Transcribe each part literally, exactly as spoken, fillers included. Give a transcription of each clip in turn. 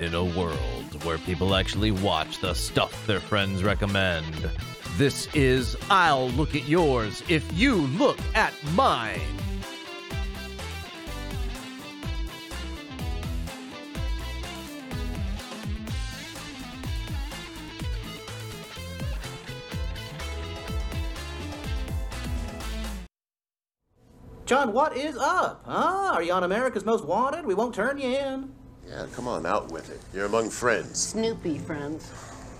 In a world where people actually watch the stuff their friends recommend, this is I'll Look at Yours If You Look at Mine. John, what is up? Huh? Are you on America's Most Wanted? We won't turn you in. Yeah, come on, out with it. You're among friends. Snoopy friends.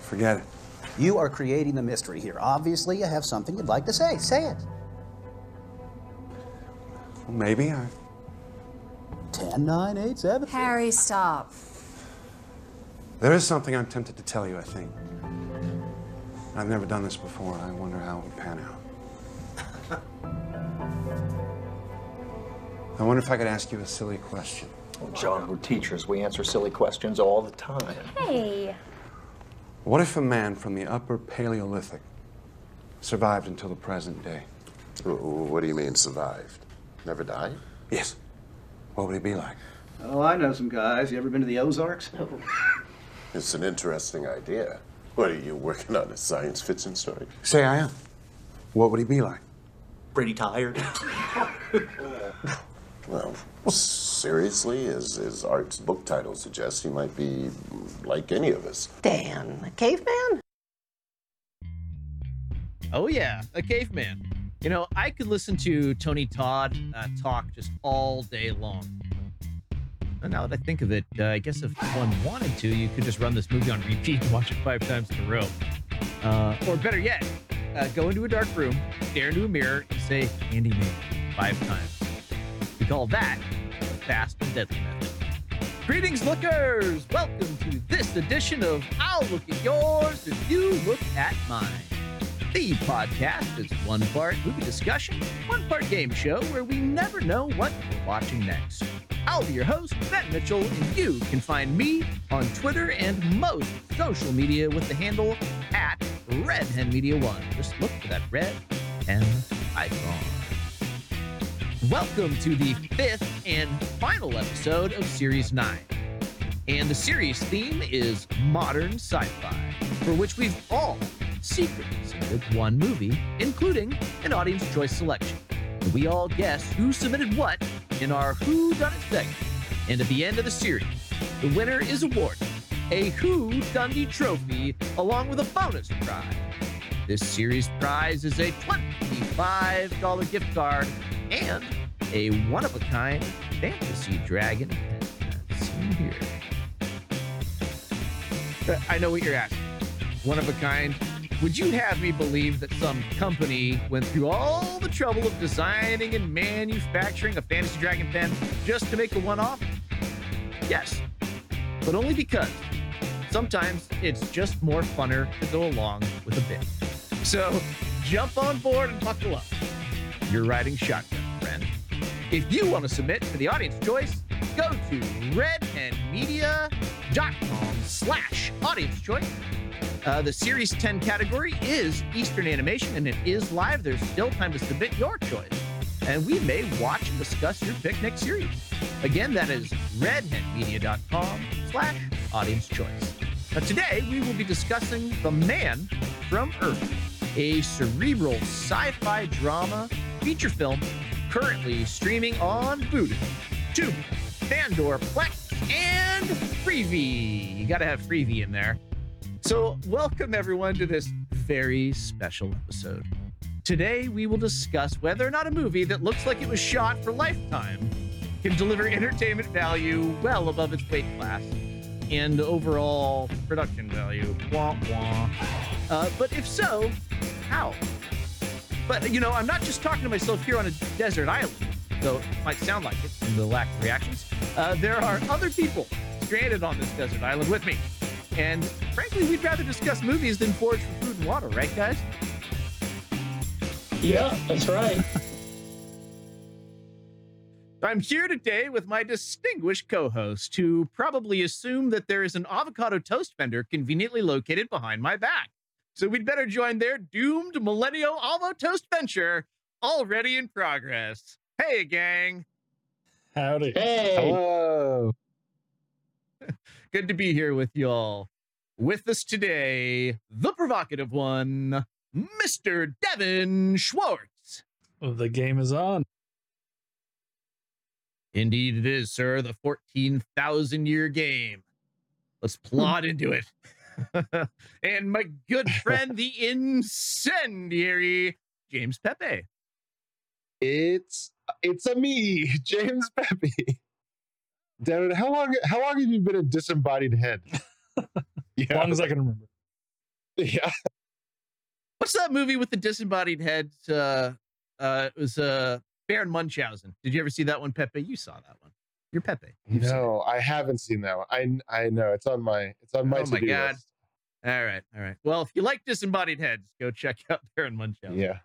Forget it. You are creating the mystery here. Obviously, you have something you'd like to say. Say it. Well, maybe I... ten, nine, eight, seven... Harry, stop. There is something I'm tempted to tell you, I think. I've never done this before. I wonder how it would pan out. I wonder if I could ask you a silly question. Oh, John, we're teachers. We answer silly questions all the time. Hey. What if a man from the upper Paleolithic survived until the present day? What do you mean, survived? Never died? Yes. What would he be like? Oh, I know some guys. You ever been to the Ozarks? No. It's an interesting idea. What, are you working on a science fiction story? Say I am. What would he be like? Pretty tired. Well, seriously, as, as Art's book title suggests, he might be like any of us. Dan, a caveman? Oh, yeah, a caveman. You know, I could listen to Tony Todd uh, talk just all day long. And now that I think of it, uh, I guess if one wanted to, you could just run this movie on repeat and watch it five times in a row. Uh, or better yet, uh, go into a dark room, stare into a mirror, and say, Andy Man, five times. We call that the fast and deadly method. Greetings, lookers! Welcome to this edition of I'll Look at Yours If You Look at Mine. The podcast is one part movie discussion, one part game show where we never know what we're watching next. I'll be your host, Matt Mitchell, and you can find me on Twitter and most social media with the handle at Red Hen Media One. Just look for that red Hen icon. Welcome to the fifth and final episode of Series nine. And the series theme is modern sci-fi, for which we've all secretly submitted one movie, including an audience choice selection. And we all guess who submitted what in our Who Done It segment. And at the end of the series, the winner is awarded a Who Done It trophy along with a bonus prize. This series prize is a twenty-five dollars gift card and a one-of-a-kind fantasy dragon seen here. I know what you're asking. One-of-a-kind? Would you have me believe that some company went through all the trouble of designing and manufacturing a fantasy dragon pen just to make a one-off? Yes, but only because sometimes it's just more funner to go along with a bit. So jump on board and buckle up. You're riding shotgun, friend. If you want to submit for the audience choice, go to redhenmedia.com slash audience choice. Uh, the Series ten category is Eastern Animation, and it is live. There's still time to submit your choice, and we may watch and discuss your pick next series. Again, that is redhenmedia.com slash audience choice. Now, today, we will be discussing The Man from Earth, a cerebral sci-fi drama feature film currently streaming on Voodoo, Tubi, Fandor, Plex, and Freevee. You gotta have Freevee in there. So welcome everyone to this very special episode. Today we will discuss whether or not a movie that looks like it was shot for Lifetime can deliver entertainment value well above its weight class and overall production value. Wah, wah. Uh, but if so, how? But, you know, I'm not just talking to myself here on a desert island, though it might sound like it in the lack of reactions. Uh, there are other people stranded on this desert island with me. And frankly, we'd rather discuss movies than forage for food and water, right, guys? Yeah, that's right. I'm here today with my distinguished co-host, who probably assumed that there is an avocado toast vendor conveniently located behind my back. So we'd better join their doomed millennial Alvo Toast venture already in progress. Hey, gang. Howdy. Hey. Hello. Good to be here with y'all. With us today, the provocative one, Mister Devin Schwartz. The game is on. Indeed it is, sir. The fourteen thousand year game. Let's plod into it. And my good friend, the incendiary James Pepe. It's it's a me, James Pepe. Darren, how long how long have you been a disembodied head? Yeah. As long as I can remember. Yeah. What's that movie with the disembodied head? Uh, uh, it was uh, Baron Munchausen. Did you ever see that one, Pepe? You saw that one. You're Pepe. You've no, I haven't seen that one. I I know it's on my it's on my. Oh my god! List. All right, all right. Well, if you like disembodied heads, go check out Baron Munchausen. Yeah.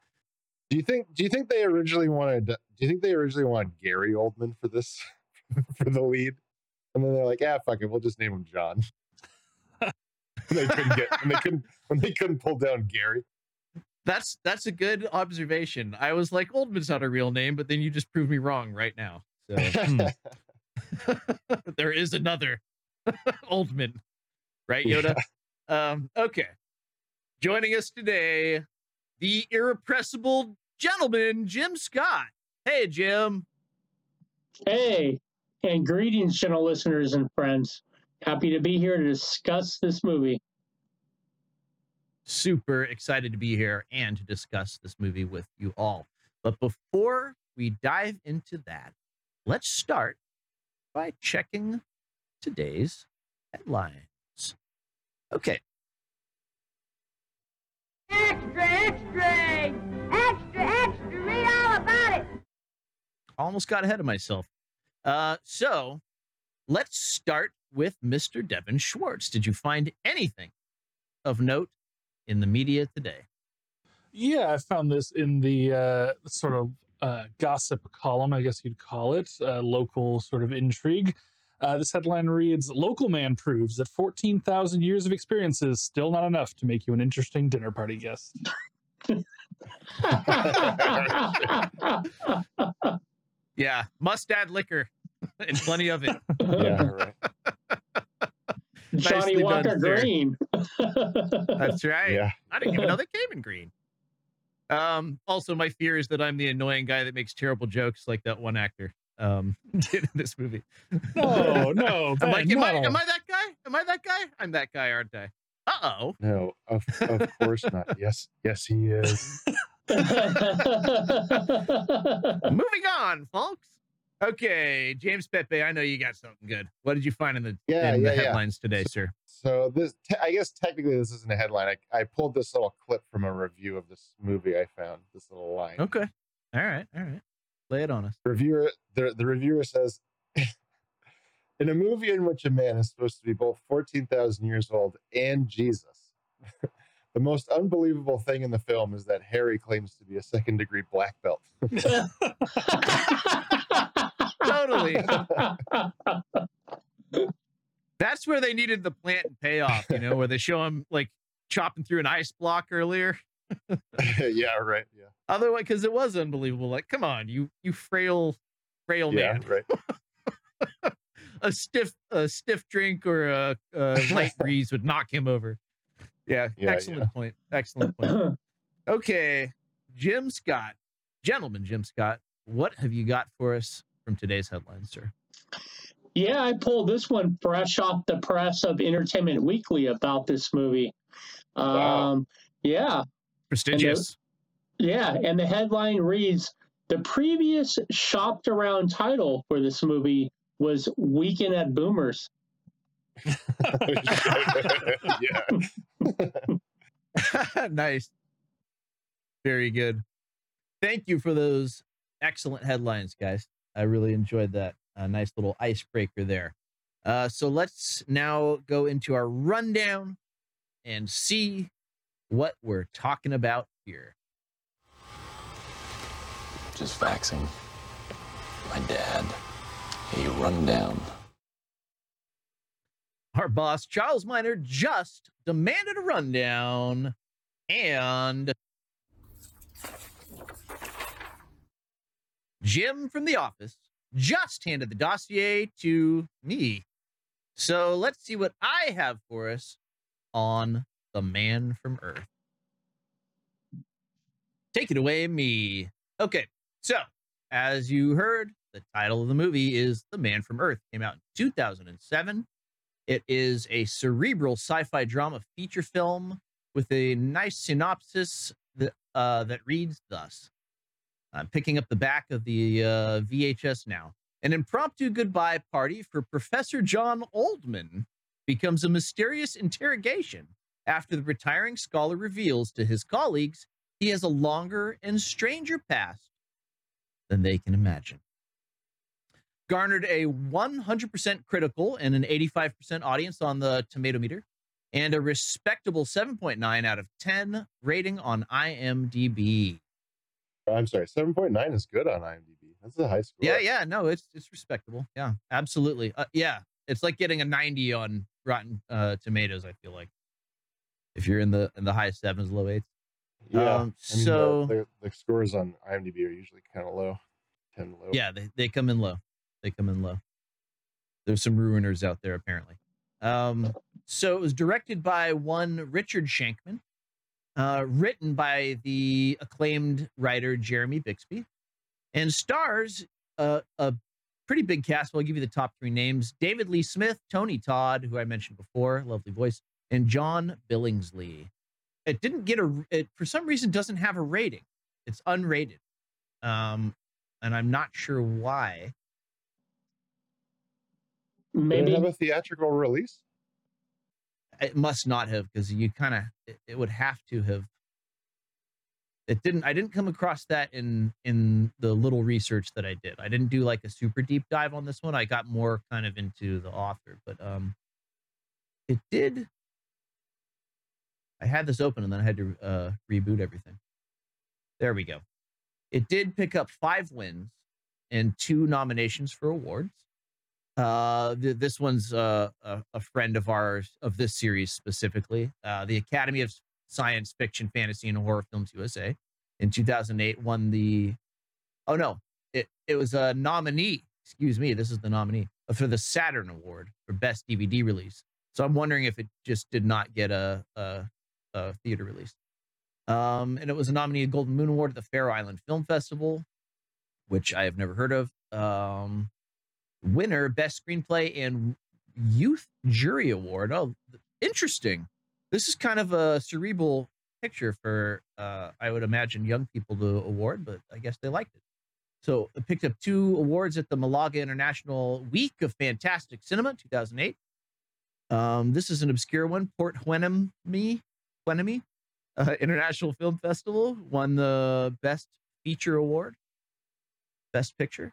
Do you think Do you think they originally wanted Do you think they originally wanted Gary Oldman for this for the lead, and then they're like, ah, fuck it, we'll just name him John. they couldn't get when they couldn't when they couldn't pull down Gary. That's that's a good observation. I was like, Oldman's not a real name, but then you just proved me wrong right now. So. Hmm. There is another Oldman, right, Yoda? Yeah. Um, okay. Joining us today, the irrepressible gentleman, Jim Scott. Hey, Jim. Hey, and greetings, channel listeners and friends. Happy to be here to discuss this movie. Super excited to be here and to discuss this movie with you all. But before we dive into that, let's start by checking today's headlines. Okay. Extra, extra, extra, extra, read all about it. Almost got ahead of myself. Uh, so let's start with Mister Devin Schwartz. Did you find anything of note in the media today? Yeah, I found this in the uh, sort of Uh, gossip column, I guess you'd call it, uh, local sort of intrigue. Uh, this headline reads, local man proves that fourteen thousand years of experience is still not enough to make you an interesting dinner party guest. Yeah, must add liquor and plenty of it. Yeah, right. Johnny Walker Green. That's right. Yeah. I didn't even know they came in green. Um, also, my fear is that I'm the annoying guy that makes terrible jokes like that one actor um, in this movie. No, no. I'm like, am, no. I, am I that guy? Am I that guy? I'm that guy, aren't I? Uh-oh. No, of, of course not. Yes, yes, he is. Moving on, folks. Okay, James Pepe, I know you got something good. What did you find in the, yeah, in yeah, the headlines yeah. today, so, sir? So this, te- I guess technically this isn't a headline. I, I pulled this little clip from a review of this movie I found, this little line. Okay. All right. All right. Lay it on us. Reviewer, the, the reviewer says, in a movie in which a man is supposed to be both fourteen thousand years old and Jesus, the most unbelievable thing in the film is that Harry claims to be a second degree black belt. Totally. That's where they needed the plant and payoff, you know, where they show him like chopping through an ice block earlier. Yeah, right. Yeah. Otherwise, because it was unbelievable. Like, come on, you you frail, frail yeah, man. Right. a stiff, a stiff drink or a, a light breeze would knock him over. Yeah, yeah, excellent yeah. point. Excellent point. Okay, Jim Scott. Gentleman Jim Scott, what have you got for us from today's headlines, sir? Yeah, I pulled this one fresh off the press of Entertainment Weekly about this movie. Um, wow. Yeah. Prestigious. And the, yeah, and the headline reads, the previous shopped-around title for this movie was Weekend at Boomers. Nice. Very good. Thank you for those excellent headlines, guys. I really enjoyed that. A nice little icebreaker there. Uh, so let's now go into our rundown and see what we're talking about here. Just faxing. My dad. A rundown. Our boss, Charles Minor, just demanded a rundown and Jim from the office just handed the dossier to me. So let's see what I have for us on The Man from Earth. Take it away, me. Okay, so as you heard, the title of the movie is The Man from Earth. It came out in two thousand seven. It is a cerebral sci-fi drama feature film with a nice synopsis that, uh, that reads thus. I'm picking up the back of the uh, V H S now. An impromptu goodbye party for Professor John Oldman becomes a mysterious interrogation after the retiring scholar reveals to his colleagues he has a longer and stranger past than they can imagine. Garnered a one hundred percent critical and an eighty-five percent audience on the Tomato Meter, and a respectable seven point nine out of ten rating on IMDb. I'm sorry, seven point nine is good on IMDb. That's a high score. Yeah, yeah, no, it's it's respectable. Yeah, absolutely. Uh, yeah, it's like getting a ninety on Rotten uh, Tomatoes, I feel like, if you're in the in the high sevens, low eights. Yeah, um, I mean, so the, the, the scores on IMDb are usually kind of low, ten low. Yeah, they, they come in low. They come in low. There's some ruiners out there, apparently. Um, so it was directed by one Richard Shankman. Uh, written by the acclaimed writer Jeremy Bixby, and stars uh, a pretty big cast. I'll give you the top three names: David Lee Smith, Tony Todd, who I mentioned before, lovely voice, and John Billingsley. It didn't get a, it for some reason doesn't have a rating. It's unrated, um, and I'm not sure why. Maybe did it have a theatrical release? It must not have, because you kind of, it, it would have to have. It didn't, I didn't come across that in, in the little research that I did. I didn't do like a super deep dive on this one. I got more kind of into the author, but um, it did. I had this open and then I had to uh, reboot everything. There we go. It did pick up five wins and two nominations for awards. Uh, th- this one's uh, a, a friend of ours, of this series specifically. Uh, the Academy of Science Fiction, Fantasy, and Horror Films U S A in two thousand eight won the... Oh, no. It it was a nominee. Excuse me. This is the nominee for the Saturn Award for Best D V D Release. So I'm wondering if it just did not get a, a, a theater release. Um, and it was a nominee of Golden Moon Award at the Faroe Island Film Festival, which I have never heard of. Um... Winner, Best Screenplay and Youth Jury Award. Oh, interesting. This is kind of a cerebral picture for, uh, I would imagine, young people to award, but I guess they liked it. So it picked up two awards at the Malaga International Week of Fantastic Cinema, two thousand eight. Um, this is an obscure one. Port Hueneme, Hueneme uh, International Film Festival won the Best Feature Award, Best Picture.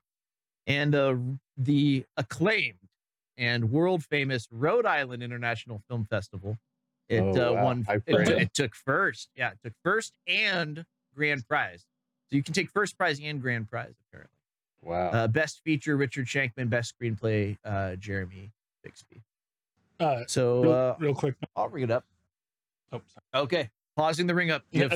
And uh, the acclaimed and world-famous Rhode Island International Film Festival. It oh, wow. uh, won. It, it, it took first. Yeah, it took first and grand prize. So you can take first prize and grand prize, apparently. Wow. Uh, best feature, Richard Shankman. Best screenplay, uh, Jeremy Bixby. Uh, so real, uh, real quick. I'll ring it up. Oh, sorry. Okay. Pausing the ring up. Yeah, I,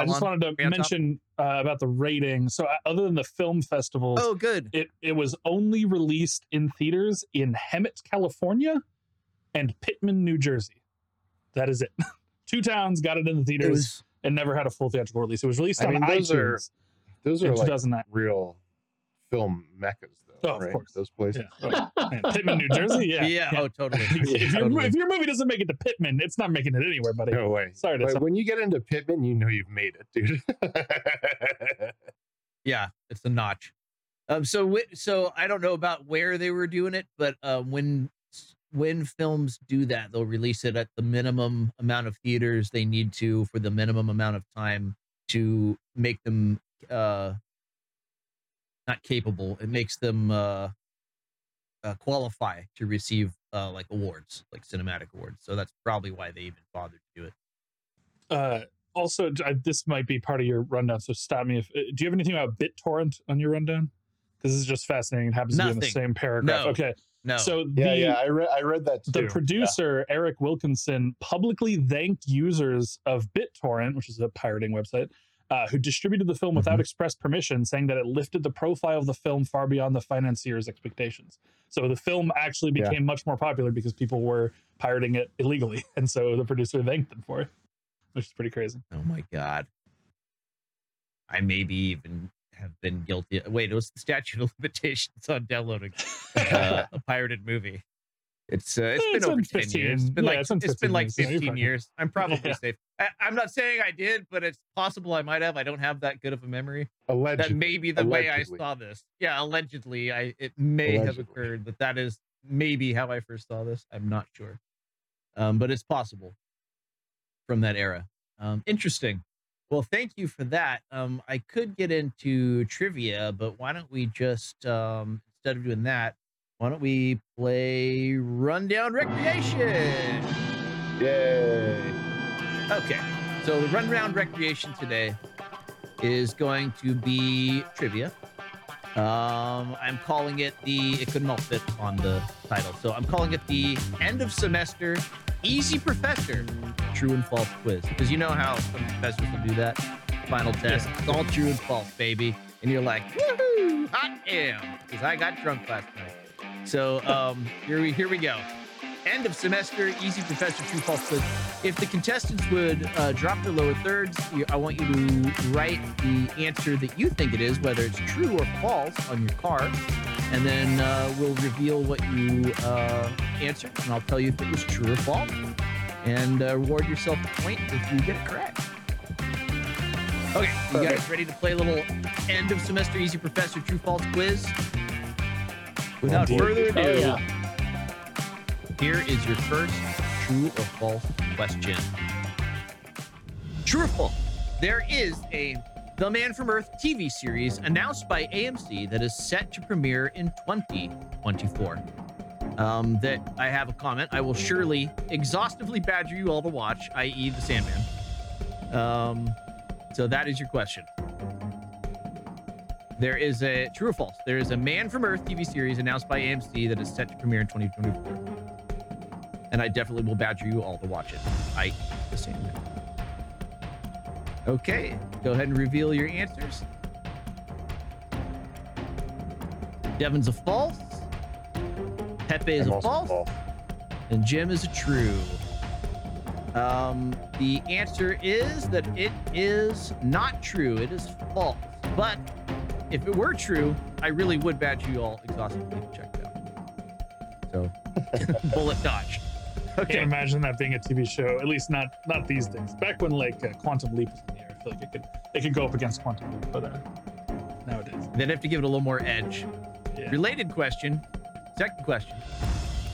I just wanted to right mention uh, about the rating. So uh, other than the film festivals, oh, good. It, it was only released in theaters in Hemet, California and Pitman, New Jersey. That is it. Two towns got it in the theaters was, and never had a full theatrical release. It was released I on mean, those iTunes. Are, those are like real film meccas, though. Oh, right? Of course. Those places. Yeah. Oh, Pitman, New Jersey? Yeah. Yeah. yeah. Oh, totally. if, totally. Your, if your movie doesn't make it to Pitman, it's not making it anywhere, buddy. No way. Sorry to but when you get into Pitman, you know you've made it, dude. Yeah, it's a notch. Um, so, w- so I don't know about where they were doing it, but uh, when when films do that, they'll release it at the minimum amount of theaters they need to for the minimum amount of time to make them... Uh, not capable. It makes them uh, uh, qualify to receive uh, like awards, like cinematic awards. So that's probably why they even bothered to do it. Uh, also, I, this might be part of your rundown, so stop me. If do you have anything about BitTorrent on your rundown? Because this is just fascinating. It happens Nothing. to be in the same paragraph. No. Okay. No. So the, yeah, yeah, I read, I read that too. The producer yeah. Eric Wilkinson publicly thanked users of BitTorrent, which is a pirating website, uh, who distributed the film without express permission, saying that it lifted the profile of the film far beyond the financier's expectations. So the film actually became yeah. much more popular because people were pirating it illegally. And so the producer thanked them for it, which is pretty crazy. Oh my God. I maybe even have been guilty. Wait, it was the statute of limitations on downloading uh, a pirated movie. It's, uh, it's been it's over ten years. It's been yeah, like it's, it's been like fifteen years. years. I'm probably yeah. safe. I, I'm not saying I did, but it's possible I might have. I don't have that good of a memory. Allegedly, that may be the allegedly. way I saw this. Yeah, allegedly, I it may allegedly. have occurred. That that is maybe how I first saw this. I'm not sure, um, but it's possible from that era. Um, interesting. Well, thank you for that. Um, I could get into trivia, but why don't we just um, instead of doing that. Why don't we play Rundown Recreation? Yay! Okay, so the Rundown Recreation today is going to be trivia. Um, I'm calling it the, it couldn't all fit on the title, so I'm calling it the End of Semester Easy Professor True and False Quiz. Because you know how some professors will do that final test. It's all true and false, baby. And you're like, woohoo, I am, because I got drunk last night. So um, here we here we go. End of semester, easy professor, true, false quiz. If the contestants would uh, drop their lower thirds, you, I want you to write the answer that you think it is, whether it's true or false, on your card. And then uh, we'll reveal what you uh, answered, and I'll tell you if it was true or false. And uh, reward yourself a point if you get it correct. Okay, you Perfect. guys ready to play a little end of semester, easy professor, true, false quiz? Without further ado, oh, yeah. here is your first true or false question. True or false? There is a The Man from Earth T V series announced by A M C that is set to premiere in twenty twenty-four. Um, that I have a comment. I will surely exhaustively badger you all to watch, that is. The Sandman. Um, so that is your question. There is a true or false. There is a Man from Earth T V series announced by A M C that is set to premiere in twenty twenty-four. And I definitely will badger you all to watch it. I eat the same thing. Okay, go ahead and reveal your answers. Devin's a false. Pepe is a false, a false. And Jim is a true. Um, the answer is that it is not true. It is false. But if it were true, I really would badge you all exhaustively to check it out. So, bullet dodge. Okay. Can't imagine that being a T V show, at least not not these days. Back when like uh, Quantum Leap was in the air, I feel like it could it could go up against Quantum Leap, but uh, nowadays they'd have to give it a little more edge. Yeah. Related question, second question: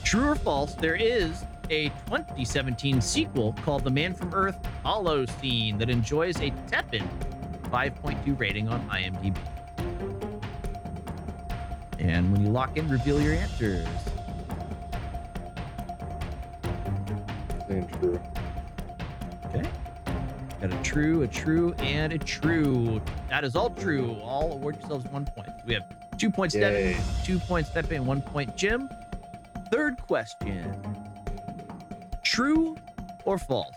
true or false? There is a twenty seventeen sequel called The Man from Earth: Holocene that enjoys a tepid five point two rating on IMDb. And when you lock in, reveal your answers. Same true. Okay. Got a true, a true, and a true. That is all true. All award yourselves one point. We have two points Devin, two points Pepe, and one point Jim. Third question. True or false?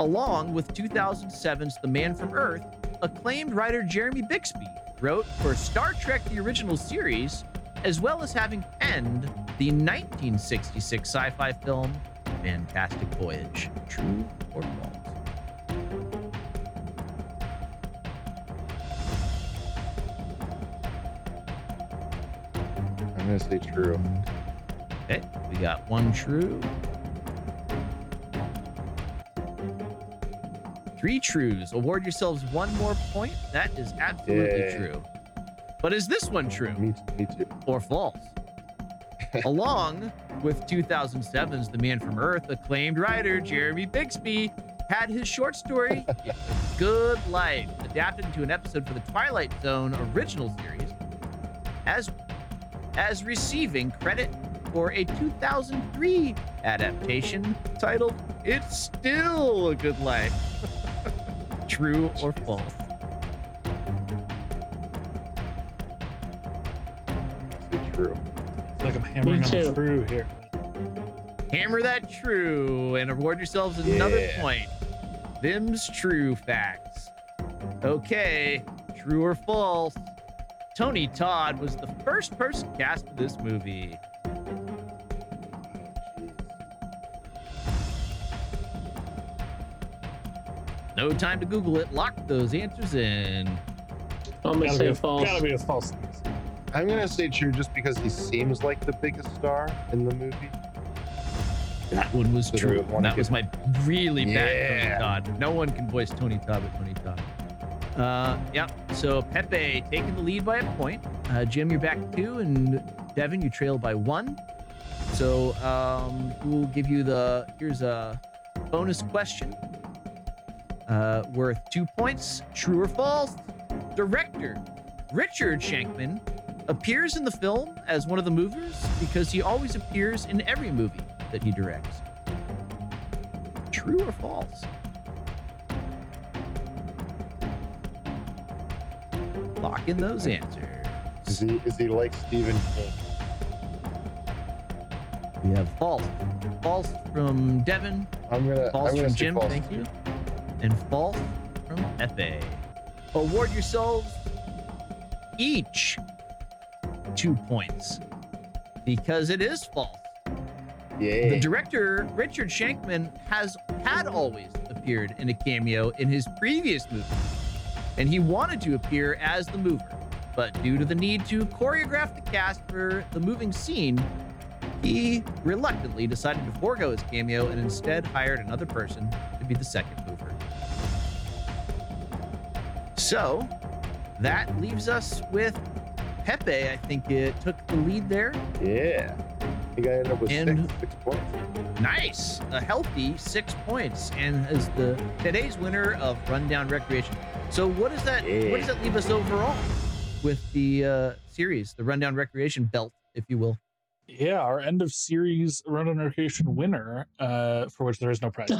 Along with two thousand seven's The Man from Earth, acclaimed writer Jeremy Bixby wrote for Star Trek The Original Series, as well as having penned the nineteen sixty-six sci-fi film Fantastic Voyage. True or false? I'm gonna say true. Okay, we got one true. Three trues. Award yourselves one more point. That is absolutely yeah. true. But is this one true? Me too. Me too. Or false? Along with two thousand seven's The Man from Earth, acclaimed writer Jeremy Bixby had his short story Good Life adapted into an episode for the Twilight Zone original series as, as receiving credit for a two thousand three adaptation titled It's Still a Good Life. True or false? It's true. It's like I'm hammering on true here. Hammer that true and award yourselves another yeah. point. Them's true facts. Okay, true or false? Tony Todd was the first person cast for this movie. No time to Google it. Lock those answers in. I'm gonna say false. Gotta be a false. I'm gonna say true just because he seems like the biggest star in the movie. That one was so true. That was my really yeah. bad Tony Todd. No one can voice Tony Todd with Tony Todd. Uh, yep. So Pepe taking the lead by a point. Uh, Jim, you're back two, and Devin, you trail by one. So um, we'll give you the here's a bonus question uh, worth two points. True or false? Director Richard Shankman appears in the film as one of the movers because he always appears in every movie that he directs. True or false? Lock in those answers. Is he, is he like Stephen King? We have false. False from Devin. I'm gonna, false I'm gonna from Jim, false. Thank you. And false from Pepe. Award yourselves each two points because it is false. Yeah. The director, Richard Shankman, has had always appeared in a cameo in his previous movie, and he wanted to appear as the mover, but due to the need to choreograph the cast for the moving scene, he reluctantly decided to forego his cameo and instead hired another person to be the second mover. So that leaves us with Pepe. I think it took the lead there. Yeah. I think I ended up with and six, six points. Nice, a healthy six points, and as the today's winner of Rundown Recreation. So what does that yeah. what does that leave us overall with the uh, series, the Rundown Recreation belt, if you will? Yeah, our end of series Rundown Recreation winner, uh, for which there is no prize,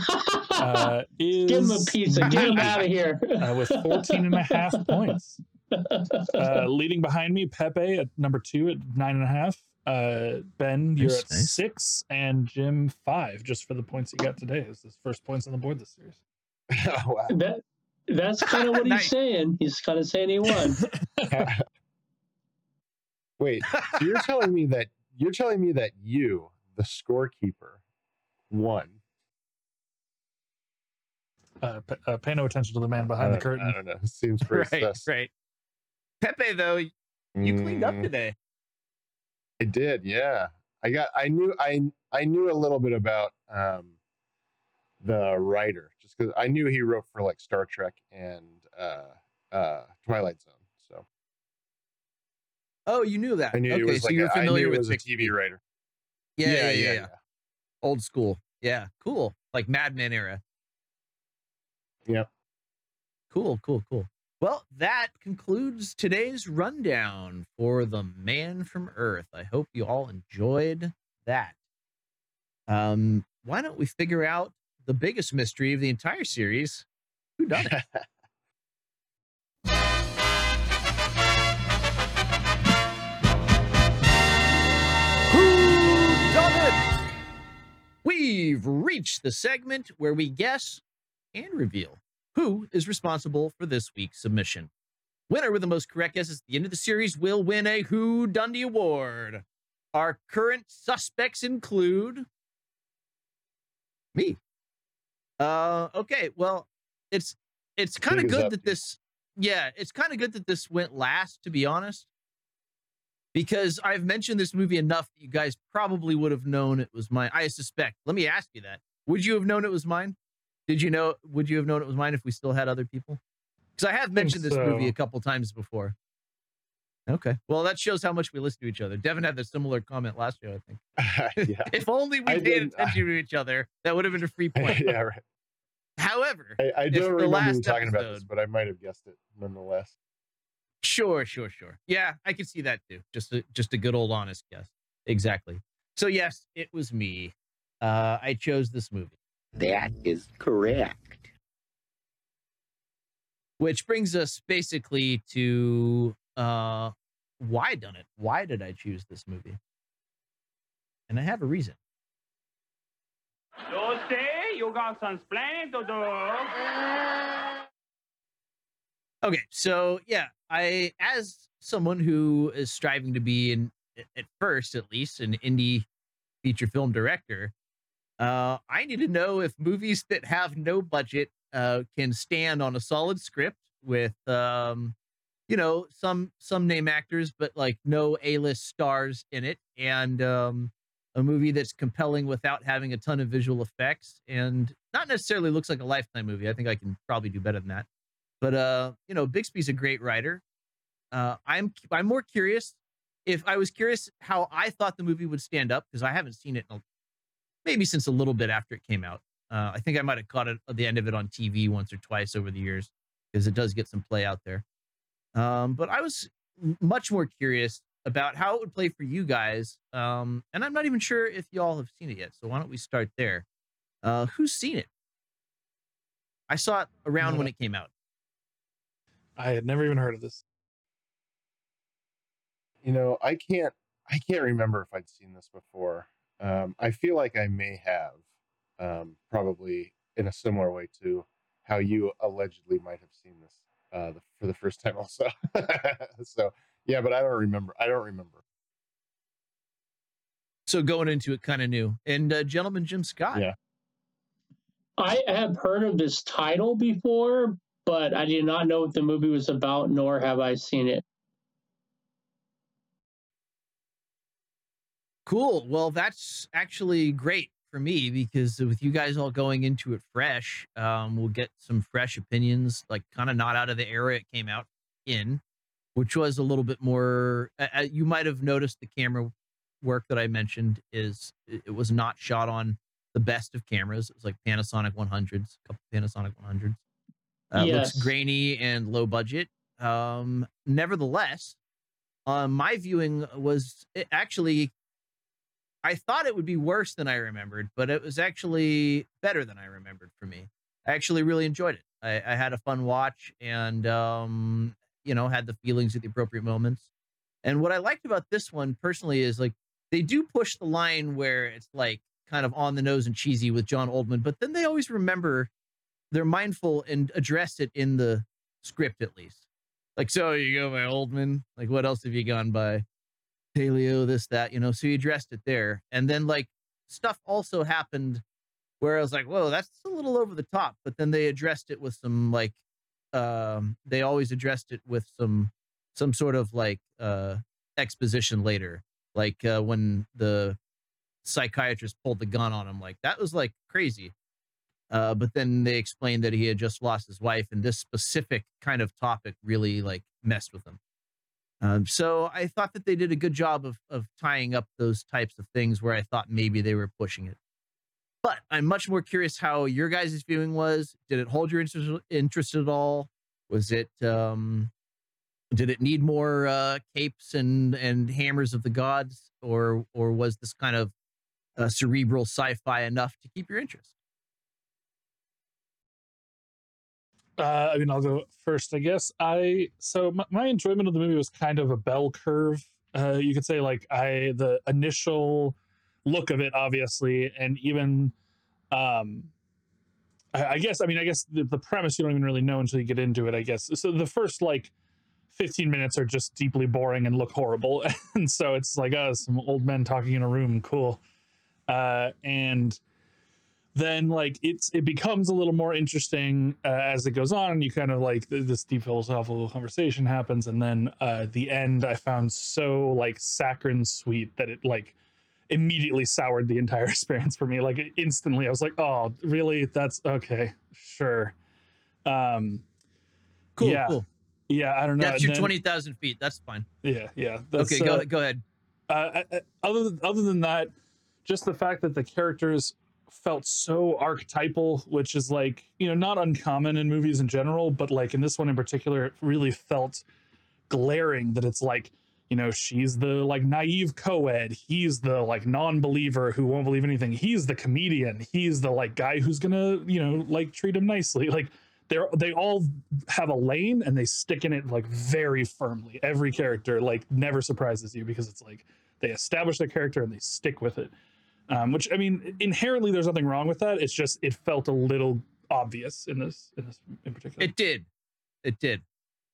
uh, is give him a pizza, get him out of here, uh, with fourteen and a half points. Uh, leading behind me, Pepe at number two at nine and a half. Uh, Ben, you're nice, at nice. six, and Jim five, just for the points he got today. It's his first points on the board this series. Oh, wow. That that's kind of what nice. he's saying. He's kind of saying he won. Wait, so you're telling me that you're telling me that you, the scorekeeper, won. Uh, p- uh pay no attention to the man behind uh, the curtain. I don't know. It seems pretty right, sus. Right. Pepe, though, you mm. cleaned up today. I did, yeah. I got. I knew. I I knew a little bit about um, the writer, just because I knew he wrote for like Star Trek and uh, uh, Twilight Zone. So. Oh, you knew that. I knew okay, was so like you're a, familiar I knew with the T V writer. Yeah yeah yeah, yeah, yeah, yeah, yeah. Old school. Yeah, cool. Like Mad Men era. Yep. Cool, cool, cool. Well, that concludes today's rundown for The Man from Earth. I hope you all enjoyed that. Um, why don't we figure out the biggest mystery of the entire series? Who done it? Who done it? We've reached the segment where we guess and reveal who is responsible for this week's submission. Winner with the most correct guesses at the end of the series will win a Who Done It award. Our current suspects include me. Uh, okay, well, it's it's kind of good that this, yeah, it's kind of good that this went last, to be honest, because I've mentioned this movie enough that you guys probably would have known it was mine. I suspect. Let me ask you that. Would you have known it was mine? Did you know, would you have known it was mine if we still had other people? Because I have mentioned I this so. movie a couple times before. Okay. Well, that shows how much we listen to each other. Devin had a similar comment last year, I think. Uh, yeah. If only we I paid attention uh, to each other, that would have been a free point. Yeah, right. However, I, I don't remember the last you talking episode, about this, but I might have guessed it nonetheless. Sure, sure, sure. Yeah, I can see that too. Just a, just a good old honest guess. Exactly. So yes, it was me. Uh, I chose this movie. That is correct. Which brings us basically to uh, why done it? Why did I choose this movie? And I have a reason. You got some planning to do. Okay, so yeah, I, as someone who is striving to be, an, at first at least, an indie feature film director, uh, I need to know if movies that have no budget uh, can stand on a solid script with, um, you know, some some name actors, but like no A-list stars in it, and um, a movie that's compelling without having a ton of visual effects, and not necessarily looks like a Lifetime movie. I think I can probably do better than that. But, uh, you know, Bixby's a great writer. Uh, I'm I'm more curious if I was curious how I thought the movie would stand up, because I haven't seen it in a, maybe since a little bit after it came out. Uh, I think I might have caught it at the end of it on T V once or twice over the years, because it does get some play out there. Um, but I was much more curious about how it would play for you guys. Um, and I'm not even sure if y'all have seen it yet. So why don't we start there? Uh, who's seen it? I saw it around when it came out. I had never even heard of this. You know, I can't I can't remember if I'd seen this before. Um, I feel like I may have, um, probably in a similar way to how you allegedly might have seen this uh, the, for the first time also. So, yeah, but I don't remember. I don't remember. So going into it kind of new. And uh, Gentleman Jim Scott. Yeah. I have heard of this title before, but I did not know what the movie was about, nor have I seen it. Cool. Well, that's actually great for me, because with you guys all going into it fresh, um, we'll get some fresh opinions, like kind of not out of the era it came out in, which was a little bit more, uh, you might have noticed the camera work that I mentioned is, it was not shot on the best of cameras. It was like Panasonic one hundreds, a couple Panasonic one hundreds. Uh, yes. Looks grainy and low budget. Um, nevertheless, uh, my viewing was actually, I thought it would be worse than I remembered, but it was actually better than I remembered for me. I actually really enjoyed it. I, I had a fun watch and, um, you know, had the feelings at the appropriate moments. And what I liked about this one personally is like, they do push the line where it's like kind of on the nose and cheesy with John Oldman, but then they always remember, they're mindful and address it in the script at least. Like, so you go by Oldman, like what else have you gone by? Paleo, this, that, you know, so you addressed it there. And then like stuff also happened where I was like, whoa, that's a little over the top. But then they addressed it with some like, um, they always addressed it with some, some sort of like uh, exposition later. Like uh, when the psychiatrist pulled the gun on him, like that was like crazy. Uh, but then they explained that he had just lost his wife, and this specific kind of topic really like messed with him. Um, so I thought that they did a good job of of tying up those types of things where I thought maybe they were pushing it. But I'm much more curious how your guys' viewing was. Did it hold your interest, interest at all? Was it, um, did it need more uh, capes and, and hammers of the gods? Or, or was this kind of uh, cerebral sci-fi enough to keep your interest? Uh, I mean, I'll go first, I guess. I so my, my enjoyment of the movie was kind of a bell curve. Uh, you could say, like I the initial look of it, obviously, and even um, I, I guess I mean I guess the, the premise you don't even really know until you get into it, I guess. So the first like fifteen minutes are just deeply boring and look horrible, and so it's like oh, some old men talking in a room, cool, uh, and. Then like it's it becomes a little more interesting uh, as it goes on, and you kind of like th- this deep philosophical conversation happens, and then uh, the end I found so like saccharine sweet that it like immediately soured the entire experience for me. Like instantly, I was like, "Oh, really? That's okay, sure." Um, cool, yeah, cool. Yeah, I don't know. That's your then, twenty thousand feet. That's fine. Yeah, yeah. Okay, go uh, go ahead. Uh, I, I, other than, other than that, just the fact that the characters felt so archetypal, which is like, you know, not uncommon in movies in general, but like in this one in particular, it really felt glaring that it's like, you know, she's the like naive co-ed, he's the like non-believer who won't believe anything, he's the comedian, he's the like guy who's gonna, you know, like treat him nicely. Like they're they all have a lane and they stick in it like very firmly. Every character like never surprises you because it's like they establish their character and they stick with it. Um, which I mean, inherently, there's nothing wrong with that. It's just it felt a little obvious in this, in this in particular. It did, it did.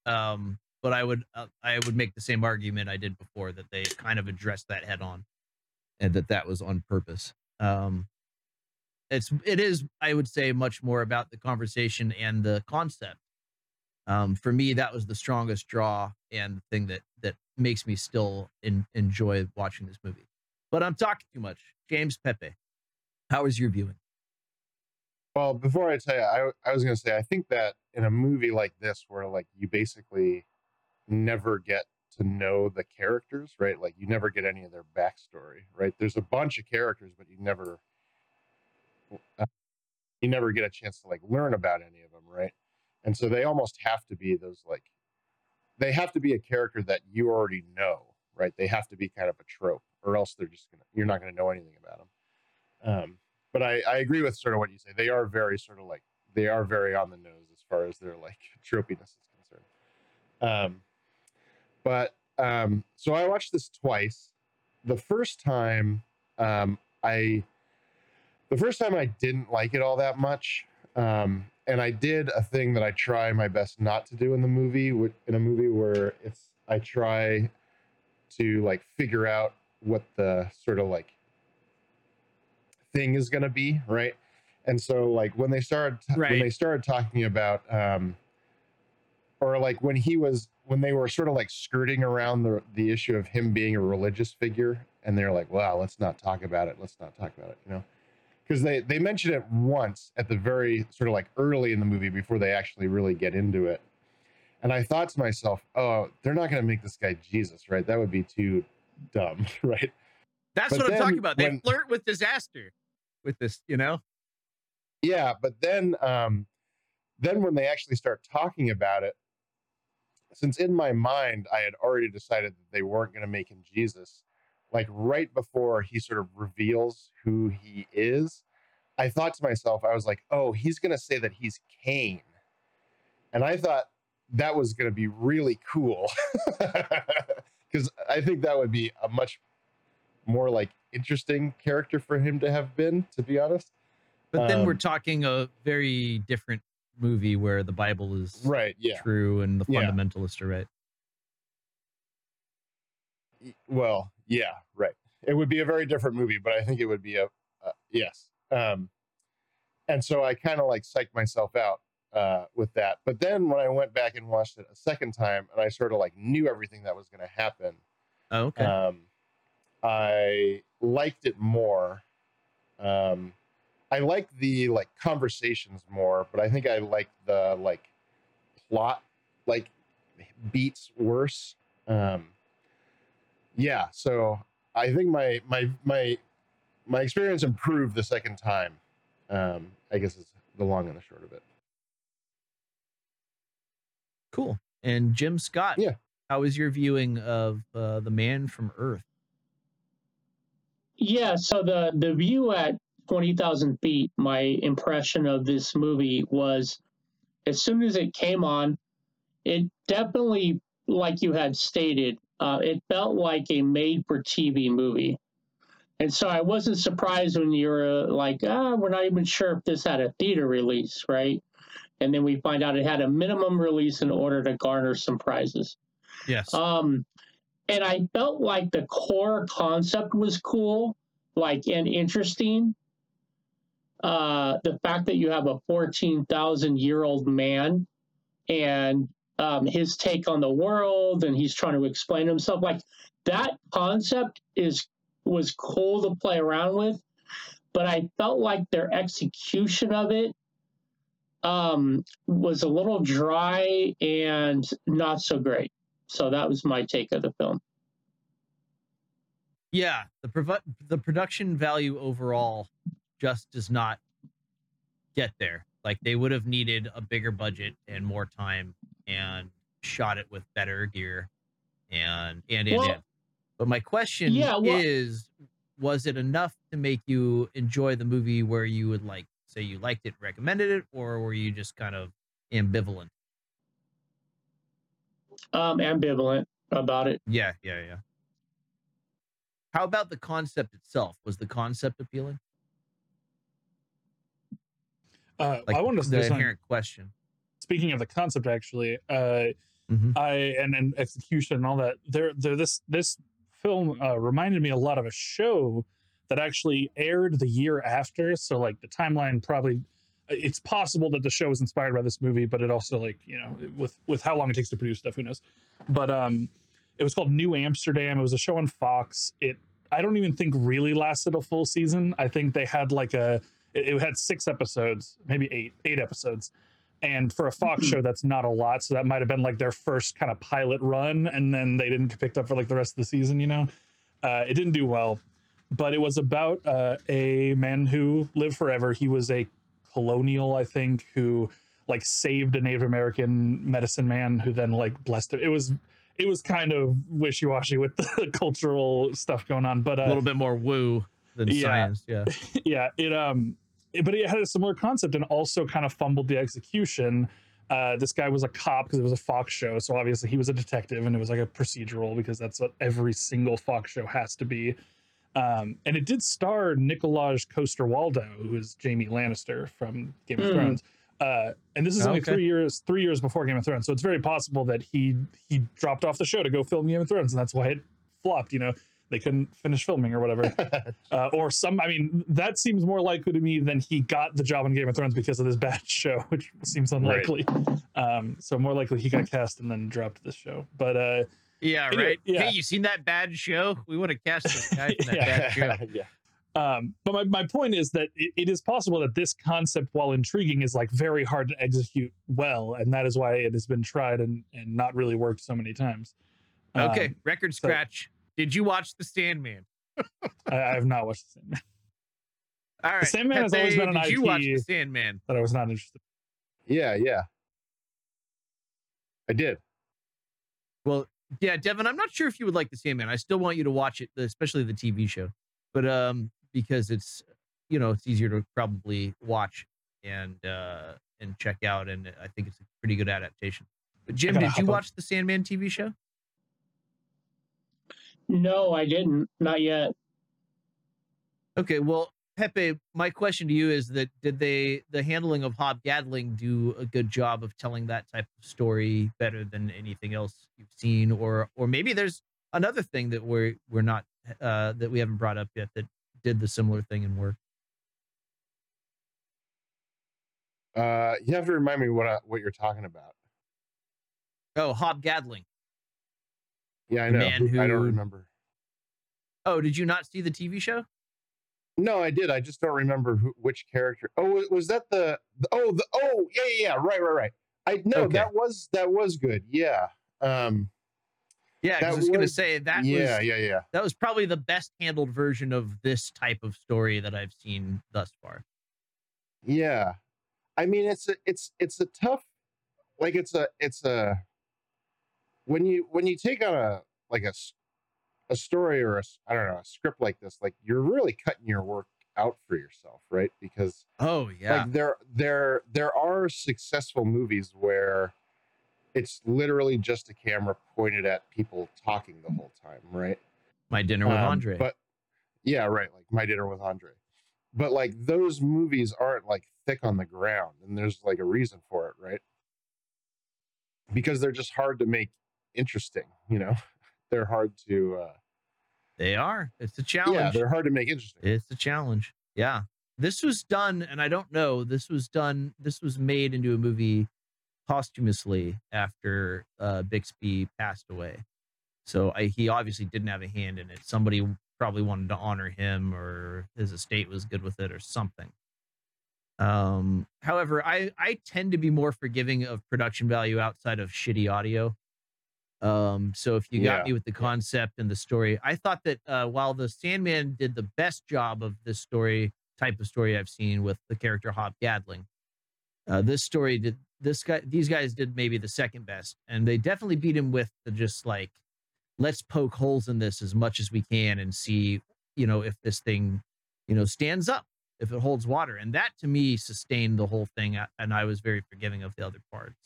Um, but I would uh, I would make the same argument I did before, that they kind of addressed that head on, and that that was on purpose. Um, it's it is I would say much more about the conversation and the concept. Um, for me, that was the strongest draw and the thing that that makes me still in, enjoy watching this movie. But I'm talking too much. James Pepe, how was your viewing? Well, before I tell you, I, I was going to say, I think that in a movie like this, where like you basically never get to know the characters, right? Like you never get any of their backstory, right? There's a bunch of characters, but you never, uh, you never get a chance to like learn about any of them, right? And so they almost have to be those like, they have to be a character that you already know, right? They have to be kind of a trope, or else they're just gonna, you're not going to know anything about them. Um, but I, I agree with sort of what you say. They are very sort of like, they are very on the nose as far as their like tropiness is concerned. Um, but um, so I watched this twice. The first time, um, I, the first time I didn't like it all that much. Um, and I did a thing that I try my best not to do in the movie, in a movie where it's, I try to like figure out what the sort of like thing is going to be, right? And so like when they started right. when they started talking about um or like when he was when they were sort of like skirting around the the issue of him being a religious figure, and they're like, well, let's not talk about it let's not talk about it you know, because they they mention it once at the very sort of like early in the movie before they actually really get into it. And I thought to myself, oh, they're not going to make this guy Jesus, right? That would be too dumb, right? That's but what I'm talking about. They when, flirt with disaster with this, you know? Yeah, but then um, then when they actually start talking about it, since in my mind I had already decided that they weren't going to make him Jesus, like right before he sort of reveals who he is, I thought to myself, I was like, oh, he's going to say that he's Cain. And I thought that was going to be really cool. Because I think that would be a much more like interesting character for him to have been, to be honest. But then um, we're talking a very different movie where the Bible is right, yeah. true and the fundamentalists yeah. are right. Well, yeah, right. It would be a very different movie, but I think it would be a, uh, yes. Um, and so I kind of like psyched myself out uh with that. But then when I went back and watched it a second time and I sort of like knew everything that was going to happen, oh, okay um I liked it more. um I liked the like conversations more, but I think I liked the like plot like beats worse. Um yeah, so I think my my my my experience improved the second time. um I guess it's the long and the short of it. Cool. And Jim Scott, yeah. How was your viewing of uh, The Man from Earth? Yeah, so the, the view at twenty thousand feet, my impression of this movie was, as soon as it came on, it definitely, like you had stated, uh, it felt like a made-for-T V movie. And so I wasn't surprised when you were like, ah, we're not even sure if this had a theater release, right? And then we find out it had a minimum release in order to garner some prizes. Yes. Um, and I felt like the core concept was cool, like, and interesting. Uh, the fact that you have a fourteen thousand year old man and um, his take on the world, and he's trying to explain himself, like that concept is was cool to play around with. But I felt like their execution of it um was a little dry and not so great. So that was my take of the film. Yeah, the prov- the production value overall just does not get there. Like they would have needed a bigger budget and more time and shot it with better gear and and and, well, and. But my question yeah, well, is, was it enough to make you enjoy the movie where you would like So you liked it, recommended it, or were you just kind of ambivalent? Um, ambivalent about it. Yeah, yeah, yeah. How about the concept itself? Was the concept appealing? Uh, like, I want to the inherent on, question. Speaking of the concept, actually, uh, mm-hmm. I and, and execution and all that. There, there. This this film uh, reminded me a lot of a show that actually aired the year after. So like the timeline probably. It's possible that the show was inspired by this movie, but it also, like, you know, with, with how long it takes to produce stuff, who knows? But um, it was called New Amsterdam. It was a show on Fox. It I don't even think really lasted a full season. I think they had like a it, it had six episodes, maybe eight, eight episodes. And for a Fox show, that's not a lot. So that might have been like their first kind of pilot run, and then they didn't pick up for like the rest of the season. You know, uh, it didn't do well, but it was about uh, a man who lived forever. He was a colonial, I think, who like saved a Native American medicine man who then like blessed it. It was it was kind of wishy-washy with the cultural stuff going on, but uh, a little bit more woo than yeah, science. Yeah, yeah. It um, it, but it had a similar concept and also kind of fumbled the execution. Uh, this guy was a cop because it was a Fox show, so obviously he was a detective, and it was like a procedural because that's what every single Fox show has to be. Um, and it did star Nikolaj Coster-Waldau, who is Jaime Lannister from Game of mm. Thrones. Uh, and this is oh, only okay. three years three years before Game of Thrones, so it's very possible that he he dropped off the show to go film Game of Thrones, and that's why it flopped. You know, they couldn't finish filming or whatever. uh, or some, I mean, that seems more likely to me than he got the job on Game of Thrones because of this bad show, which seems unlikely. Right. Um, so more likely he got cast and then dropped this show. But uh, yeah, anyway, right. Yeah. Hey, you seen that bad show? We want to cast this guy in that yeah. bad show. yeah. Um, but my, my point is that it, it is possible that this concept, while intriguing, is like very hard to execute well, and that is why it has been tried and, and not really worked so many times. Okay, um, record scratch. So, did you watch The Sandman? I, I have not watched The Sandman. All right. The Sandman Pepe, has always been an I P you watch The Sandman? That I was not interested in. Yeah, yeah. I did. Well, yeah, Devin, I'm not sure if you would like The Sandman. I still want you to watch it, especially the T V show, but um, because it's, you know, it's easier to probably watch and uh, and check out, and I think it's a pretty good adaptation. But Jim, did you watch the Sandman T V show? No, I didn't. Not yet. Okay, well, Pepe, my question to you is that did they the handling of Hob Gadling do a good job of telling that type of story better than anything else you've seen, or or maybe there's another thing that we're we're not uh, that we haven't brought up yet that did the similar thing and worked? Uh, you have to remind me what I, what you're talking about. Oh, Hob Gadling. Yeah, I know. The man who, I don't remember. Oh, did you not see the T V show? No, I did. I just don't remember who, which character. Oh, was that the, the oh the oh yeah, yeah yeah right right right. I no okay. that was that was good. Yeah. Um, yeah, I was, was gonna say that. Yeah was, yeah yeah. That was probably the best handled version of this type of story that I've seen thus far. Yeah, I mean it's a, it's it's a tough like it's a it's a when you when you take on a like a. a story or a, I don't know, a script like this, like you're really cutting your work out for yourself, right? Because oh yeah, like there there there are successful movies where it's literally just a camera pointed at people talking the whole time, right? My Dinner with um, Andre, but yeah, right, like My Dinner with Andre, but like those movies aren't like thick on the ground, and there's like a reason for it, right? Because they're just hard to make interesting, you know. They're hard to. Uh, they are. It's a challenge. Yeah, they're hard to make interesting. It's a challenge. Yeah, this was done, and I don't know. This was done. This was made into a movie posthumously after uh, Bixby passed away. So I, he obviously didn't have a hand in it. Somebody probably wanted to honor him, or his estate was good with it, or something. Um. However, I I tend to be more forgiving of production value outside of shitty audio. Um, so if you got yeah. me with the concept and the story, I thought that uh, while the Sandman did the best job of this story type of story I've seen with the character Hob Gadling, uh, this story did this guy these guys did maybe the second best, and they definitely beat him with the just like let's poke holes in this as much as we can and see, you know, if this thing, you know, stands up, if it holds water, and that to me sustained the whole thing, and I was very forgiving of the other parts,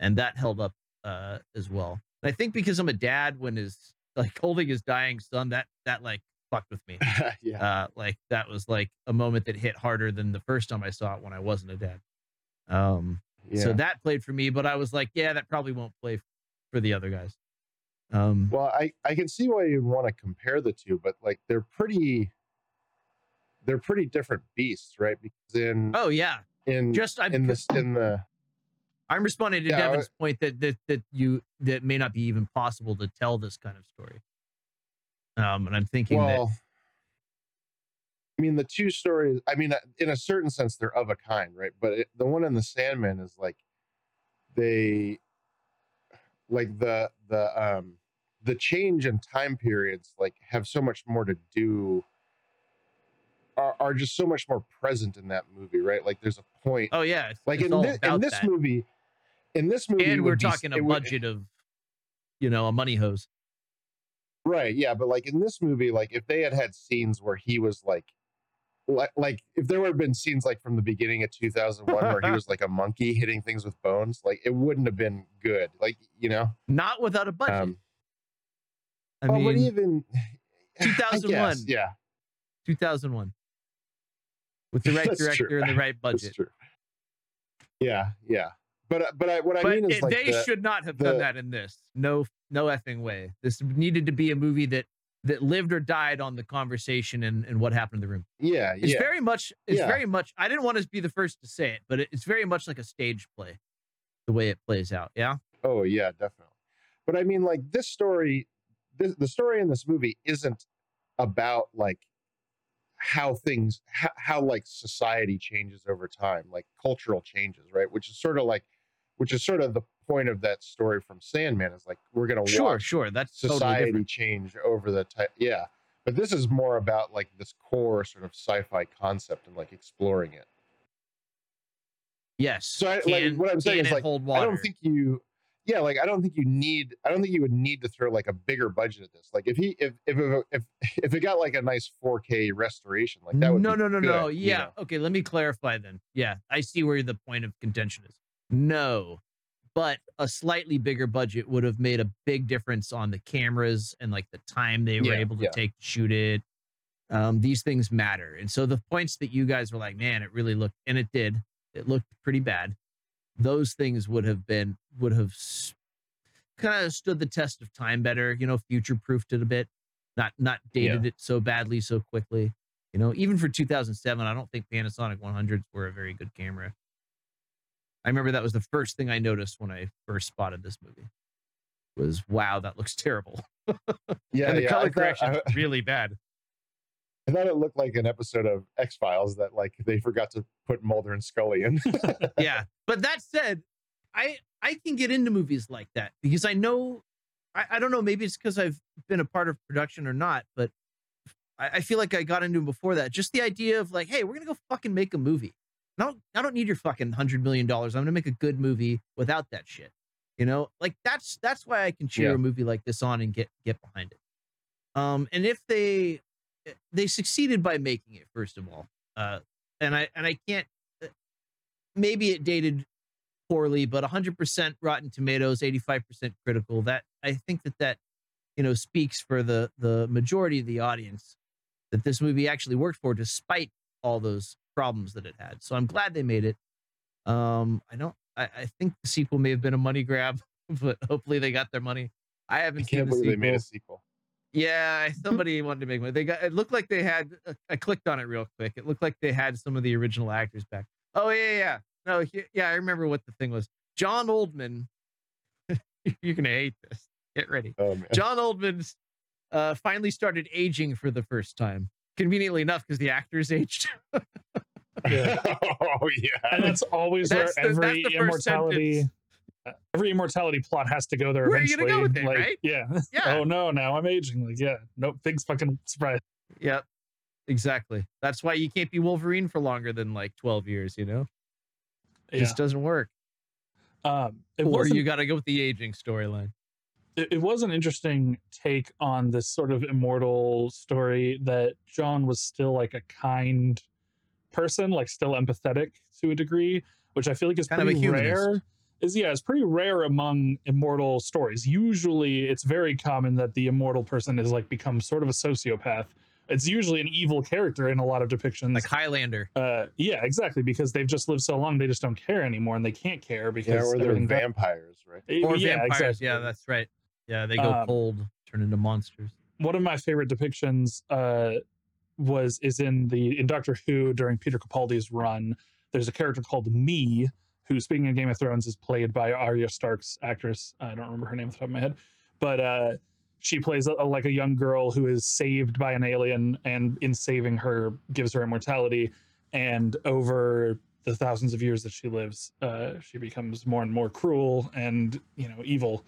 and that held up uh, as well. I think because I'm a dad, when his like holding his dying son, that that like fucked with me. yeah. Uh, like that was like a moment that hit harder than the first time I saw it when I wasn't a dad. Um, yeah. So that played for me, but I was like, yeah, that probably won't play for the other guys. Um, well, I, I can see why you'd want to compare the two, but like they're pretty, they're pretty different beasts, right? Because in oh yeah, in just I'm, in this in the I'm responding to yeah, Devin's I, point that, that that you that may not be even possible to tell this kind of story. Um, and I'm thinking well, that. I mean, the two stories, I mean, in a certain sense, they're of a kind, right? But it, the one in The Sandman is like, they, like the, the, um, the change in time periods, like have so much more to do, are, are just so much more present in that movie, right? Like there's a point. Oh yeah. It's, like it's in, this, in this that. movie, in this movie. And we're talking be, a budget would, of, you know, a money hose. Right. Yeah. But like in this movie, like if they had had scenes where he was like, Like, like if there would have been scenes like from the beginning of two thousand one where he was like a monkey hitting things with bones, like it wouldn't have been good. Like, you know, not without a budget. Um, I oh, mean, but even two thousand one, I guess, yeah, two thousand one with the right That's director true. and the right budget. Yeah, yeah. But but I, what I but mean is it, like they the, should not have the, done that in this. No, no effing way. This needed to be a movie that. that lived or died on the conversation and, and what happened in the room. Yeah. It's yeah. very much, it's yeah. very much, I didn't want to be the first to say it, but it's very much like a stage play, the way it plays out. Yeah. Oh yeah, definitely. But I mean, like this story, this, the story in this movie isn't about like how things, how, how like society changes over time, like cultural changes, right? Which is sort of like, which is sort of the point of that story from Sandman is like we're gonna sure watch sure that's society totally change over the time yeah but this is more about like this core sort of sci-fi concept and like exploring it. Yes. So I, can, like what I'm saying is like I don't think you yeah like I don't think you need I don't think you would need to throw like a bigger budget at this. Like if he if if if if, if it got like a nice four K restoration like that would no be no no good, no yeah you know? Okay, let me clarify then. Yeah, I see where the point of contention is. No. But a slightly bigger budget would have made a big difference on the cameras and like the time they were yeah, able to yeah. take to shoot it. Um, these things matter. And so the points that you guys were like, man, it really looked, and it did, it looked pretty bad. Those things would have been, would have kind of stood the test of time better, you know, future proofed it a bit, not, not dated yeah. it so badly, so quickly, you know, even for two thousand seven, I don't think Panasonic one hundreds were a very good camera. I remember that was the first thing I noticed when I first spotted this movie was, wow, that looks terrible. Yeah, and the yeah, color correction is really bad. I thought it looked like an episode of X-Files that like they forgot to put Mulder and Scully in. Yeah, but that said, I I can get into movies like that because I know, I, I don't know, maybe it's because I've been a part of production or not, but I, I feel like I got into them before that. Just the idea of like, hey, we're going to go fucking make a movie. I don't, I don't need your fucking hundred million dollars. I'm going to make a good movie without that shit. You know, like that's, that's why I can cheer yeah. a movie like this on and get, get behind it. Um, and if they, they succeeded by making it, first of all, uh, and I, and I can't, maybe it dated poorly, but a hundred percent Rotten Tomatoes, eighty-five percent critical, that I think that that, you know, speaks for the, the majority of the audience that this movie actually worked for, despite all those problems that it had. So I'm glad they made it. Um, I don't, I, I think the sequel may have been a money grab, but hopefully they got their money. I haven't I seen the sequel. They made a sequel. Yeah. Somebody wanted to make one. They got, it looked like they had, I clicked on it real quick. It looked like they had some of the original actors back. Oh yeah. Yeah. No. He, yeah. I remember what the thing was. John Oldman. You're going to hate this. Get ready. Oh, John Oldman's uh, finally started aging for the first time. Conveniently enough, because the actors aged. Yeah. Oh yeah, and that's always that's where the, every that's immortality, sentence. every immortality plot has to go there. Where eventually. Are you gonna go with it, like, right? Yeah. yeah. Oh no, now I'm aging. Like yeah, nope. Big's fucking surprise. Yep. Exactly. That's why you can't be Wolverine for longer than like twelve years. You know, it yeah. just doesn't work. Um, it or you got to go with the aging storyline. It was an interesting take on this sort of immortal story that John was still like a kind person, like still empathetic to a degree, which I feel like is kind pretty of a rare. Is yeah, it's pretty rare among immortal stories. Usually, it's very common that the immortal person is like becomes sort of a sociopath it's usually an evil character in a lot of depictions, like Highlander. Uh, yeah, exactly, because they've just lived so long, they just don't care anymore, and they can't care because yeah, or they're vampires, right? It, or yeah, vampires. Exactly. Yeah, that's right. Yeah, they go um, cold, turn into monsters. One of my favorite depictions uh, was is in the in Doctor Who during Peter Capaldi's run. There's a character called Me, who, speaking of Game of Thrones, is played by Arya Stark's actress. I don't remember her name off the top of my head, but uh, she plays a, a, like a young girl who is saved by an alien, and in saving her, gives her immortality. And over the thousands of years that she lives, uh, she becomes more and more cruel and, you know, evil,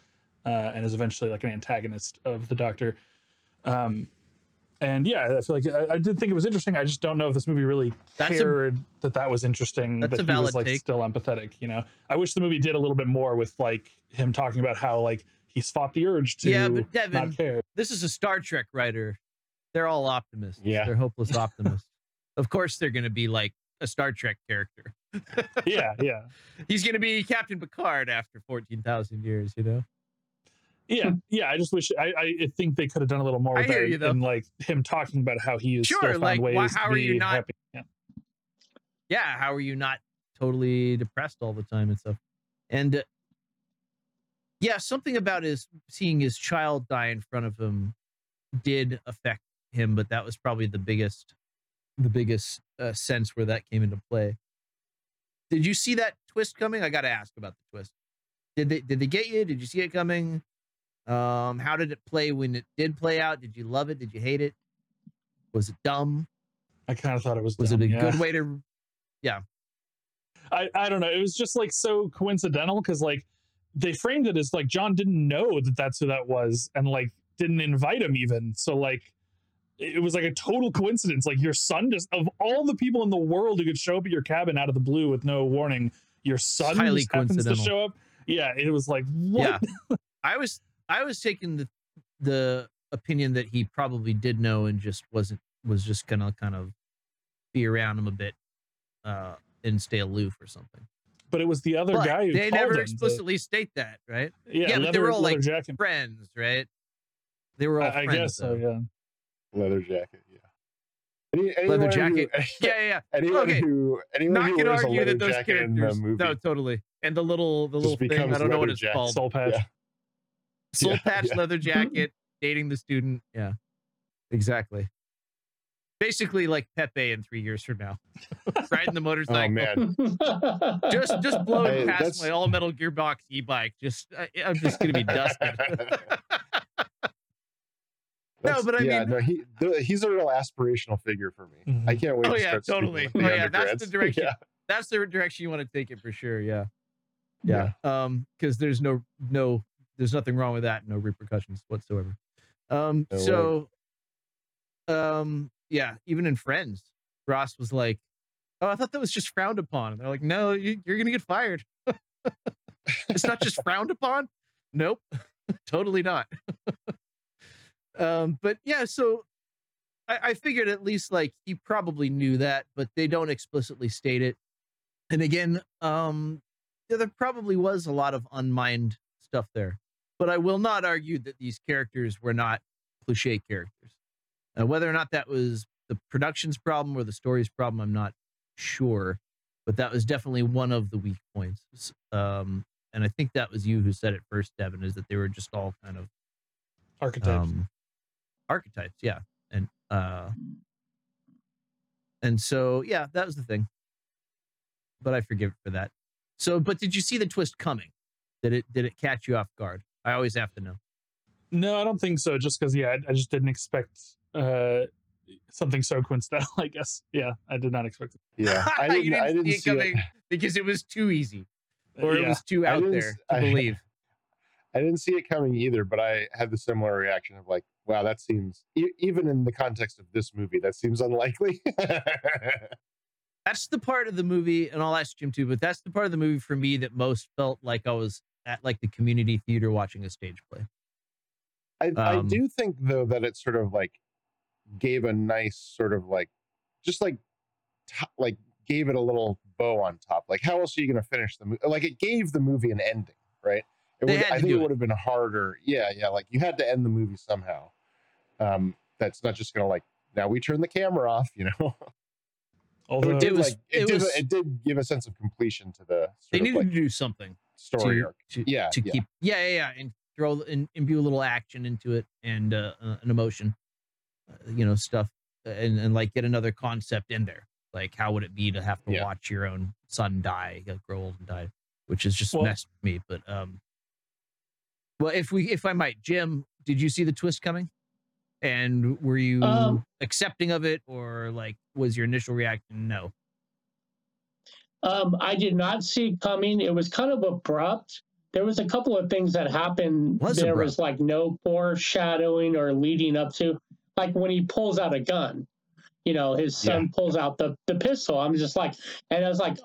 uh, and is eventually like an antagonist of the Doctor. Um, and yeah, I feel like I, I did think it was interesting. I just don't know if this movie really that's cared a, that that was interesting. That's that a he valid was like take. Still empathetic, you know. I wish the movie did a little bit more with like him talking about how like he's fought the urge to yeah, but Devin, not care. This is a Star Trek writer. They're all optimists. Yeah, they're hopeless optimists. Of course, they're going to be like a Star Trek character. yeah, yeah. He's going to be Captain Picard after fourteen thousand years, you know. Yeah, yeah. I just wish I, I think they could have done a little more with that, and like him talking about how he is sure, still found like, ways why, how to are you be not, happy. Yeah. yeah, how are you not totally depressed all the time and stuff? And uh, yeah, something about his seeing his child die in front of him did affect him, but that was probably the biggest, the biggest uh, sense where that came into play. Did you see that twist coming? I got to ask about the twist. Did they did they get you? Did you see it coming? Um, how did it play when it did play out? Did you love it? Did you hate it? Was it dumb? I kind of thought it was was dumb, it a yeah. good way to yeah I, I don't know, it was just like so coincidental because like they framed it as like John didn't know that that's who that was and like didn't invite him even, so like it was like a total coincidence, like your son just of all the people in the world who could show up at your cabin out of the blue with no warning, your son just happens to show up. Yeah, it was like what? Yeah. I was I was taking the the opinion that he probably did know and just wasn't was just gonna kind of be around him a bit uh, and stay aloof or something. But it was the other but guy who they never explicitly to... state that, right? Yeah, yeah leather, but they were all like jacket. friends, right? They were all I, friends. I guess though. so. Yeah, leather jacket. Yeah. Any, leather jacket. Who, yeah, yeah. yeah. Anyone okay. who anyone Not who wears argue a leather that those jacket in the movie. No, totally. And the little the little thing. I don't know what it's jacket. called. Soul patch. Yeah. Soul yeah, patch, yeah. leather jacket, dating the student. Yeah, exactly. Basically like Pepe in three years from now, riding the motorcycle. Oh man, just just blowing I, past that's... my all metal gearbox e-bike. Just I, I'm just gonna be dusted. no, but I yeah, mean, no, he the, he's a real aspirational figure for me. Mm-hmm. I can't wait. Oh to yeah, totally. Oh yeah, that's the direction. Yeah. That's the direction you want to take it for sure. Yeah, yeah. yeah. Um, because there's no no. There's nothing wrong with that. No repercussions whatsoever. Um, no so, way. um, yeah, even in Friends, Ross was like, oh, I thought that was just frowned upon. And they're like, no, you, you're going to get fired. It's not just frowned upon. Nope. Totally not. um, but yeah, so I, I figured at least like he probably knew that, but they don't explicitly state it. And again, um, yeah, there probably was a lot of unmined stuff there. But I will not argue that these characters were not cliche characters. Uh, whether or not that was the production's problem or the story's problem, I'm not sure. But that was definitely one of the weak points. Um, and I think that was you who said it first, Devin, is that they were just all kind of... Archetypes. Um, archetypes, yeah. And uh, and so, yeah, that was the thing. But I forgive it for that. So, but did you see the twist coming? Did it did it catch you off guard? I always have to know. No, I don't think so. Just because, yeah, I, I just didn't expect uh, something so coincidental. I guess, yeah, I did not expect it. Yeah, I didn't, didn't, I didn't see it coming it. because it was too easy, or yeah. it was too out there to I, believe. I didn't see it coming either, but I had the similar reaction of like, wow, that seems e- even in the context of this movie, that seems unlikely. That's the part of the movie, and I'll ask Jim too. But that's the part of the movie for me that most felt like I was at like the community theater watching a stage play. I, um, I do think though that it sort of like gave a nice sort of like just like t- like gave it a little bow on top. Like how else are you going to finish the movie? Like it gave the movie an ending, right? It would, I think it would have been harder. Yeah, yeah. Like you had to end the movie somehow. Um, that's not just going to like now we turn the camera off, you know. Although it did, it was, like, it, it, did was, it did give a sense of completion to the. They needed like to do something story to, arc. To, yeah, to yeah. keep yeah yeah yeah and throw and imbue a little action into it and uh, uh, an emotion, uh, you know, stuff and and like get another concept in there. Like how would it be to have to yeah. watch your own son die, grow old and die, which is just well, messed with me. But um, well, if we if I might, Jim, did you see the twist coming? And were you um, accepting of it, or like was your initial reaction no? Um, I did not see it coming. It was kind of abrupt. There was a couple of things that happened. Was there abrupt. was like no foreshadowing or leading up to, like when he pulls out a gun, you know, his son yeah. pulls out the, the pistol. I'm just like, and I was like,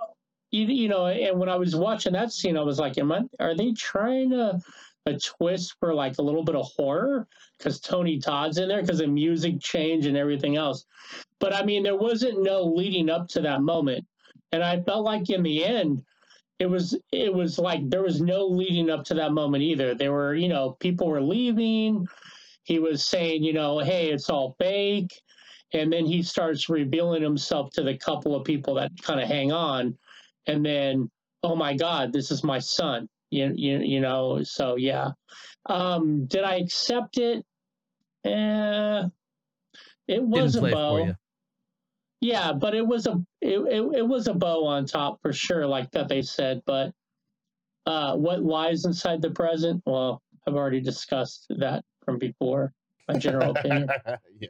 you, you know, and when I was watching that scene, I was like, am I, are they trying to, a twist for like a little bit of horror because Tony Todd's in there because the music change and everything else. But I mean, there wasn't no leading up to that moment. And I felt like in the end, it was, it was like, there was no leading up to that moment either. There were, you know, people were leaving. He was saying, you know, hey, it's all fake. And then he starts revealing himself to the couple of people that kind of hang on. And then, oh my God, this is my son. You, you you know, so yeah. Um, did I accept it? Eh, it was a bow. Yeah, but it was a it, it it was a bow on top for sure, like that they said. But uh, what lies inside the present? Well, I've already discussed that from before. My general opinion. Yeah.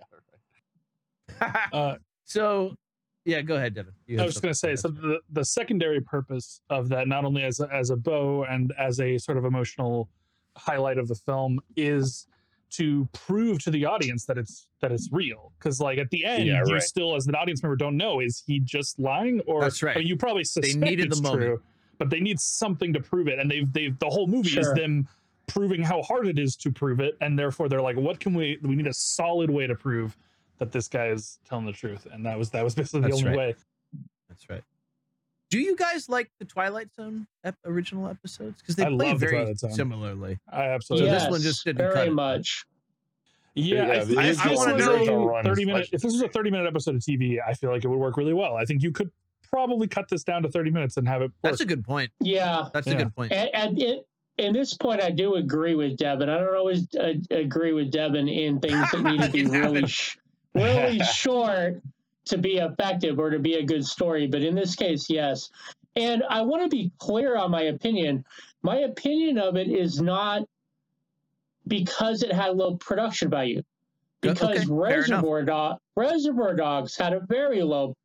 Right. uh, so. Yeah, go ahead, Devin. I was just going to say, so the, the secondary purpose of that, not only as a, as a bow and as a sort of emotional highlight of the film, is to prove to the audience that it's that it's real. Because like at the end, yeah, right. you still, as an audience member, don't know, is he just lying? Or that's right. I mean, you probably suspect they needed it's the moment. True, but they need something to prove it. And they've they've the whole movie sure. is them proving how hard it is to prove it. And therefore, they're like, what can we? We need a solid way to prove that this guy is telling the truth, and that was that was basically that's the only right. way. That's right. Do you guys like the Twilight Zone ep- original episodes? Because they I play very the similarly. I absolutely. So yes, this one just didn't very cut much. It. Yeah, yeah, I, I, I, I want to know thirty minute. If this was a thirty-minute episode of T V, I feel like it would work really well. I think you could probably cut this down to thirty minutes and have it work. That's a good point. Yeah, that's yeah. a good point. And, and it, in this point, I do agree with Devin. I don't always uh, agree with Devin in things that need to be really. Sh- really short to be effective or to be a good story, but in this case, yes. And I want to be clear on my opinion. My opinion of it is not because it had low production value, because okay, Reservoir Dog, Reservoir Dogs had a very low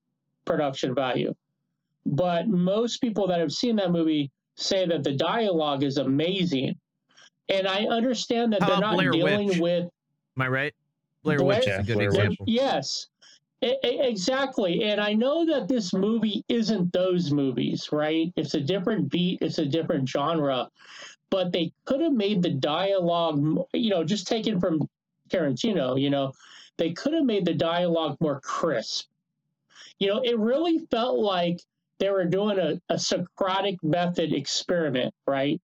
production value. But most people that have seen that movie say that the dialogue is amazing, and I understand that How they're not Blair dealing Witch? with. Am I right? Blair Witch is a good Blair example. Witch. Yes, I- I- exactly. And I know that this movie isn't those movies, right? It's a different beat. It's a different genre. But they could have made the dialogue, you know, just taken from Tarantino, you know, they could have made the dialogue more crisp. You know, it really felt like they were doing a, a Socratic method experiment, right?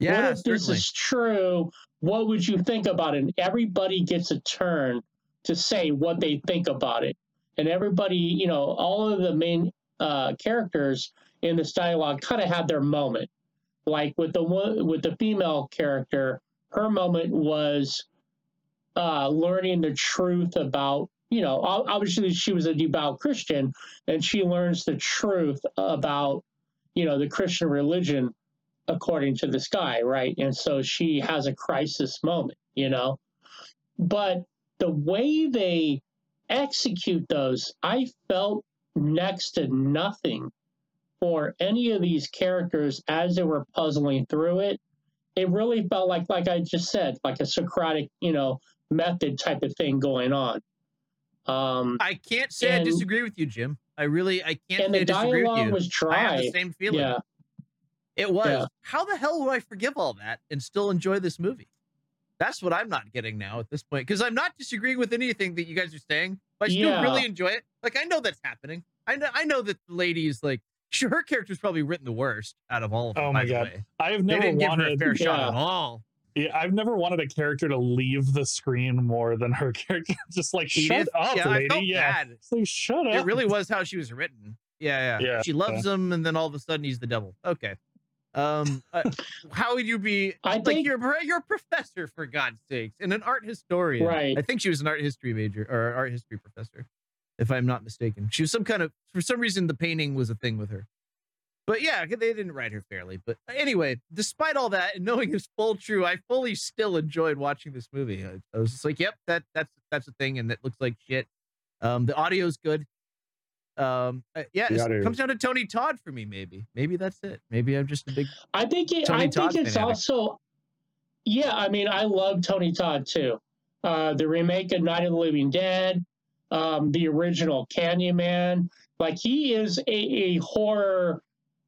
Yeah, what if certainly. this is true? What would you think about it? And everybody gets a turn to say what they think about it. And everybody, you know, all of the main uh, characters in this dialogue kind of had their moment. Like with the with the female character, her moment was uh, learning the truth about, you know, obviously she was a devout Christian, and she learns the truth about, you know, the Christian religion according to this guy, right? And so she has a crisis moment, you know? But the way they execute those, I felt next to nothing for any of these characters as they were puzzling through it. It really felt like, like I just said, like a Socratic, you know, method type of thing going on. Um, I can't say and, I disagree with you, Jim. I really, I can't say I disagree with you. And the dialogue was dry. I have the same feeling. Yeah. It was. Yeah. How the hell would I forgive all that and still enjoy this movie? That's what I'm not getting now at this point, because I'm not disagreeing with anything that you guys are saying, but I still yeah. really enjoy it. Like, I know that's happening. I know, I know that the lady is like, sure, her character's probably written the worst out of all of them. Oh, my God. Way. I have never wanted... They didn't give her a fair yeah. shot at all. Yeah, I've never wanted a character to leave the screen more than her character. Just like, shut up, yeah, lady. I felt yeah. bad. It's like, shut up. It really was how she was written. Yeah, yeah. yeah she loves yeah. him, and then all of a sudden he's the devil. Okay. Um, uh, how would you be? I like think, you're you're a professor, for God's sakes, and an art historian. Right. I think she was an art history major or an art history professor, if I'm not mistaken. She was some kind of, for some reason, the painting was a thing with her. But yeah, they didn't write her fairly. But anyway, despite all that and knowing it's full true, I fully still enjoyed watching this movie. I, I was just like, yep, that that's that's a thing, and that looks like shit. Um, the audio's good. Um, uh, yeah, it comes down to Tony Todd for me. Maybe, maybe that's it. Maybe I'm just a big. I think it. Tony I Todd think it's fanatic. Also. Yeah, I mean, I love Tony Todd too. Uh, the remake of Night of the Living Dead, um, the original Candyman. Like, he is a, a horror.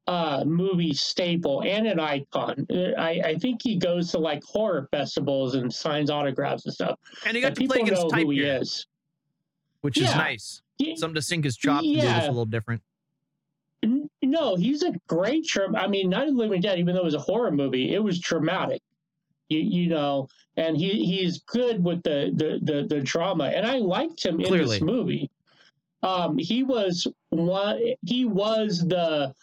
Uh, movie staple and an icon. I, I think he goes to like horror festivals and signs autographs and stuff. And he got and to play against type who he here, is, which yeah. is nice. He, Something to sink his chop yeah. and do is a little different. No, he's a great trip. I mean, Night of the Living Dead, even though it was a horror movie, it was traumatic. You, you know, and he he's good with the the the, the drama. And I liked him Clearly. in this movie. Um, he was one. He was the.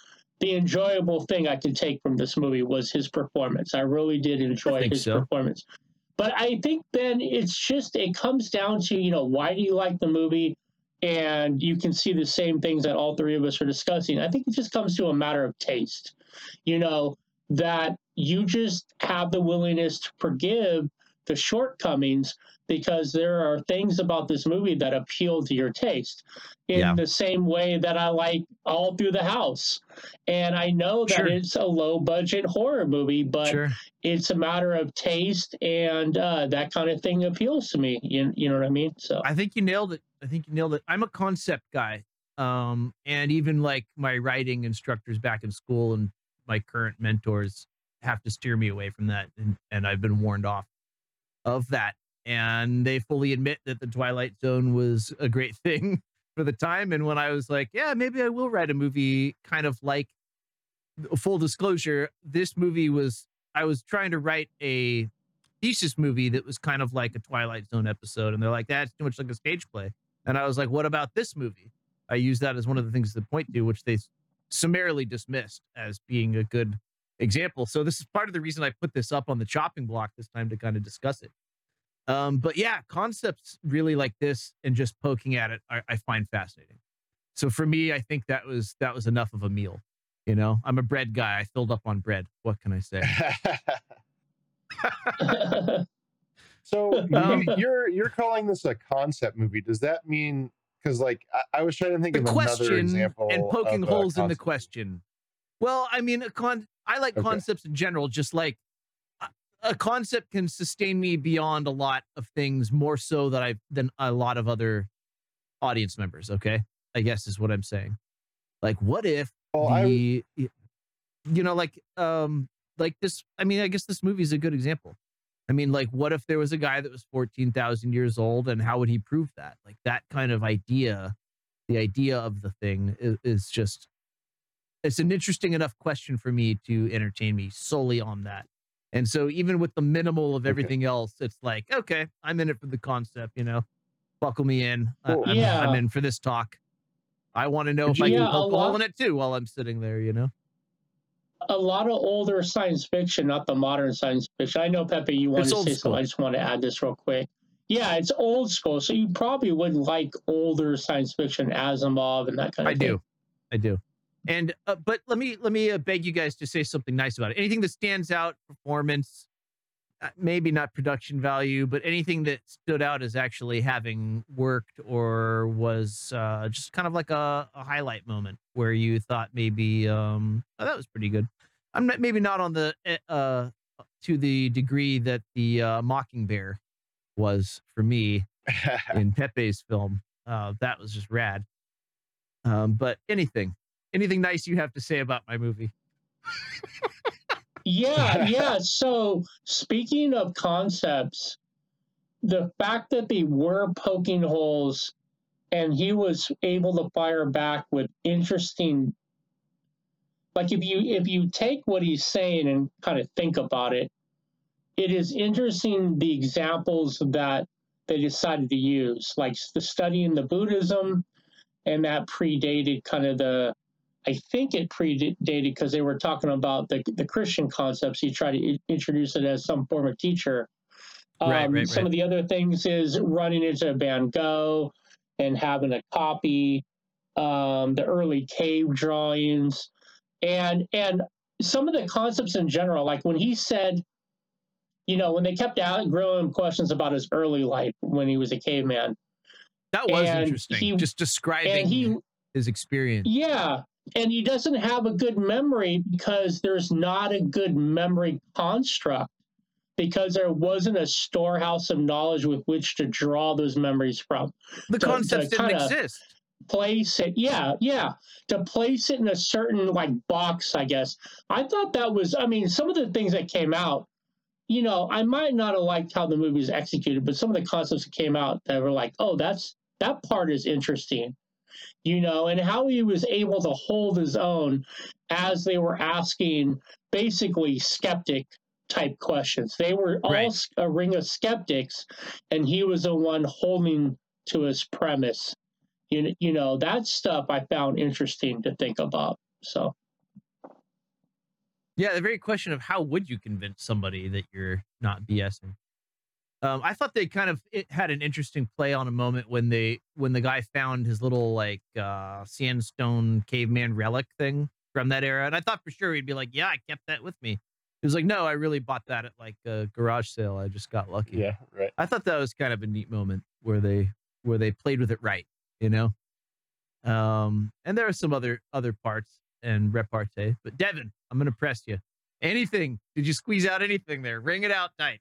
The enjoyable thing I could take from this movie was his performance. I really did enjoy his so. performance. But I think then it's just, it comes down to, you know, why do you like the movie? And you can see the same things that all three of us are discussing. I think it just comes to a matter of taste, you know, that you just have the willingness to forgive the shortcomings because there are things about this movie that appeal to your taste in yeah. the same way that I like All Through the House. And I know that sure. it's a low budget horror movie, but sure. it's a matter of taste, and uh, that kind of thing appeals to me. You, you know what I mean? So I think you nailed it. I think you nailed it. I'm a concept guy. Um, and even like my writing instructors back in school and my current mentors have to steer me away from that. And, and I've been warned off of that. And they fully admit that the Twilight Zone was a great thing for the time. And when I was like, yeah, maybe I will write a movie kind of like, full disclosure, this movie was, I was trying to write a thesis movie that was kind of like a Twilight Zone episode. And they're like, that's too much like a stage play. And I was like, what about this movie? I used that as one of the things to point to, which they summarily dismissed as being a good example. So this is part of the reason I put this up on the chopping block this time to kind of discuss it. Um, but yeah, concepts really like this and just poking at it, I, I find fascinating. So for me, I think that was that was enough of a meal. You know, I'm a bread guy. I filled up on bread. What can I say? So um, you're you're calling this a concept movie? Does that mean because like I, I was trying to think of another example and poking holes in the question? Well, I mean, a con. I like okay. concepts in general, just like. A concept can sustain me beyond a lot of things, more so that I've than a lot of other audience members. Okay, I guess is what I'm saying. Like, what if oh, the, I... you know, like, um, like this. I mean, I guess this movie is a good example. I mean, like, what if there was a guy that was fourteen thousand years old, and how would he prove that? Like that kind of idea, the idea of the thing is, is just, it's an interesting enough question for me to entertain me solely on that. And so even with the minimal of everything okay. else, it's like, okay, I'm in it for the concept, you know, buckle me in. Cool. I, I'm, yeah. I'm in for this talk. I want to know if yeah, I can poke a hole in it too while I'm sitting there, you know? A lot of older science fiction, not the modern science fiction. I know, Pepe, you want to say something. I just want to add this real quick. Yeah, it's old school. So you probably would like older science fiction, Asimov and that kind of I thing. I do. I do. And uh, but let me let me uh, beg you guys to say something nice about it. Anything that stands out, performance, uh, maybe not production value, but anything that stood out as actually having worked or was uh, just kind of like a, a highlight moment where you thought maybe um, oh, that was pretty good. I'm not, maybe not on the uh, to the degree that the uh, Mocking Bear was for me in Pepe's film. Uh, that was just rad. Um, but anything. Anything nice you have to say about my movie? yeah, yeah. So speaking of concepts, the fact that they were poking holes and he was able to fire back with interesting, like if you if you take what he's saying and kind of think about it, it is interesting the examples that they decided to use, like the study in the Buddhism, and that predated kind of the, I think it predated because they were talking about the, the Christian concepts. You try to introduce it as some form of teacher. Um, right, right, some right. of the other things is running into Van Gogh and having a copy, um, the early cave drawings, and and some of the concepts in general. Like when he said, you know, when they kept out grilling questions about his early life when he was a caveman. That was and interesting. He, Just describing he, his experience. Yeah. And he doesn't have a good memory because there's not a good memory construct, because there wasn't a storehouse of knowledge with which to draw those memories from. The so, concepts didn't exist. Place it. Yeah. Yeah. To place it in a certain like box, I guess. I thought that was, I mean, some of the things that came out, you know, I might not have liked how the movie was executed, but some of the concepts that came out that were like, oh, that's, that part is interesting, you know, and how he was able to hold his own as they were asking basically skeptic type questions. They were all right. a ring of skeptics, and he was the one holding to his premise. You, you know, that stuff I found interesting to think about. So. Yeah, the very question of how would you convince somebody that you're not BSing? Um, I thought they kind of it had an interesting play on a moment when they when the guy found his little like uh, sandstone caveman relic thing from that era, and I thought for sure he'd be like, "Yeah, I kept that with me." He was like, "No, I really bought that at like a garage sale. I just got lucky." Yeah, right. I thought that was kind of a neat moment where they where they played with it right, you know. Um, and there are some other other parts and repartee, but Devin, I'm gonna press you. Anything? Did you squeeze out anything there? Ring it out, tight.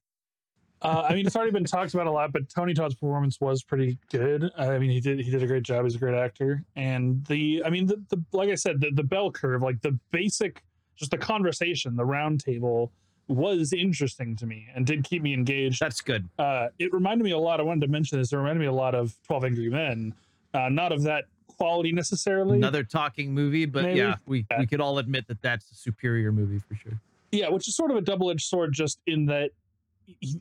Uh, I mean, it's already been talked about a lot, but Tony Todd's performance was pretty good. I mean, he did he did a great job. He's a great actor, and the I mean, the, the like I said, the, the bell curve, like the basic, just the conversation, the round table was interesting to me and did keep me engaged. That's good. Uh, it reminded me a lot. I wanted to mention this. It reminded me a lot of twelve Angry Men, uh, not of that quality necessarily. Another talking movie, but maybe. yeah, we yeah. we could all admit that that's a superior movie for sure. Yeah, which is sort of a double-edged sword, just in that.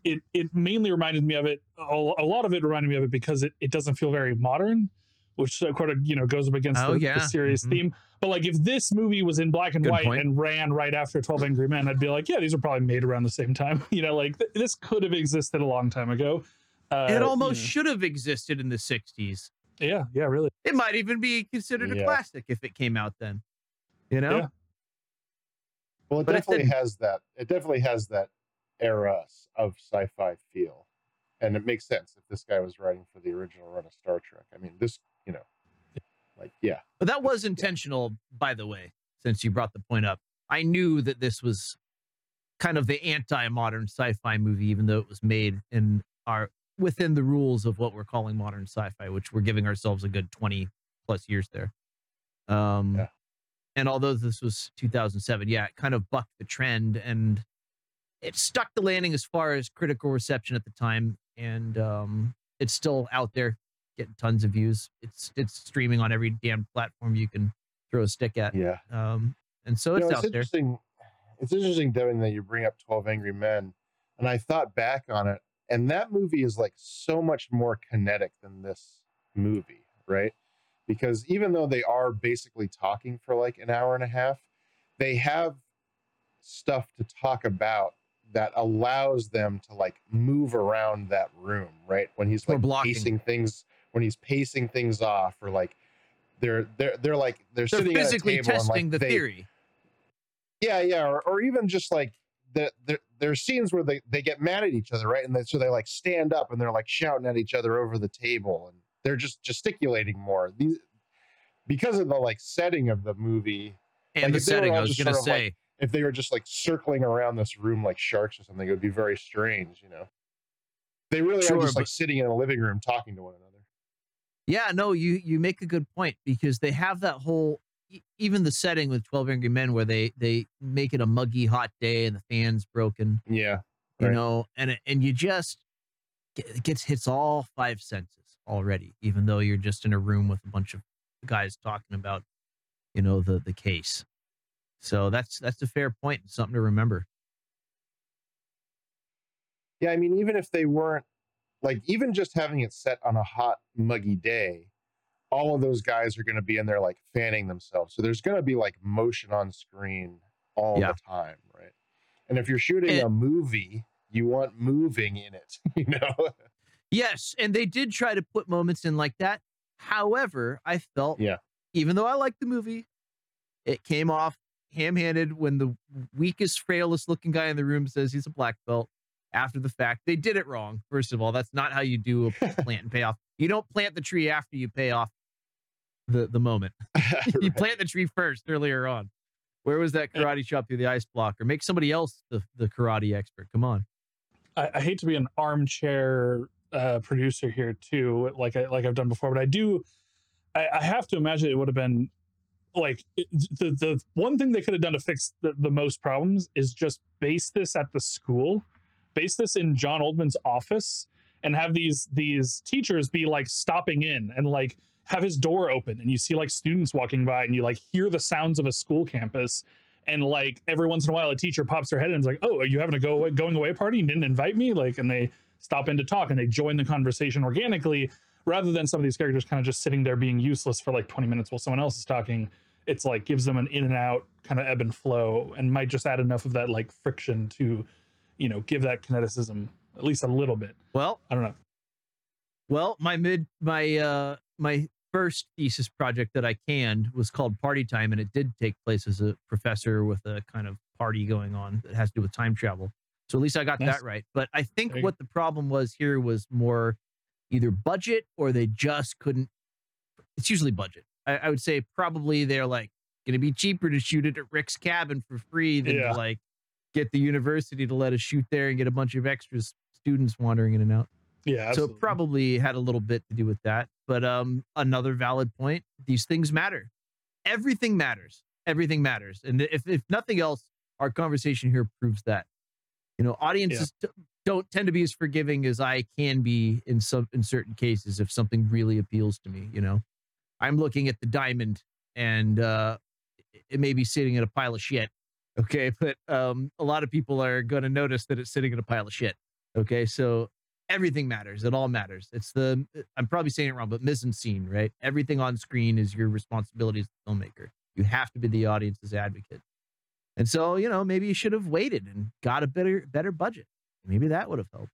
It it mainly reminded me of it. A lot of it reminded me of it because it, it doesn't feel very modern, which sort of, you know, goes up against oh, the, yeah. the serious mm-hmm. theme. But like if this movie was in black and Good white point. and ran right after twelve Angry Men, I'd be like, yeah, these are probably made around the same time. You know, like th- this could have existed a long time ago. Uh, it almost you know. should have existed in the sixties. Yeah, yeah, really. It might even be considered yeah. a classic if it came out then. You know. Yeah. Well, it but definitely it has that. It definitely has that. Era of sci-fi feel, and it makes sense if this guy was writing for the original run of Star Trek. I mean, this, you know, like yeah. But that was intentional, by the way. Since you brought the point up, I knew that this was kind of the anti-modern sci-fi movie, even though it was made in our within the rules of what we're calling modern sci-fi, which we're giving ourselves a good twenty plus years there. Um, yeah. And although this was two thousand seven, yeah, it kind of bucked the trend and. It stuck the landing as far as critical reception at the time, and um, it's still out there getting tons of views. It's it's streaming on every damn platform you can throw a stick at. Yeah. Um, and so it's, you know, it's out interesting, there. It's interesting, Devin, that you bring up twelve Angry Men, and I thought back on it, and that movie is like so much more kinetic than this movie, right? Because even though they are basically talking for like an hour and a half, they have stuff to talk about that allows them to like move around that room, right? When he's like pacing things, when he's pacing things off, or like they're they're they're like they're, they're sitting physically at a table testing and, like, the they, theory. Yeah, yeah, or, or even just like the, the there are scenes where they they get mad at each other, right? And then so they like stand up and they're like shouting at each other over the table, and they're just gesticulating more. These because of the like setting of the movie and like, the setting. I was gonna say. Like, if they were just like circling around this room like sharks or something, it would be very strange, you know. They really sure, are just like sitting in a living room talking to one another. Yeah, no, you you make a good point, because they have that whole, even the setting with twelve Angry Men where they they make it a muggy hot day and the fan's broken. Yeah, you right. know, and it, and you just it gets hits all five senses already, even though you're just in a room with a bunch of guys talking about, you know, the the case. So that's that's a fair point and something to remember. yeah, I mean, even if they weren't, like, even just having it set on a hot, muggy day, all of those guys are going to be in there, like, fanning themselves. So there's going to be, like, motion on screen all yeah. the time, right? And if you're shooting and, a movie, you want moving in it, you know? Yes, and they did try to put moments in like that. However, I felt, yeah. even though I liked the movie, it came off ham-handed when the weakest, frailest-looking guy in the room says he's a black belt. After the fact, they did it wrong. First of all, that's not how you do a plant and payoff. You don't plant the tree after you pay off the, the moment. You right. plant the tree first earlier on. Where was that karate chop through the ice block? Or make somebody else the, the karate expert. Come on. I, I hate to be an armchair uh, producer here too, like I like I've done before, but I do. I, I have to imagine it would have been like it, the the one thing they could have done to fix the, the most problems is just base this at the school. Base this in John Oldman's office and have these these teachers be like stopping in and like have his door open and you see like students walking by and you like hear the sounds of a school campus and like every once in a while a teacher pops their head and is like, oh, are you having a go away, going away party? You didn't invite me? Like, and they stop in to talk and they join the conversation organically rather than some of these characters kind of just sitting there being useless for like twenty minutes while someone else is talking. It's like gives them an in and out kind of ebb and flow and might just add enough of that like friction to, you know, give that kineticism at least a little bit. Well, I don't know. Well, my mid, my, uh, my first thesis project that I canned was called Party Time. And it did take place as a professor with a kind of party going on that has to do with time travel. So at least I got nice. that right. But I think what the problem was here was more either budget or they just couldn't, it's usually budget. I, I would say probably they're like going to be cheaper to shoot it at Rick's cabin for free than yeah. to like, get the university to let us shoot there and get a bunch of extra students wandering in and out. Yeah, absolutely. So it probably had a little bit to do with that. But um, another valid point, these things matter. Everything matters. Everything matters. And if, if nothing else, our conversation here proves that. You know, audiences yeah. t- don't tend to be as forgiving as I can be in some in certain cases if something really appeals to me, you know. I'm looking at the diamond and uh, it may be sitting in a pile of shit. Okay, but um, a lot of people are going to notice that it's sitting in a pile of shit. Okay, so everything matters. It all matters. It's the, I'm probably saying it wrong, but mise en scene, right? Everything on screen is your responsibility as a filmmaker. You have to be the audience's advocate. And so, you know, maybe you should have waited and got a better better budget. Maybe that would have helped.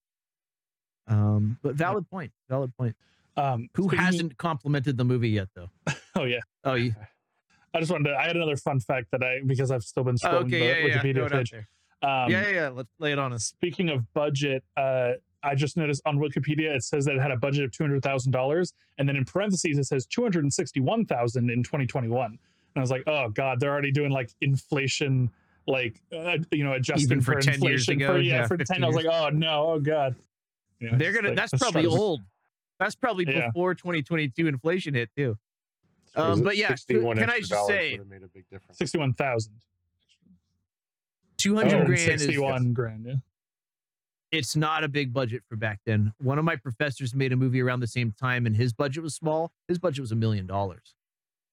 Um, but valid point, valid point. Um, Who hasn't complimented the movie yet, though? Oh, yeah. Oh, yeah. I just wanted to, I had another fun fact that I, because I've still been scrolling oh, okay, the yeah, Wikipedia yeah, page. Um, yeah, yeah, let's lay it on us. Speaking of budget, uh, I just noticed on Wikipedia, it says that it had a budget of two hundred thousand dollars. And then in parentheses, it says two hundred sixty-one thousand dollars in twenty twenty-one. And I was like, oh God, they're already doing like inflation, like, uh, you know, adjustment for, for ten inflation. Years ago, for, yeah, yeah, for ten, years. I was like, oh no, oh God. You know, they're going like, to, that's probably strong. old. That's probably yeah. before twenty twenty-two inflation hit too. Um, but yeah, can I just say sixty-one thousand, two hundred oh, grand, sixty-one is, grand. Yeah. It's not a big budget for back then. One of my professors made a movie around the same time and his budget was small. His budget was a million dollars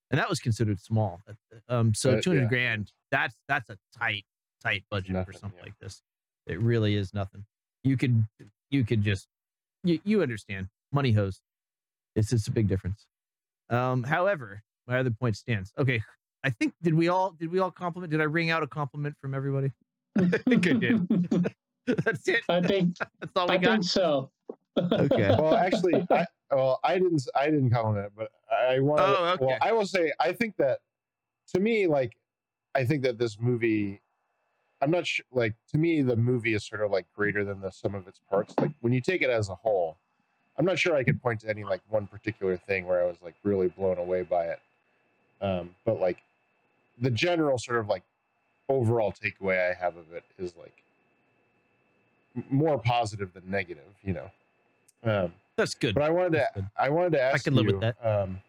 and that was considered small. Um, so uh, two hundred yeah. grand, that's, that's a tight, tight budget nothing, for something yeah. like this. It really is nothing. You could, you could just, you, you understand money hose. It's just a big difference. Um, however, my other point stands. Okay, I think did we all did we all compliment? Did I ring out a compliment from everybody? I think I did. That's it. I think that's all we I got. Think so. Okay. Well, actually, I, well, I didn't. I didn't compliment, but I want. Oh, okay. Well, I will say. I think that to me, like, I think that this movie. I'm not sure. Like to me, the movie is sort of like greater than the sum of its parts. Like when you take it as a whole. I'm not sure I could point to any like one particular thing where I was like really blown away by it. Um, but like the general sort of like overall takeaway I have of it is like more positive than negative, you know? Um, That's good. But I wanted to, I wanted to ask I can live you, with that. Um,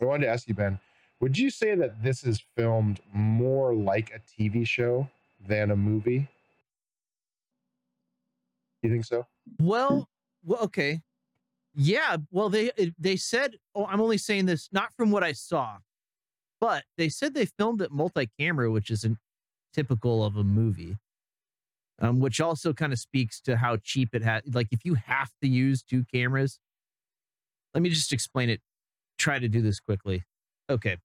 I wanted to ask you, Ben, would you say that this is filmed more like a T V show than a movie? You think so? Well, well, okay. Yeah, well, they they said, oh, I'm only saying this, not from what I saw, but they said they filmed it multi-camera, which isn't typical of a movie. um, which also kind of speaks to how cheap it has. Like, if you have to use two cameras, let me just explain it. Try to do this quickly. Okay.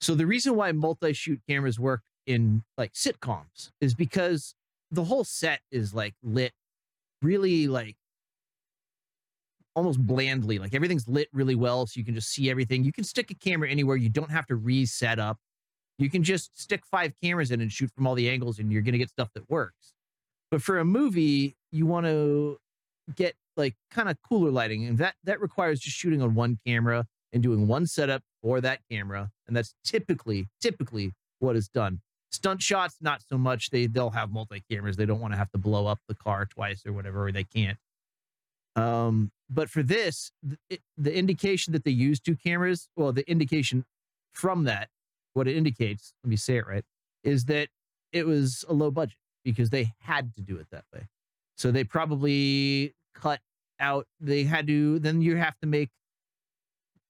So the reason why multi-shoot cameras work in like sitcoms is because the whole set is like lit really like almost blandly, like everything's lit really well. So you can just see everything. You can stick a camera anywhere. You don't have to reset up. You can just stick five cameras in and shoot from all the angles and you're going to get stuff that works. But for a movie, you want to get like kind of cooler lighting. And that, that requires just shooting on one camera and doing one setup for that camera. And that's typically, typically what is done. Stunt shots, not so much. They, they'll have multi-cameras. They don't want to have to blow up the car twice or whatever, or they can't. Um, but for this, it, the indication that they use two cameras, well, the indication from that, what it indicates, let me say it right, is that it was a low budget because they had to do it that way. So they probably cut out, they had to, then you have to make,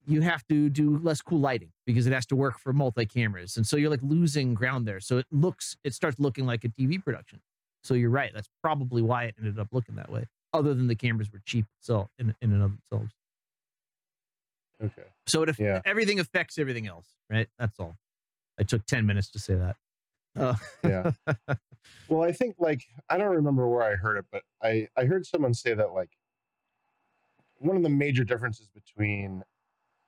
you have to do less cool lighting because it has to work for multi-cameras. And so you're like losing ground there. So it looks, it starts looking like a T V production. So you're right. That's probably why it ended up looking that way. Other than the cameras were cheap itself in, in and of themselves. Okay. So it, yeah. everything affects everything else, right? That's all. I took ten minutes to say that. Uh. Yeah. Well, I think like, I don't remember where I heard it, but I, I heard someone say that like one of the major differences between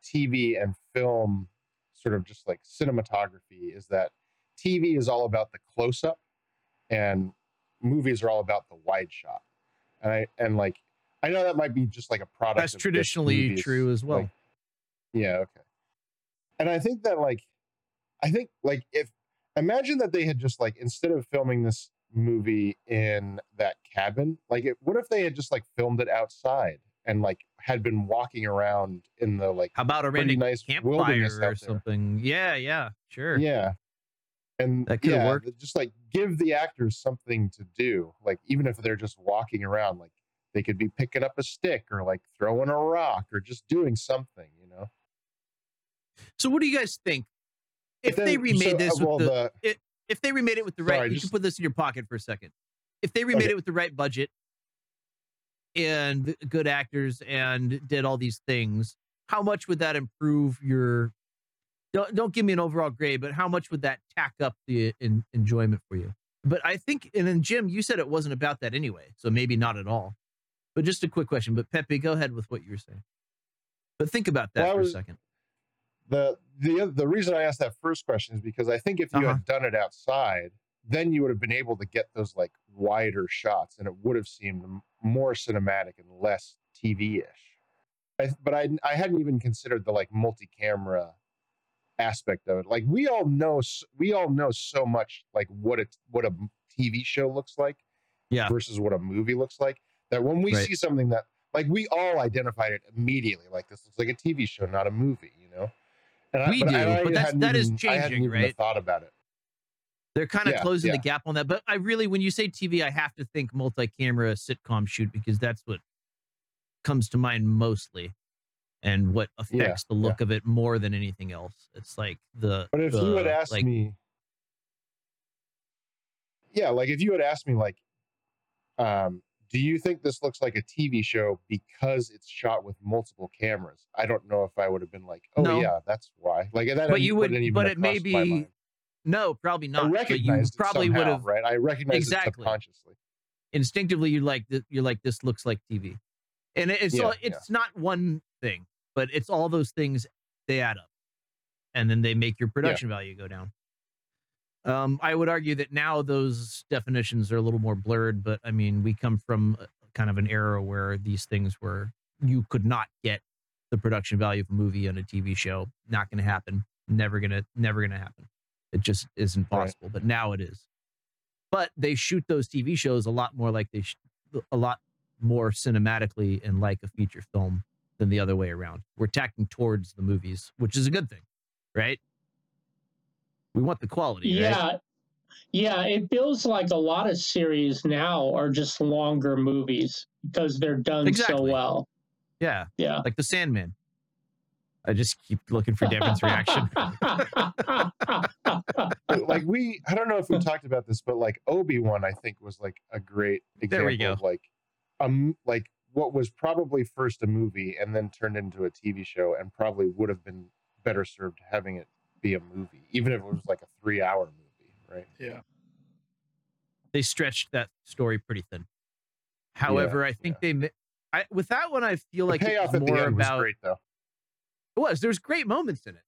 T V and film, sort of just like cinematography, is that T V is all about the close-up and movies are all about the wide shot. And I and like I know that might be just like a product. That's of traditionally true as well. Like, yeah, okay. And I think that like I think like if imagine that they had just like instead of filming this movie in that cabin, like it, what if they had just like filmed it outside and like had been walking around in the like how about a random nice campfire or something? Yeah, yeah, sure. Yeah. And that could yeah, work. Just like give the actors something to do. Like even if they're just walking around, like they could be picking up a stick or like throwing a rock or just doing something, you know? So what do you guys think? If then, they remade so, this, with well, the, the, if they remade it with the right, sorry, you just, can put this in your pocket for a second. If they remade okay. it with the right budget and good actors and did all these things, how much would that improve your... Don't don't give me an overall grade, but how much would that tack up the in, enjoyment for you? But I think, and then Jim, you said it wasn't about that anyway, so maybe not at all. But just a quick question. But Pepe, go ahead with what you were saying. But think about that well, for was, a second. The the the reason I asked that first question is because I think if you uh-huh. had done it outside, then you would have been able to get those like wider shots, and it would have seemed more cinematic and less T V-ish. I, but I I hadn't even considered the like multi-camera aspect of it. Like we all know we all know so much like what a what a T V show looks like yeah. versus what a movie looks like, that when we right. see something that like we all identified it immediately, like this looks like a T V show, not a movie, you know? And we I, but do I, I but that's, that is changing. I hadn't even right thought about it. They're kind of yeah, closing yeah. the gap on that, but I really, when you say T V, I have to think multi-camera sitcom shoot because that's what comes to mind mostly. And what affects yeah, the look yeah. of it more than anything else. It's like the... But if the, you had asked like, me... Yeah, like if you had asked me, like, um, do you think this looks like a T V show because it's shot with multiple cameras? I don't know if I would have been like, oh, no. yeah, that's why. Like, that but you would, even but it may be... No, probably not. I recognized but you probably would have right? I recognized exactly. it subconsciously. Instinctively, you're like, you're like, this looks like T V. And it's yeah, all, it's yeah. not one thing, but it's all those things, they add up. And then they make your production yeah. value go down. Um, I would argue that now those definitions are a little more blurred, but I mean, we come from a, kind of an era where these things were, you could not get the production value of a movie on a T V show. Not going to happen. Never going to, never going to happen. It just isn't possible, right. but now it is. But they shoot those T V shows a lot more like they, sh- a lot more cinematically and like a feature film than the other way around. We're tacking towards the movies, which is a good thing, right? We want the quality, yeah, right? Yeah, it feels like a lot of series now are just longer movies because they're done exactly. so well. Yeah, yeah. Like The Sandman. I just keep looking for Devin's reaction. Like like we, I don't know if we talked about this, but like Obi-Wan, I think was like a great example there we go. of like, um, like what was probably first a movie and then turned into a T V show, and probably would have been better served having it be a movie, even if it was like a three hour movie. Right. Yeah. They stretched that story pretty thin. However, yeah, I think yeah. they, I, with that one, I feel the like it was more about, was great, it was, there was great moments in it.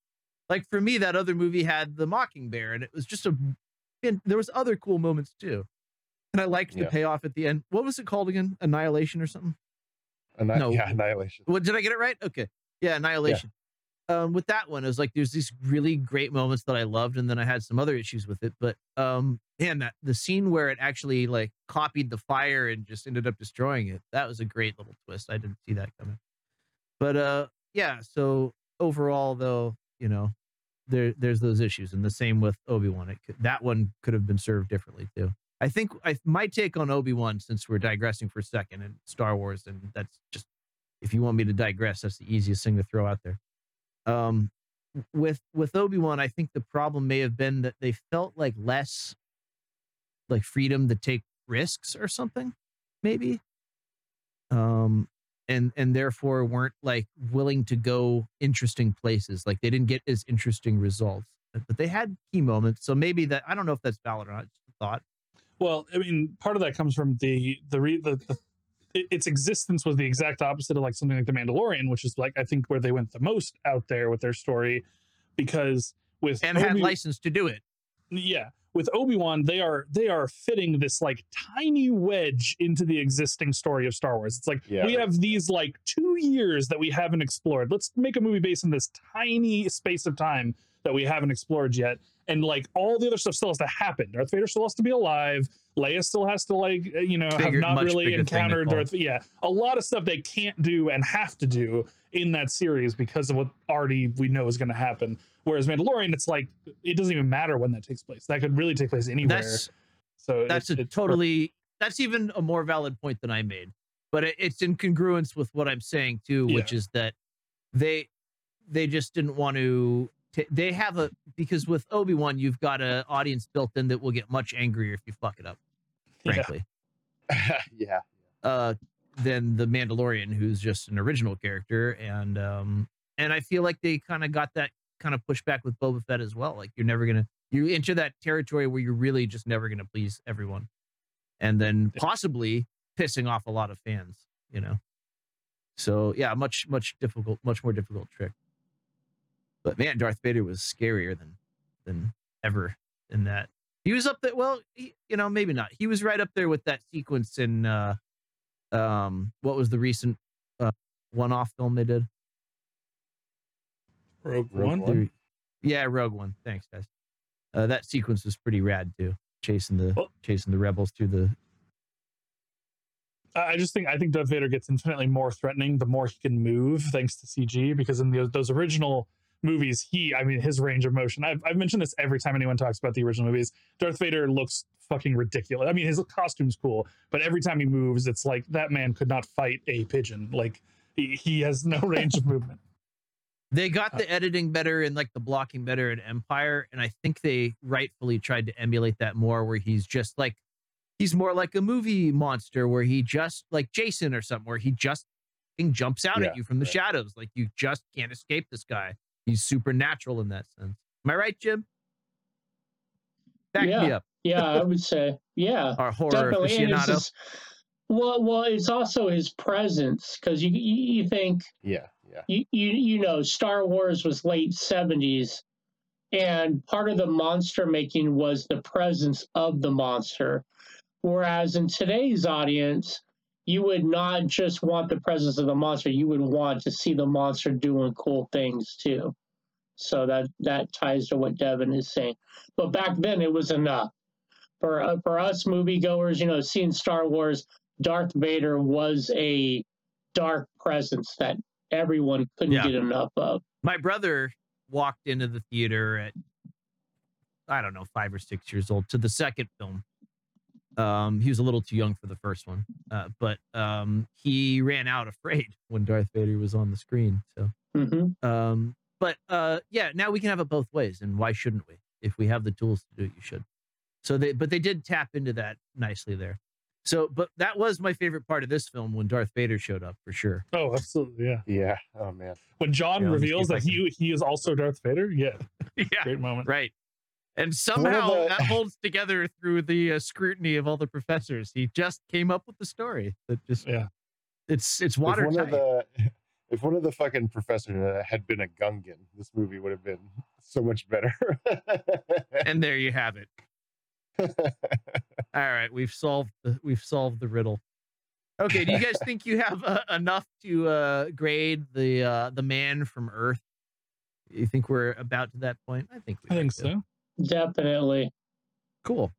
Like for me, that other movie had The Mockingbird, and it was just a, and there was other cool moments too. And I liked the yeah. payoff at the end. What was it called again? Annihilation or something? Anni- no. Yeah, Annihilation. What, did I get it right? Okay. Yeah, Annihilation. Yeah. Um, with that one, it was like, there's these really great moments that I loved, and then I had some other issues with it. But um, man, that the scene where it actually like copied the fire and just ended up destroying it, that was a great little twist. I didn't see that coming. But uh, yeah, so overall though, you know, there there's those issues, and the same with Obi-Wan. It could, that one could have been served differently too. I think I, my take on Obi-Wan, since we're digressing for a second, and Star Wars, and that's just, if you want me to digress, that's the easiest thing to throw out there. Um, with with Obi-Wan, I think the problem may have been that they felt like less like freedom to take risks or something, maybe. Um, and and therefore weren't like willing to go interesting places. Like they didn't get as interesting results, but they had key moments. So maybe that, I don't know if that's valid or not. Just a thought. Well, I mean, part of that comes from the the, re, the the its existence was the exact opposite of like something like The Mandalorian, which is like I think where they went the most out there with their story, because with and Obi- had license to do it. Yeah, with Obi-Wan, they are they are fitting this like tiny wedge into the existing story of Star Wars. It's like yeah. we have these like two years that we haven't explored. Let's make a movie based on this tiny space of time that we haven't explored yet. And like all the other stuff still has to happen. Darth Vader still has to be alive. Leia still has to like, you know, bigger, have not really encountered Darth. Yeah. A lot of stuff they can't do and have to do in that series because of what already we know is going to happen. Whereas Mandalorian, it's like, it doesn't even matter when that takes place. That could really take place anywhere. That's, so that's it, a it's totally, perfect. That's even a more valid point than I made, but it, it's in congruence with what I'm saying too, yeah. which is that they, they just didn't want to, T- they have a, because with Obi-Wan, you've got an audience built in that will get much angrier if you fuck it up, frankly. Yeah. yeah. Uh, than the Mandalorian, who's just an original character. And um, and I feel like they kind of got that kind of pushback with Boba Fett as well. Like you're never going to, you enter that territory where you're really just never going to please everyone. And then possibly pissing off a lot of fans, you know? So yeah, much, much difficult, much more difficult trick. But man, Darth Vader was scarier than than ever in that. He was up there. Well, he, you know, maybe not. He was right up there with that sequence in uh, um, what was the recent uh, one-off film they did? Rogue, Rogue One? Yeah, Rogue One. Thanks, guys. Uh, that sequence was pretty rad too. Chasing the oh. chasing the rebels through the. I just think I think Darth Vader gets infinitely more threatening the more he can move, thanks to C G. Because in the, those original movies, he, I mean, his range of motion. I've, I've mentioned this every time anyone talks about the original movies. Darth Vader looks fucking ridiculous. I mean, his costume's cool, but every time he moves, it's like that man could not fight a pigeon. Like he, he has no range of movement. They got the editing better and like the blocking better in Empire, and I think they rightfully tried to emulate that more, where he's just like, he's more like a movie monster, where he just like Jason or something, where he just jumps out yeah, at you from the right. shadows. Like you just can't escape this guy. He's supernatural in that sense. Am I right, Jim? Back yeah. me up. yeah, I would say. Yeah. Our horror definitely. aficionado. Just, well, well, it's also his presence, because you, you you think... Yeah, yeah. You, you, you know, Star Wars was late seventies, and part of the monster making was the presence of the monster. Whereas in today's audience, you would not just want the presence of the monster, you would want to see the monster doing cool things too. So that, that ties to what Devin is saying. But back then it was enough. For uh, for us moviegoers, you know, seeing Star Wars, Darth Vader was a dark presence that everyone couldn't yeah. get enough of. My brother walked into the theater at, I don't know, five or six years old to the second film. Um, he was a little too young for the first one, uh, but um, he ran out afraid when Darth Vader was on the screen. So, mm-hmm. um, but uh, yeah, now we can have it both ways, and why shouldn't we? if we have the tools to do it, you should. So they, but they did tap into that nicely there. So, but that was my favorite part of this film when Darth Vader showed up, for sure. Oh, absolutely. Yeah. Yeah. Oh, man. When John yeah, reveals that he he is also Darth Vader. Yeah. Yeah. Great moment. Right. And somehow the... that holds together through the uh, scrutiny of all the professors. He just came up with the story that just, yeah. It's, it's watertight. If one of the, if one of the fucking professors had been a Gungan, this movie would have been so much better. And there you have it. All right, we've solved the, we've solved the riddle. Okay, do you guys think you have uh, enough to uh, grade the uh, the Man from Earth? You think we're about to that point? I think we I think so. Definitely. Cool.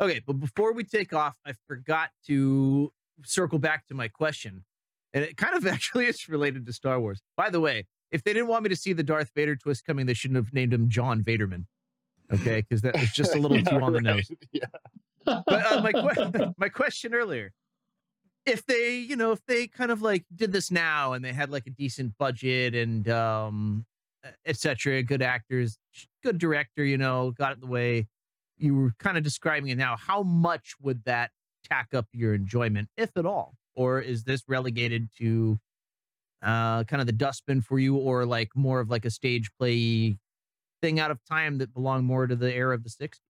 Okay, but before we take off, I forgot to circle back to my question, and it kind of actually is related to Star Wars. By the way, if they didn't want me to see the Darth Vader twist coming, they shouldn't have named him John Vaderman. Okay, because that was just a little yeah, too on the nose. Right. Yeah. But uh, my que- my question earlier, if they, you know, if they kind of like did this now and they had like a decent budget and um, et cetera, good actors, good director, you know, got it the way you were kind of describing it now, how much would that tack up your enjoyment, if at all? Or is this relegated to uh, kind of the dustbin for you, or like more of like a stage play thing out of time that belonged more to the era of the sixties?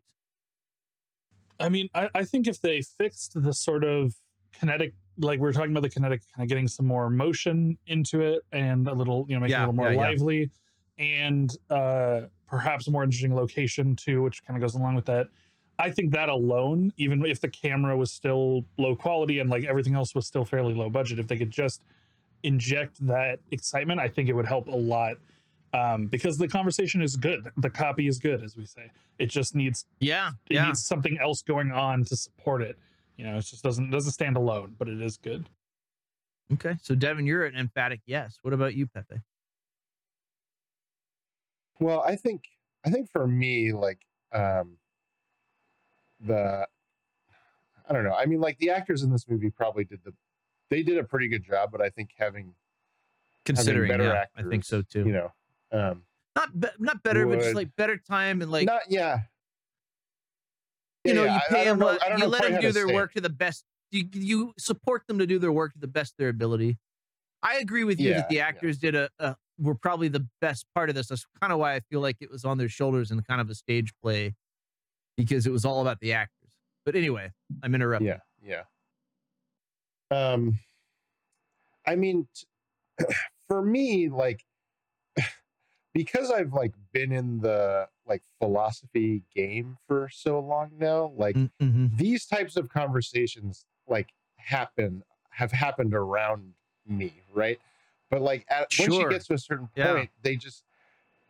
I mean, I, I think if they fixed the sort of kinetic, like we were talking about the kinetic, kind of getting some more motion into it and a little, you know, making yeah, it a little more yeah, lively yeah. and uh, perhaps a more interesting location too, which kind of goes along with that. I think that alone, even if the camera was still low quality and like everything else was still fairly low budget, if they could just inject that excitement, I think it would help a lot. Um, because the conversation is good. The copy is good, as we say. It just needs yeah, it yeah. needs something else going on to support it. You know, it just doesn't doesn't stand alone, but it is good. Okay. So Devin, you're an emphatic yes. What about you, Pepe? Well, I think I think for me, like um, the I don't know. I mean, like the actors in this movie probably did the they did a pretty good job, but I think having considering having better yeah, actors, I think so too. You know. Um, not be- not better, would, but just like better time and like not yeah. You know, yeah, you pay I, I them, know, a, you know let them do their work it. to the best. You you support them to do their work to the best of their ability. I agree with you yeah, that the actors yeah. did a, a were probably the best part of this. That's kind of why I feel like it was on their shoulders and kind of a stage play, because it was all about the actors. But anyway, I'm interrupting. Yeah, yeah. Um, I mean, t- for me, like. Because I've like been in the like philosophy game for so long now, like mm-hmm. these types of conversations like happen, have happened around me. Right. But like, at, sure. once you get to a certain point, yeah. they just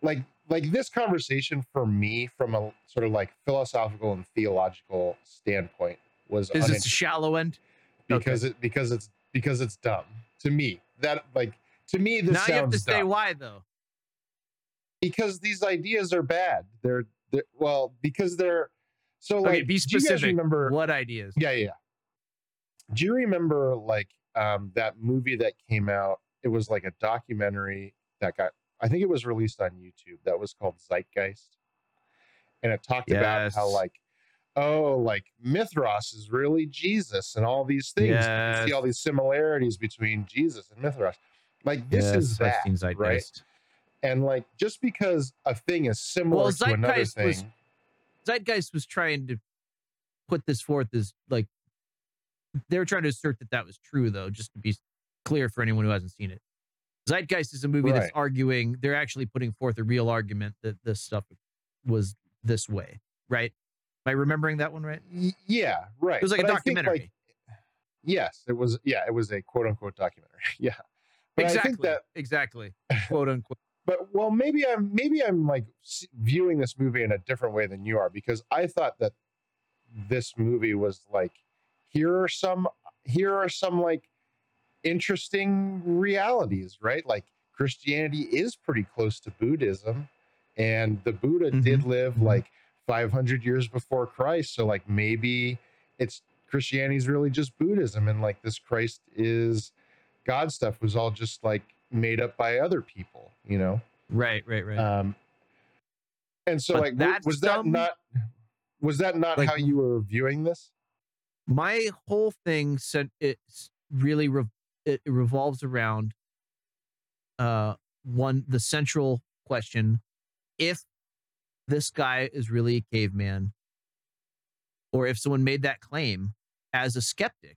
like, like this conversation for me from a sort of like philosophical and theological standpoint was, is it shallow end? Because okay. it, because it's, because it's dumb to me that like, to me, this now sounds you have to dumb. Say why though. Because these ideas are bad. They're, they're well, because they're so like. Okay, be specific. Do you guys remember what ideas? Yeah, yeah. Do you remember like um, that movie that came out? It was like a documentary that got. I think it was released on YouTube. That was called Zeitgeist, and it talked yes. about how like, oh, like Mithras is really Jesus, and all these things. Yes. You can see all these similarities between Jesus and Mithras. Like this yes, is that Zeitgeist. Right? And like, just because a thing is similar well, to another thing, was, Zeitgeist was trying to put this forth as like they were trying to assert that that was true, though. Just to be clear for anyone who hasn't seen it, Zeitgeist is a movie right. that's arguing. They're actually putting forth a real argument that this stuff was this way, right? Am I remembering that one right? Y- yeah, right. It was like but a documentary. Think, like, yes, it was. Yeah, it was a quote unquote documentary. Yeah, but exactly. I think that, exactly. Quote unquote. But well, maybe I'm maybe I'm like viewing this movie in a different way than you are, because I thought that this movie was like, here are some here are some like interesting realities, right? Like Christianity is pretty close to Buddhism, and the Buddha mm-hmm. did live like five hundred years before Christ, so like maybe it's Christianity is really just Buddhism, and like this Christ is God stuff was all just like made up by other people, you know? Right, right, right. Um, And so, but like, that's was that dumb. not was that not like, how you were viewing this? My whole thing said it's really re- it revolves around uh one the central question: if this guy is really a caveman, or if someone made that claim as a skeptic,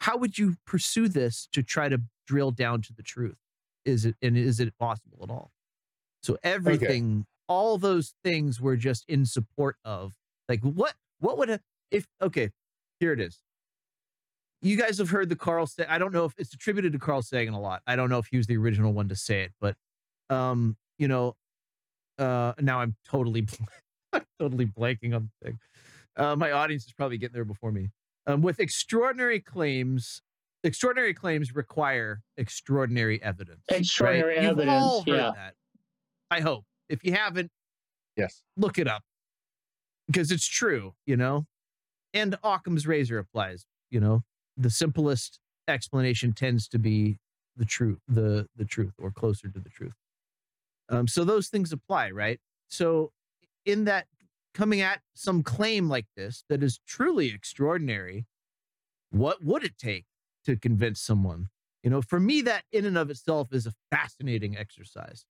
how would you pursue this to try to drill down to the truth? Is it and is it possible at all? So everything, okay. all those things were just in support of, like, what what would a, if okay, here it is. You guys have heard the Carl Sagan. I don't know if it's attributed to Carl Sagan a lot. I don't know if he was the original one to say it, but um, you know, uh, now I'm totally, bl- totally blanking on the thing. Uh, my audience is probably getting there before me. Um, with extraordinary claims, extraordinary claims require extraordinary evidence. Extraordinary right? evidence. You've all heard yeah. that. I hope. If you haven't, yes, look it up, because it's true, you know. And Occam's razor applies, you know. The simplest explanation tends to be the truth, the the truth, or closer to the truth. Um, so those things apply, right? So in that, coming at some claim like this that is truly extraordinary, what would it take to convince someone? You know, for me, that in and of itself is a fascinating exercise.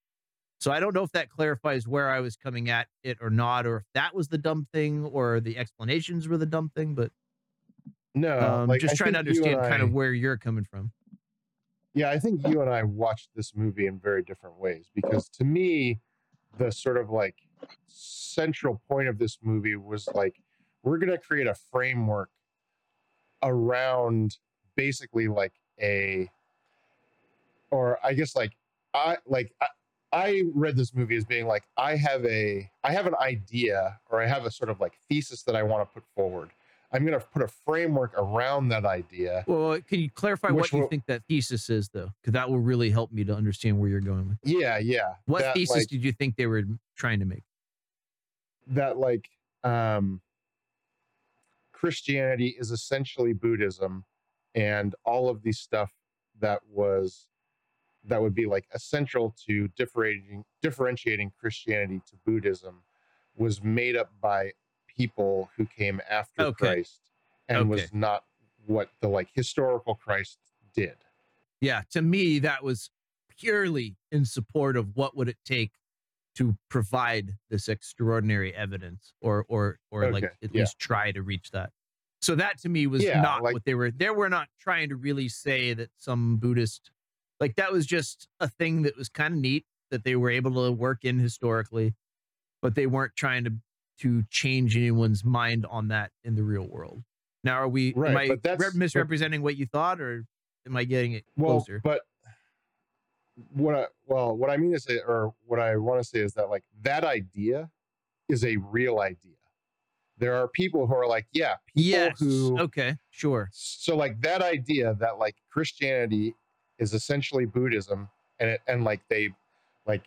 So I don't know if that clarifies where I was coming at it or not, or if that was the dumb thing, or the explanations were the dumb thing, but no, um, like, just I trying to understand I, kind of where you're coming from. Yeah, I think you and I watched this movie in very different ways, because to me, the sort of like central point of this movie was like, we're going to create a framework around basically like a, or I guess like, I like, I, I read this movie as being like, I have a, I have an idea, or I have a sort of like thesis that I want to put forward. I'm going to put a framework around that idea. Well, can you clarify what will, you think that thesis is, though? Because that will really help me to understand where you're going with. Yeah, yeah. What that, thesis like, did you think they were trying to make? That, like, um, Christianity is essentially Buddhism, and all of the stuff that was, that would be, like, essential to differentiating, differentiating Christianity to Buddhism was made up by people who came after okay. Christ and okay. was not what the like historical Christ did. Yeah, to me, that was purely in support of what would it take to provide this extraordinary evidence, or or or okay. like at yeah. least try to reach that. So that to me was yeah, not like, what they were, they were not trying to really say that some Buddhist, like that was just a thing that was kind of neat that they were able to work in historically, but they weren't trying to to change anyone's mind on that in the real world. Now, are we right, am I but that's, re- misrepresenting but, what you thought, or am I getting it well, closer? But what I, well, what I mean to say, or what I want to say is that like that idea is a real idea. There are people who are like, yeah, people yes. who, okay, sure. So like that idea that like Christianity is essentially Buddhism, and it, and like they, like,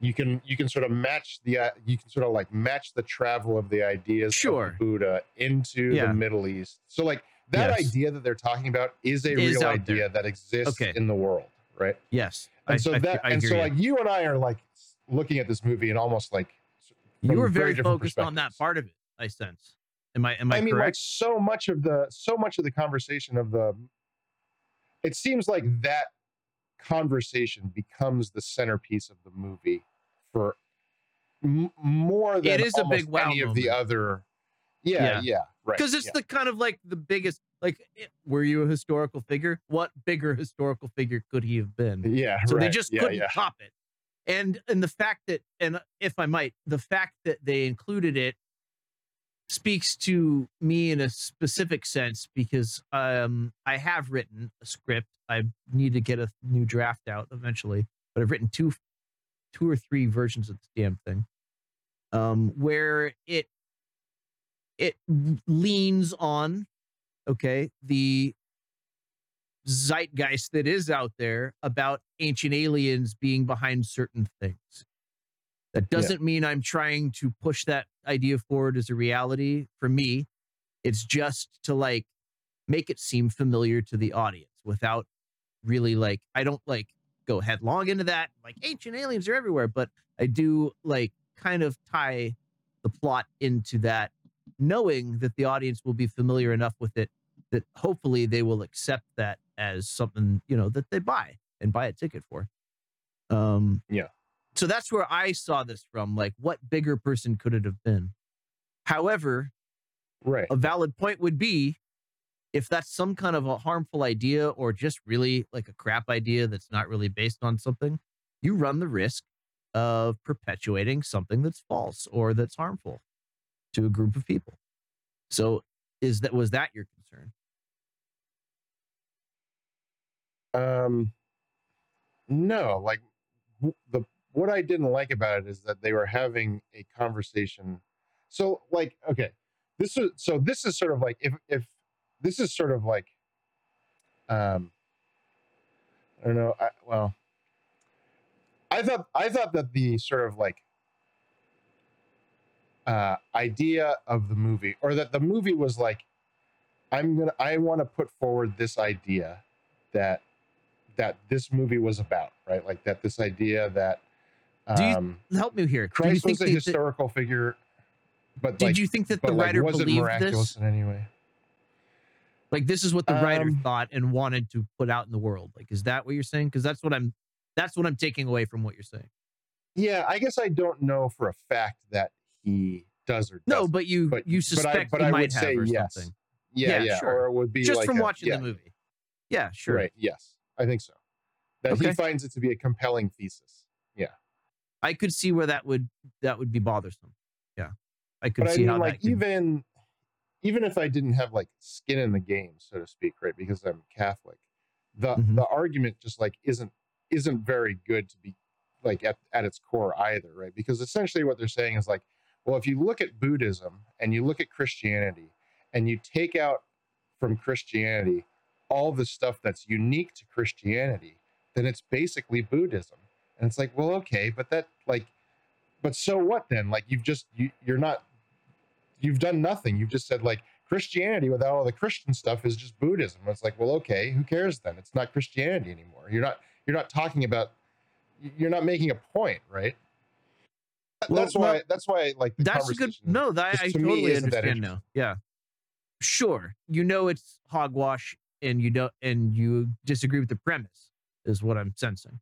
You can you can sort of match the uh, you can sort of like match the travel of the ideas sure. of Buddha into yeah. the Middle East. So like that yes. idea that they're talking about is a is real idea there. that exists okay. in the world, right? Yes. And I, so I, that I, I and so you. like you and I are like looking at this movie and almost like you were very, very focused on that part of it. I sense. Am I am I, I mean, correct? Like so much of the so much of the conversation of the. It seems like that conversation becomes the centerpiece of the movie. For m- more than it is a big wow any moment. Of the other, yeah, yeah, yeah right. Because it's yeah. the kind of like the biggest. Like, were you a historical figure? What bigger historical figure could he have been? Yeah, so right. they just yeah, couldn't yeah. top it. And and the fact that, and if I might, the fact that they included it speaks to me in a specific sense, because um, I have written a script. I need to get a new draft out eventually, but I've written two. two or three versions of the damn thing, um, where it it leans on, okay, the zeitgeist that is out there about ancient aliens being behind certain things. That doesn't yeah. mean I'm trying to push that idea forward as a reality for me. It's just to like make it seem familiar to the audience without really like, I don't like, go headlong into that, like ancient aliens are everywhere, but I do like kind of tie the plot into that, knowing that the audience will be familiar enough with it that hopefully they will accept that as something, you know, that they buy and buy a ticket for. Um, yeah. So that's where I saw this from. Like, what bigger person could it have been? However, right. A valid point would be if that's some kind of a harmful idea or just really like a crap idea that's not really based on something, you run the risk of perpetuating something that's false or that's harmful to a group of people. So is that, was that your concern? Um, no, like the, what I didn't like about it is that they were having a conversation. So like, okay, this is, so this is sort of like, if, if this is sort of like, um, I don't know. I, well, I thought, I thought that the sort of like, uh, idea of the movie, or that the movie was like, I'm going to, I want to put forward this idea that, that this movie was about, right? Like that, this idea that, um, Do you, help me here. Christ was a historical that, figure, but did like, you think that the like, writer wasn't believed miraculous this? In any way? Like, this is what the writer um, thought and wanted to put out in the world. Like, is that what you're saying? Because that's what I'm, that's what I'm taking away from what you're saying. Yeah, I guess I don't know for a fact that he does or doesn't. No, but you, but, you suspect but I, but he I might would have say or yes. something. Yeah, yeah, yeah. Sure. Or it would be just like from a, watching yeah. the movie. Yeah, sure. Right. Yes, I think so. That okay. He finds it to be a compelling thesis. Yeah, I could see where that would that would be bothersome. Yeah, I could but see I mean, how like that even. Could... Even if I didn't have like skin in the game, so to speak, right? Because I'm Catholic, the mm-hmm. the argument just like isn't isn't very good to be like at, at its core either, right? Because essentially what they're saying is like, well, if you look at Buddhism and you look at Christianity and you take out from Christianity all the stuff that's unique to Christianity, then it's basically Buddhism. And it's like, well, okay, but that like, but so what then? Like you've just you, you're not. You've done nothing. You've just said like Christianity without all the Christian stuff is just Buddhism. It's like, well, okay, who cares then? It's not Christianity anymore. You're not, you're not talking about, you're not making a point, right? Well, that's why, no, that's why like the that's conversation. Good, no, that, I to totally me, understand now. Yeah, sure. You know, it's hogwash and you don't, and you disagree with the premise is what I'm sensing.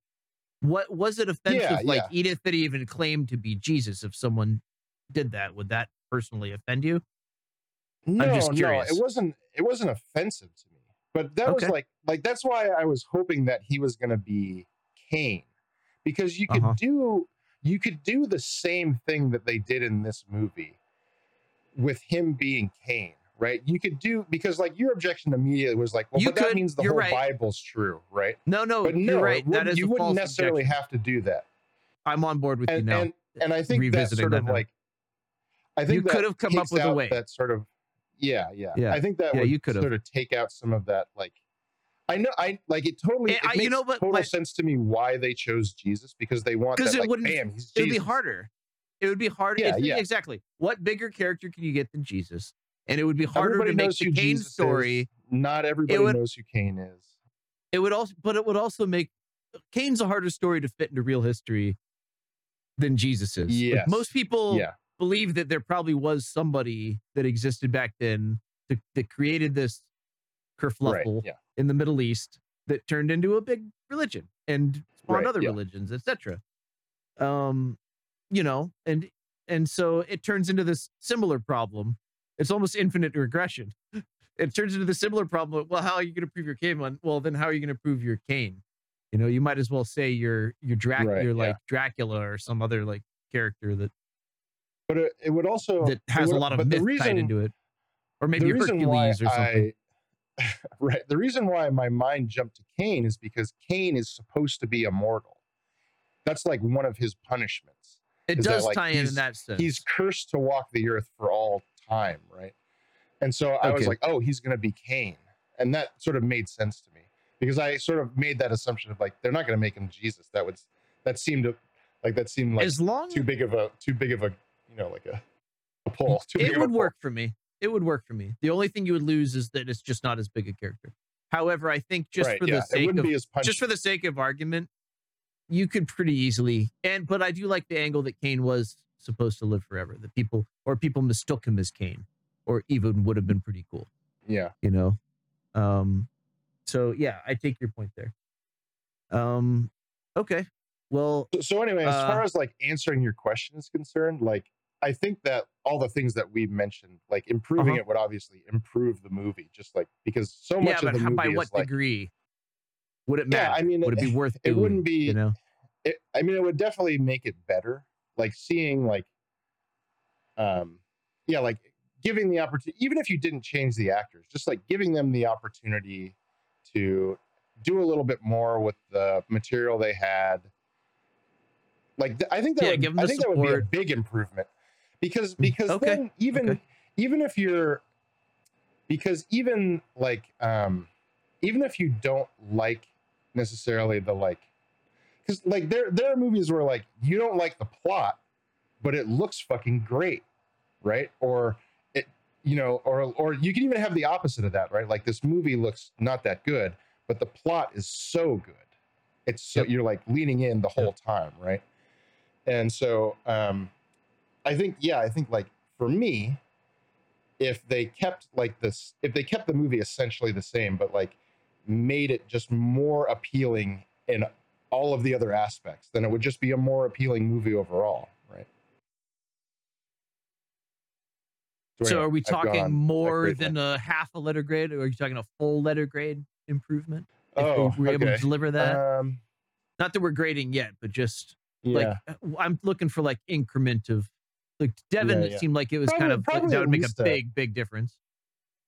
What was it offensive? Yeah, like yeah. Edith that he even claimed to be Jesus. If someone did that, would that personally offend you? No, I'm just curious. No, it wasn't it wasn't offensive to me. But that okay. was like like that's why I was hoping that he was going to be Cain, because you could uh-huh. do you could do the same thing that they did in this movie with him being Cain, right? You could do because like your objection immediately was like, well, you but could, that means the whole right. Bible's true, right? No, no, but no, you're right. That is you wouldn't necessarily objection. Have to do that. I'm on board with and, you now. And, and I think that's sort that of now. Like I think you could have come up with a way that sort of, yeah, yeah. yeah. I think that yeah, would you sort of take out some of that. Like, I know, I like it totally. It I, makes you know, but, total like, sense to me why they chose Jesus because they want that. It like, wouldn't, bam, he's Jesus. It would be harder. It would be harder. Yeah, yeah. Exactly. What bigger character can you get than Jesus? And it would be harder everybody to make the Cain story. Is. Not everybody would, knows who Cain is. It would also, but it would also make Cain's a harder story to fit into real history than Jesus is. Yes. Like, most people. Yeah. Believe that there probably was somebody that existed back then that, that created this kerfluffle right, yeah. in the Middle East that turned into a big religion and spawned right, other yeah. religions, et cetera. Um, you know, and and so it turns into this similar problem. It's almost infinite regression. It turns into the similar problem. Of, well, how are you going to prove your Cain? Well, then how are you going to prove your Cain? You know, you might as well say you're you're Drac, right, you're yeah. like Dracula or some other like character that. But it, it would also that has would, a lot of myth reason, tied into it, or maybe Hercules or something. I, right. The reason why my mind jumped to Cain is because Cain is supposed to be immortal. That's like one of his punishments. It does that, like, tie in in that sense. He's cursed to walk the earth for all time, right? And so I okay. was like, oh, he's going to be Cain, and that sort of made sense to me because I sort of made that assumption of like they're not going to make him Jesus. That would that seemed to, like that seemed like long, too big of a too big of a you know, like a, a pull. It would work for me. It would work for me. The only thing you would lose is that it's just not as big a character. However, I think just right, for yeah, the sake of just for the sake of argument, you could pretty easily. And but I do like the angle that Cain was supposed to live forever. That people or people mistook him as Kane, or even would have been pretty cool. Yeah, you know. Um, so yeah, I take your point there. Um, okay. Well, so, so anyway, as uh, far as like answering your question is concerned, like I think that all the things that we mentioned, like improving uh-huh. it would obviously improve the movie, just like because so much yeah, of the movie. Yeah, but by what like, degree would it matter? Yeah, I mean, would it, it be worth? Doing, it wouldn't be. You know, it, I mean, it would definitely make it better. Like seeing, like, um, yeah, like giving the opportunity, even if you didn't change the actors, just like giving them the opportunity to do a little bit more with the material they had. Like th- I think that yeah, would, I think support. that would be a big improvement because because okay. then even okay. even if you're because even like um, even if you don't like necessarily the like because like there there are movies where like you don't like the plot but it looks fucking great, right? Or it you know or or you can even have the opposite of that, right? Like this movie looks not that good but the plot is so good it's so yep. you're like leaning in the whole yep. time, right? And so um, I think, yeah, I think like for me, if they kept like this, if they kept the movie essentially the same, but like made it just more appealing in all of the other aspects, then it would just be a more appealing movie overall, right? So, so are we I've talking more than a half a letter grade, or are you talking a full letter grade improvement? If oh, we were okay. able to deliver that. Um, Not that we're grading yet, but just. Yeah. Like I'm looking for like increment of like Devin. Yeah, yeah. It seemed like it was probably, kind of like, that would make a big, a, big difference.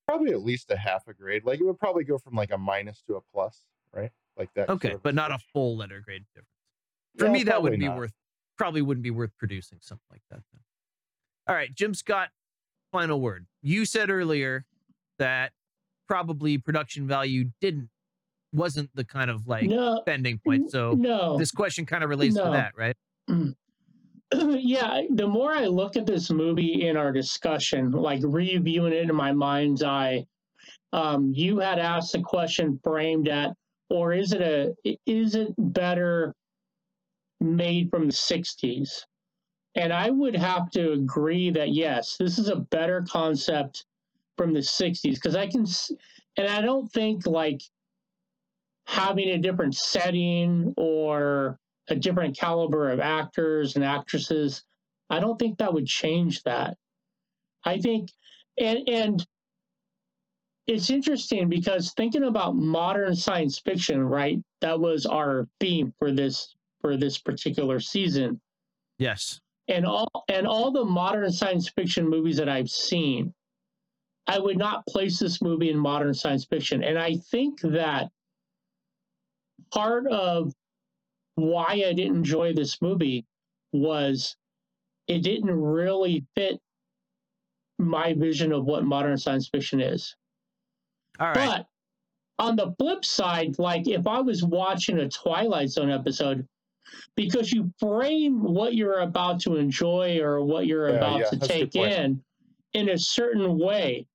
Probably at least a half a grade. Like it would probably go from like a minus to a plus, right? Like that. Okay, sort of but not a full letter grade difference. For no, me, that would be not. worth. Probably wouldn't be worth producing something like that. Then. All right, Jim Scott. Final word. You said earlier that probably production value didn't. Wasn't the kind of like no, bending point. So no, this question kind of relates no. to that, right? Yeah. The more I look at this movie in our discussion, like reviewing it in my mind's eye, um, you had asked the question framed at, or is it a, is it better made from the sixties? And I would have to agree that yes, this is a better concept from the sixties. Cause I can, and I don't think like, having a different setting or a different caliber of actors and actresses, I don't think that would change that. I think, and and it's interesting because thinking about modern science fiction, right? That was our theme for this for this particular season. Yes. And all and all the modern science fiction movies that I've seen, I would not place this movie in modern science fiction. And I think that part of why I didn't enjoy this movie was it didn't really fit my vision of what modern science fiction is. All right. But on the flip side, like if I was watching a Twilight Zone episode, because you frame what you're about to enjoy or what you're yeah, about yeah, to take in in a certain way,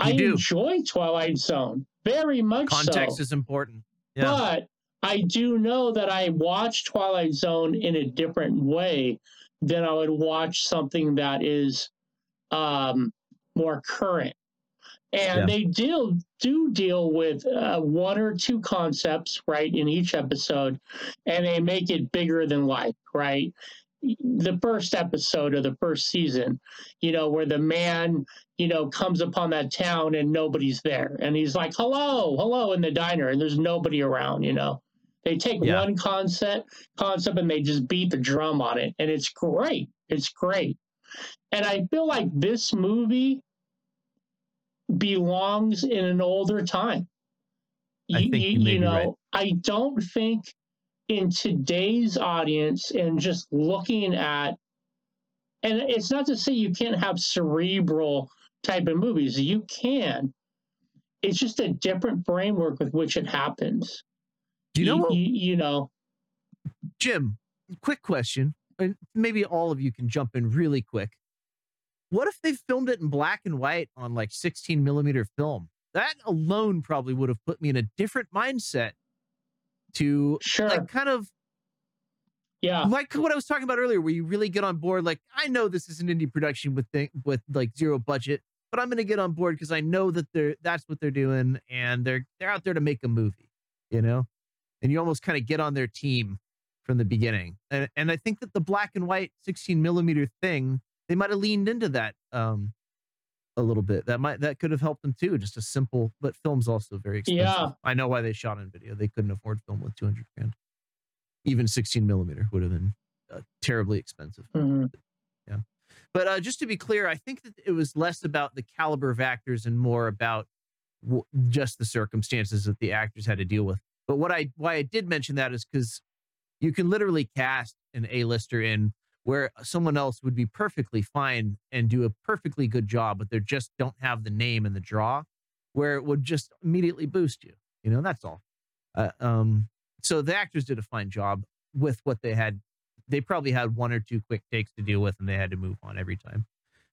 you I do. enjoy Twilight Zone very much. Context so. is important. Yeah. But I do know that I watch Twilight Zone in a different way than I would watch something that is um, more current. And yeah. they deal, do deal with uh, one or two concepts, right, in each episode, and they make it bigger than life, right? The first episode of the first season, you know, where the man, you know, comes upon that town and nobody's there. And he's like, hello, hello in the diner, and there's nobody around, you know. They take yeah. one concept concept and they just beat the drum on it. And it's great. It's great. And I feel like this movie belongs in an older time. You, I think you, you, you know, right. I don't think in today's audience and just looking at, and it's not to say you can't have cerebral type of movies. You can. It's just a different framework with which it happens. Do you know what, you, you know, Jim, quick question, and maybe all of you can jump in really quick. What if they filmed it in black and white on like sixteen millimeter film? That alone probably would have put me in a different mindset to sure. like kind of Yeah. Like what I was talking about earlier, where you really get on board, like, I know this is an indie production with th- with like zero budget, but I'm going to get on board because I know that they're that's what they're doing, and they're they're out there to make a movie, you know? And you almost kind of get on their team from the beginning. And and I think that the black and white sixteen millimeter thing, they might have leaned into that um, a little bit. That might that could have helped them too. Just a simple, but film's also very expensive. Yeah. I know why they shot in video. They couldn't afford film with two hundred grand. Even sixteen millimeter would have been uh, terribly expensive. Mm-hmm. Yeah. But uh, just to be clear, I think that it was less about the caliber of actors and more about w- just the circumstances that the actors had to deal with. But what I why I did mention that is because you can literally cast an A-lister in where someone else would be perfectly fine and do a perfectly good job, but they just don't have the name and the draw, where it would just immediately boost you. You know, that's all. Uh, um, so the actors did a fine job with what they had. They probably had one or two quick takes to deal with, and they had to move on every time.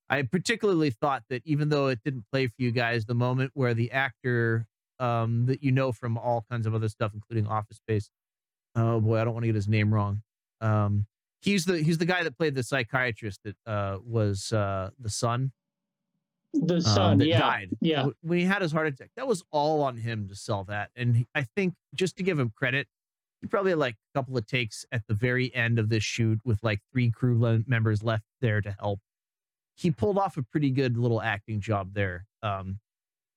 I particularly thought that even though it didn't play for you guys, the moment where the actor um, that you know from all kinds of other stuff, including Office Space, oh boy, I don't want to get his name wrong. Um, He's the he's the guy that played the psychiatrist that uh, was uh, the son. The son um, that yeah. died. Yeah. When he had his heart attack, that was all on him to sell that. And he, I think just to give him credit, he probably had like a couple of takes at the very end of this shoot with like three crew le- members left there to help. He pulled off a pretty good little acting job there. Um,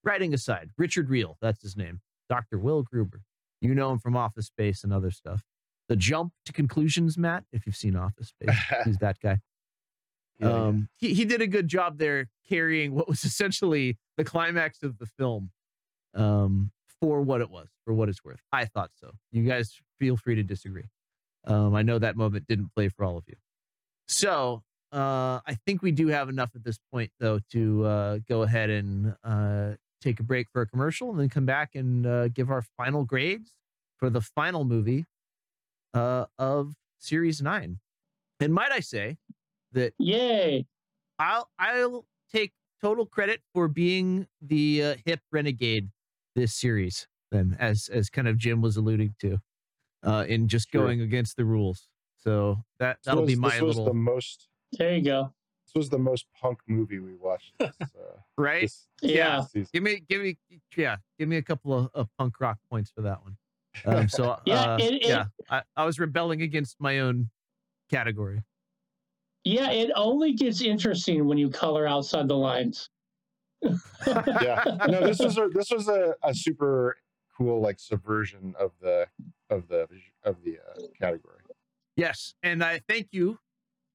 writing aside, Richard Reel, that's his name. Doctor Will Gruber. You know him from Office Space and other stuff. The jump to conclusions, Matt, if you've seen Office Space, he's that guy. Yeah, um, yeah. He, he did a good job there carrying what was essentially the climax of the film um, for what it was, for what it's worth. I thought so. You guys feel free to disagree. Um, I know that moment didn't play for all of you. So uh, I think we do have enough at this point, though, to uh, go ahead and uh, take a break for a commercial and then come back and uh, give our final grades for the final movie. Uh, of series nine, and might I say that yay, I'll I'll take total credit for being the uh, hip renegade this series. Then, as as kind of Jim was alluding to, uh, in just sure. going against the rules. So that that'll was, be my this was little. The most, there you go. This was the most punk movie we watched. This, uh, right? This, yeah. This give me give me yeah give me a couple of, of punk rock points for that one. Um, so uh, yeah, it, it, yeah I, I was rebelling against my own category. Yeah, it only gets interesting when you color outside the lines. yeah, no, this was a, this was a, a super cool like subversion of the of the of the uh, category. Yes, and I thank you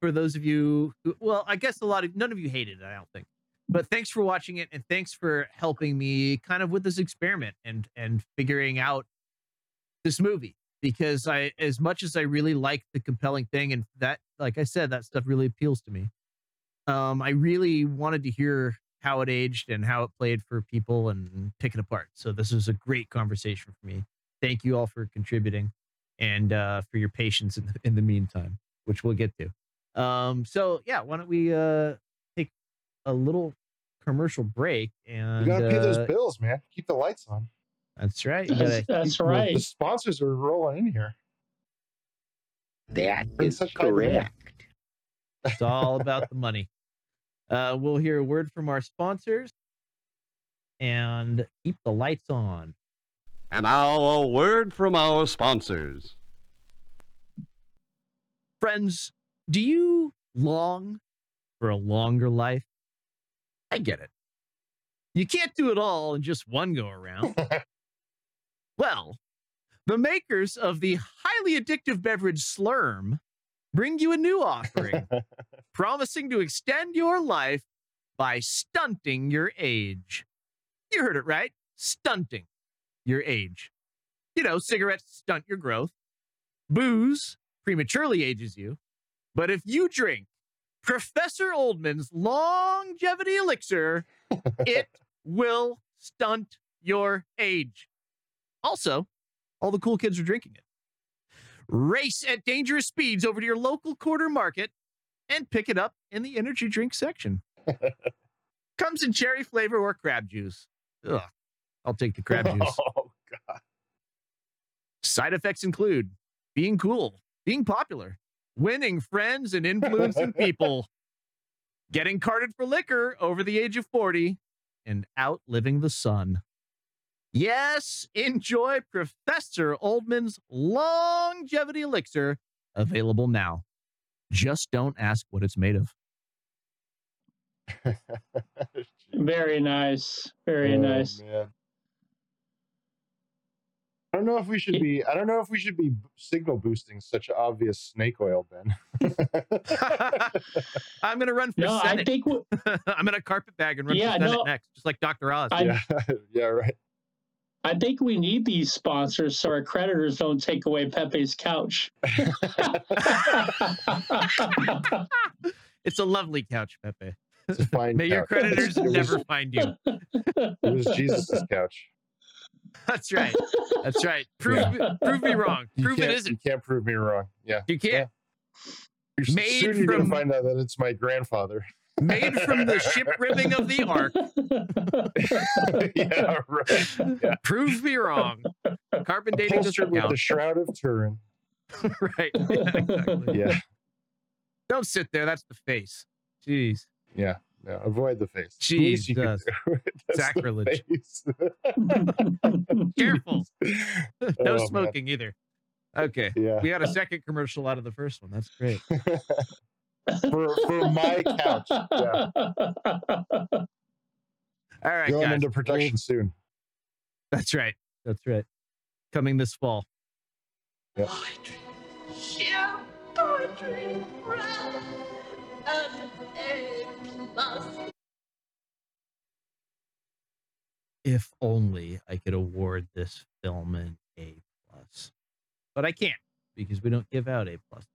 for those of you. Who, well, I guess a lot of none of you hated it, I don't think. But thanks for watching it, and thanks for helping me kind of with this experiment and and figuring out this movie, because I, as much as I really like the compelling thing, and that, like I said, that stuff really appeals to me. Um, I really wanted to hear how it aged and how it played for people and pick it apart. So this was a great conversation for me. Thank you all for contributing and uh, for your patience in the, in the meantime, which we'll get to. Um, so yeah, why don't we uh, take a little commercial break? And you gotta pay uh, those bills, man. Keep the lights on. That's right. That's, that's right. The sponsors are rolling in here. That is correct. It's all about the money. Uh, we'll hear a word from our sponsors and keep the lights on. And now a word from our sponsors. Friends, do you long for a longer life? I get it. You can't do it all in just one go around. Well, the makers of the highly addictive beverage Slurm bring you a new offering, promising to extend your life by stunting your age. You heard it right. Stunting your age. You know, cigarettes stunt your growth. Booze prematurely ages you. But if you drink Professor Oldman's longevity elixir, it will stunt your age. Also, all the cool kids are drinking it. Race at dangerous speeds over to your local quarter market and pick it up in the energy drink section. Comes in cherry flavor or crab juice. Ugh, I'll take the crab juice. Oh, God. Side effects include being cool, being popular, winning friends and influencing people, getting carded for liquor over the age of forty, and outliving the sun. Yes, enjoy Professor Oldman's longevity elixir, available now. Just don't ask what it's made of. Very nice. Very oh, nice. Man. I don't know if we should be. I don't know if we should be signal boosting such an obvious snake oil, Ben. I'm gonna run for no, Senate. I think we... I'm gonna carpetbag and run yeah, for Senate no, next, just like Doctor Oz. I, yeah, yeah, right. I think we need these sponsors so our creditors don't take away Pepe's couch. It's a lovely couch, Pepe. It's a fine May couch. Your creditors was, never find you. It was Jesus' couch. That's right. That's right. Prove, yeah. prove me wrong. Prove it isn't. You can't prove me wrong. Yeah. You can't. Yeah. Made soon you're going to find out that it's my grandfather. Made from the ship ribbing of the Ark. Yeah, right. Yeah. Prove me wrong. Carbon dating doesn't count. With the Shroud of Turin. Right. Yeah, exactly. Yeah. Don't sit there. That's the face. Jeez. Yeah. No, avoid the face. Jesus. Sacrilege. Face. Careful. No oh, smoking man. Either. Okay. Yeah. We had a second commercial out of the first one. That's great. for, for my couch. Yeah. All right. Going guys. Into production soon. That's right. That's right. Coming this fall. Yeah. Poetry. Sheer poetry. If only I could award this film an A plus, but I can't because we don't give out A plus.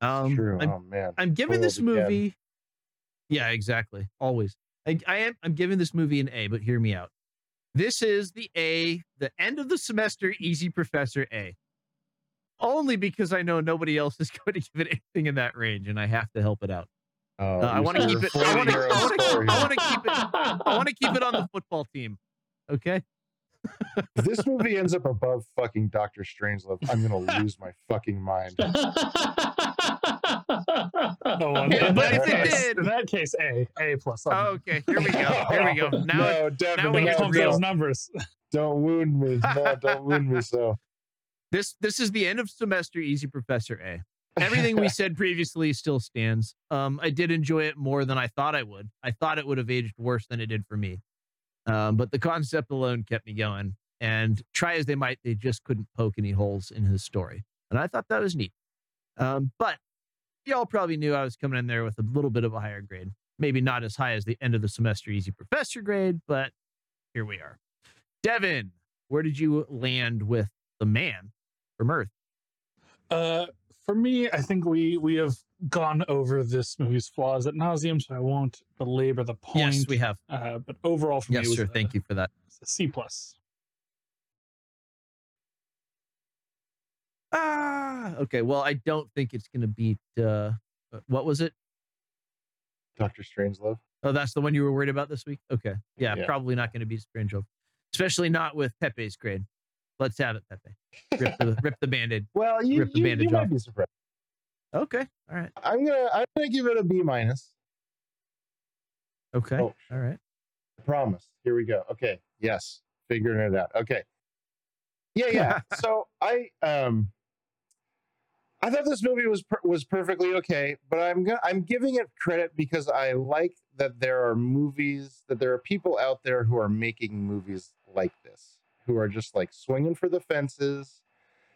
Um, True. I'm, oh, man. I'm giving this movie. Again. Yeah, exactly. Always. I, I am. I'm giving this movie an A, but hear me out. This is the A, the end of the semester, easy professor A. Only because I know nobody else is going to give it anything in that range, and I have to help it out. Uh, uh, I want to keep it. I want to keep it. I want to keep it on the football team. Okay. This movie ends up above fucking Doctor Strangelove. I'm gonna lose my fucking mind. No, yeah, but if it did, in that case, A, A plus. Oh, okay, here we go. Here we go. Now, no, Devin, now we get no, real numbers. Don't wound me. No, don't wound me. So this this is the end of semester easy, Professor A. Everything we said previously still stands. Um, I did enjoy it more than I thought I would. I thought it would have aged worse than it did for me. Um, but the concept alone kept me going. And try as they might, they just couldn't poke any holes in his story. And I thought that was neat. Um, but y'all probably knew I was coming in there with a little bit of a higher grade. Maybe not as high as the end of the semester easy professor grade, but here we are. Devin, where did you land with The Man from Earth? Uh... For me, I think we we have gone over this movie's flaws ad nauseum, so I won't belabor the point. Yes, we have. Uh, but overall, for yes, me, it was sir. A, thank you for that. It's a C plus. Ah, okay. Well, I don't think it's going to beat. Uh, what was it? Doctor Strangelove. Oh, that's the one you were worried about this week. Okay, yeah, yeah. Probably not going to beat Strangelove, especially not with Pepe's grade. Let's have it, Pepe. Rip the, rip the Band-Aid. Well, you, rip the you, Band-Aid you might be surprised. Okay, all right. I'm gonna I'm gonna give it a B minus. Okay, oh, all right. I promise. Here we go. Okay, yes, figuring it out. Okay, yeah, yeah. So I um, I thought this movie was per- was perfectly okay, but I'm gonna I'm giving it credit because I like that there are movies that there are people out there who are making movies like this. Who are just like swinging for the fences.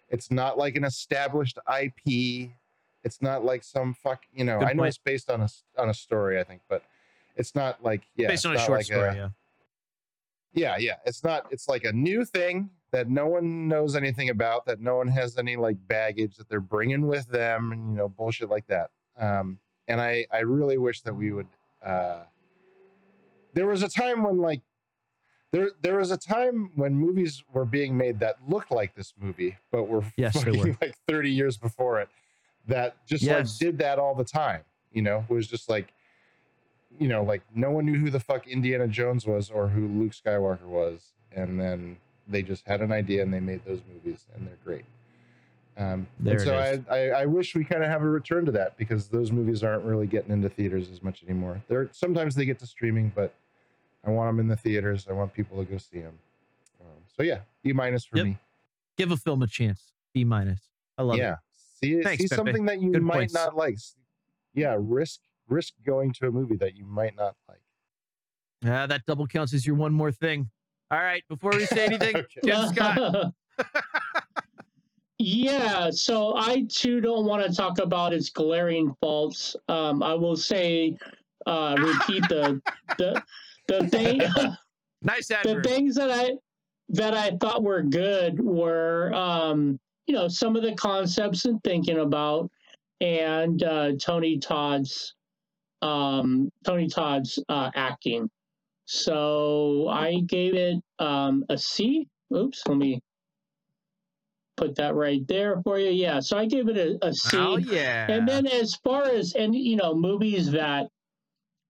It's not like an established I P. It's not like some fuck, you know, I know it's based on a, on a story, I think, but it's not like, yeah. Based on a short story, yeah. Yeah, yeah. It's not, it's like a new thing that no one knows anything about, that no one has any like baggage that they're bringing with them and, you know, bullshit like that. Um, and I, I really wish that we would, uh, there was a time when like, There, there was a time when movies were being made that looked like this movie, but were yes, fucking like thirty years before it. That just yes. like did that all the time. You know, it was just like, you know, like no one knew who the fuck Indiana Jones was or who Luke Skywalker was, and then they just had an idea and they made those movies, and they're great. Um, there so it is. I, I, I wish we kind of have a return to that, because those movies aren't really getting into theaters as much anymore. They're sometimes they get to streaming, but I want them in the theaters. I want people to go see them. Um, so yeah, E minus for yep. me. Give a film a chance. E minus. I love yeah. it. See, Thanks, see something that you Good might points. not like. Yeah, risk risk going to a movie that you might not like. Yeah, uh, that double counts as your one more thing. All right, before we say anything, okay. Jim Scott. Yeah, so I too don't want to talk about its glaring faults. Um, I will say, uh, repeat the the the thing. Nice ad. The things that I that I thought were good were, um, you know, some of the concepts and thinking about, and uh, Tony Todd's um, Tony Todd's uh, acting. So I gave it um, a C. Oops, let me. Put that right there for you. Yeah, so I gave it a, a C. Oh, yeah. And then as far as, and you know, movies that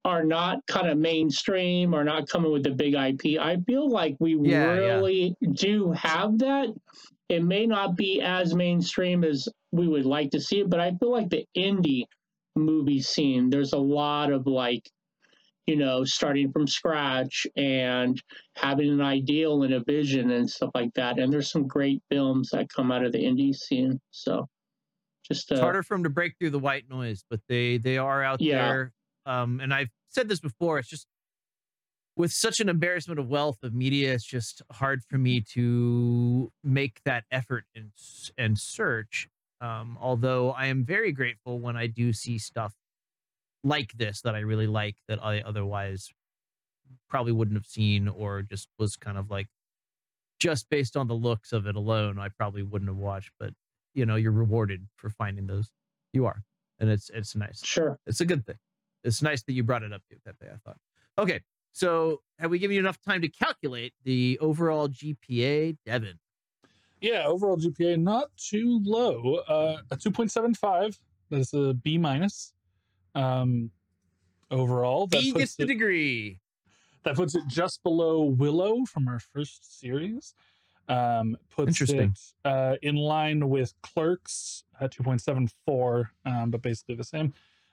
are not kind of mainstream or not coming with the big I P, I feel like we yeah, really yeah. do have that. It may not be as mainstream as we would like to see it, but I feel like the indie movie scene, there's a lot of like, you know, starting from scratch and having an ideal and a vision and stuff like that. And there's some great films that come out of the indie scene. So just uh, it's harder for them to break through the white noise, but they, they are out yeah. there. Um, and I've said this before, it's just with such an embarrassment of wealth of media, it's just hard for me to make that effort and, and search. Um, although I am very grateful when I do see stuff like this that I really like that I otherwise probably wouldn't have seen, or just was kind of like, just based on the looks of it alone, I probably wouldn't have watched. But you know, you're rewarded for finding those. You are, and it's it's nice. Sure, it's a good thing. It's nice that you brought it up to Pepe. I thought, okay, so have we given you enough time to calculate the overall G P A, Devin? Yeah, overall G P A not too low. Uh, a two point seven five. That's a B minus. Um, overall, that he gets the degree. That puts it just below Willow from our first series. Um, puts Interesting. it uh, in line with Clerks at two point seven four, um, but basically the same.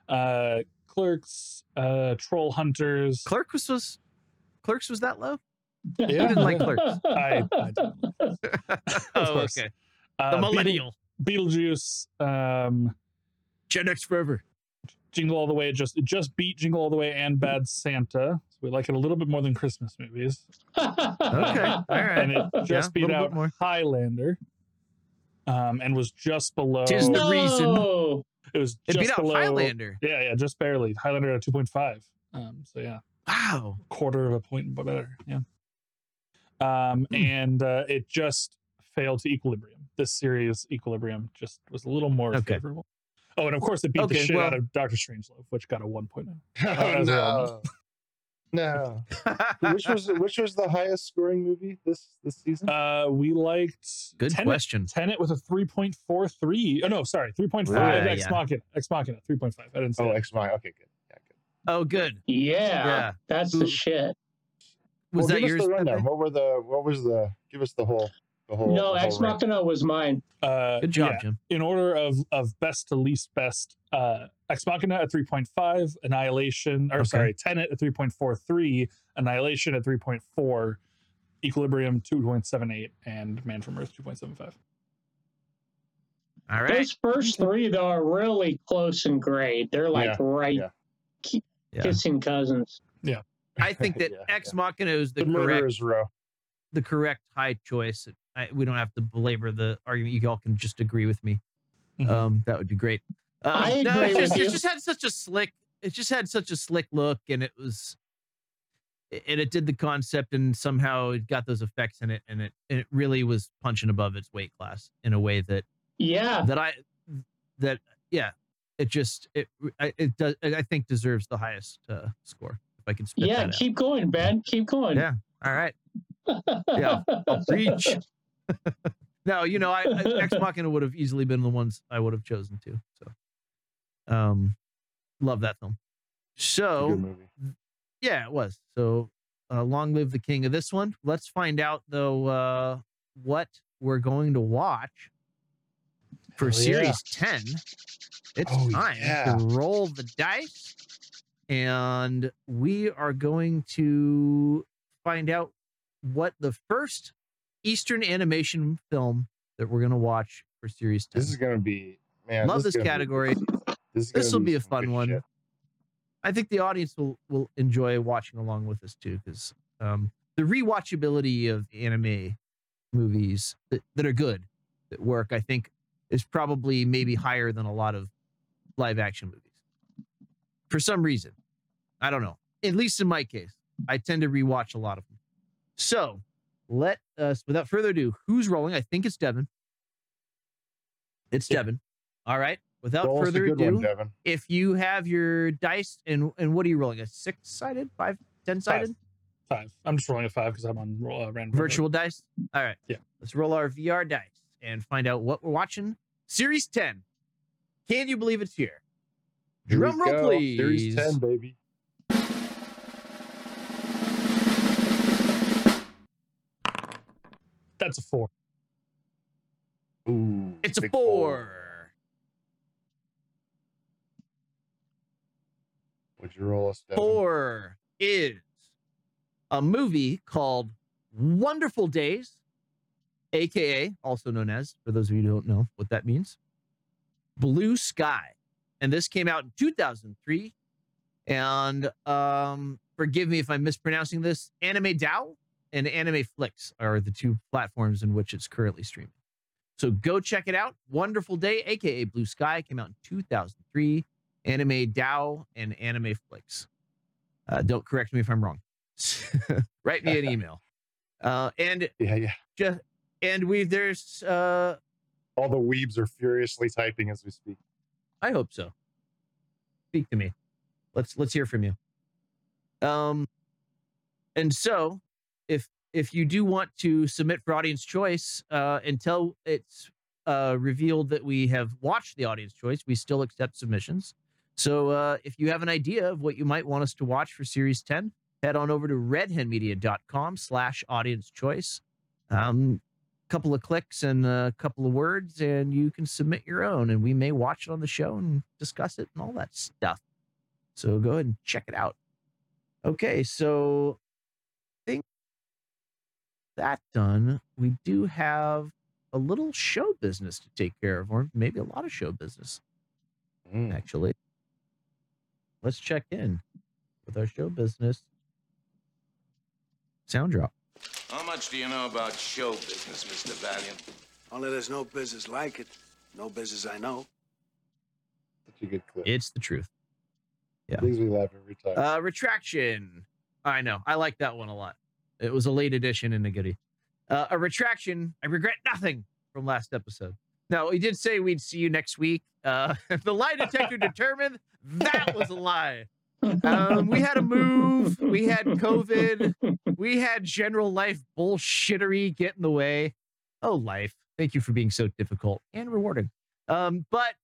Uh, Clerks, uh, Troll Hunters. Clerks was, was Clerks was that low? Yeah. Who didn't like Clerks? I, I didn't like Clerks. Oh, okay. Uh, the Millennial. Beetle, Beetlejuice. Um, Gen X Forever. Jingle All the Way just just beat Jingle All the Way and Bad Santa. So we like it a little bit more than Christmas movies. Okay, all right. And it just yeah, beat out more. Highlander, um, and was just below. Tis the reason it was just it beat below out Highlander. Yeah, yeah, just barely. Highlander at two point five. Um, so yeah, wow, quarter of a point better. Yeah. Um, mm. and uh, it just failed to Equilibrium. This series Equilibrium just was a little more okay. favorable. Oh, and of course it beat okay, the shit well, out of Doctor Strangelove, which got a one point oh. Oh, no. No. Which was which was the highest scoring movie this, this season? Uh, we liked Good Tenet, question. Tenet with a three point four three. Oh, no, sorry. three point five. Uh, Ex yeah. Machina. Ex Machina, three point five. I didn't say Oh, Ex Machina. Okay, good. Yeah, good. Oh, good. Yeah. yeah. That's the shit. Was well, that give yours? Us the rundown. What were the what was the give us the whole Whole, no, Ex Machina was mine. Uh, Good job, yeah. Jim. In order of, of best to least best, uh, Ex Machina at three point five, Annihilation, or okay. sorry, Tenet at three point four three, Annihilation at three point four, Equilibrium two point seven eight, and Man from Earth two point seven five. All right. Those first three, though, are really close in grade. They're like yeah. right yeah. kissing yeah. cousins. Yeah. I think that yeah, Ex Machina yeah. is the, the correct row. The correct high choice. I, we don't have to belabor the argument. You all can just agree with me. Mm-hmm. Um, that would be great. Uh, I agree no, it, just, it just had such a slick. It just had such a slick look, and it was, and it did the concept, and somehow it got those effects in it, and it and it really was punching above its weight class in a way that yeah that I that yeah it just it it does I think deserves the highest uh, score. If I can spit yeah, that keep out. going, Ben. Keep going. Yeah. All right. Yeah. I'll preach. No, you know, I, I Ex Machina would have easily been the ones I would have chosen too. So, um, love that film. So, yeah, it was. So, uh, long live the king of this one. Let's find out though uh, what we're going to watch for Hell series yeah. ten, it's oh, time yeah. to roll the dice. And we are going to find out what the first Eastern animation film that we're going to watch for series ten. This is going to be, man. Love this, this category. Be, this this will be, be a fun one. Shit. I think the audience will, will enjoy watching along with us too, because um, the rewatchability of anime movies that, that are good, that work, I think is probably maybe higher than a lot of live action movies. For some reason, I don't know. At least in my case, I tend to rewatch a lot of them. So let us, without further ado, who's rolling? I think it's Devin. It's yeah. Devin. All right. Without Roll's further ado, one, if you have your dice, and and what are you rolling? A six-sided? Five? Ten-sided? Five. five. I'm just rolling a five because I'm on uh, random. Virtual road. Dice? All right. Yeah. Let's roll our V R dice and find out what we're watching. Series ten. Can you believe it's here? Here Drum roll, go. Please. Series ten, baby. That's a four. Ooh. It's a four. four. Would you roll us down? Four is a movie called Wonderful Days, aka also known as, for those of you who don't know what that means, Blue Sky. And this came out in two thousand three. And um, forgive me if I'm mispronouncing this, AnimeDAO and Anime Flix are the two platforms in which it's currently streaming. So go check it out. Wonderful Day, aka Blue Sky, came out in two thousand three. AnimeDAO and Anime Flix. Uh, don't correct me if I'm wrong. Write me an email. Uh, and yeah, yeah. Just, and we there's uh, all the weebs are furiously typing as we speak. I hope so. Speak to me. Let's let's hear from you. Um, and so if if you do want to submit for audience choice uh, until it's uh, revealed that we have watched the audience choice, we still accept submissions. So uh, if you have an idea of what you might want us to watch for Series ten, head on over to redhenmedia.com slash audience choice. Um, a couple of clicks and a couple of words, and you can submit your own, and we may watch it on the show and discuss it and all that stuff. So go ahead and check it out. Okay, so I think that done. We do have a little show business to take care of, or maybe a lot of show business, mm. actually. Let's check in with our show business. Sound drop. How much do you know about show business, Mister Valiant? Only there's no business like it. No business I know. That's a good clip. It's the truth. Yeah. Things we laugh every time. Uh, retraction. I know. I like that one a lot. It was a late edition and a goodie. Uh, a retraction. I regret nothing from last episode. Now, we did say we'd see you next week. Uh, the lie detector determined that was a lie. Um, we had a move. We had COVID. We had general life bullshittery get in the way. Oh, life. Thank you for being so difficult and rewarding. Um, but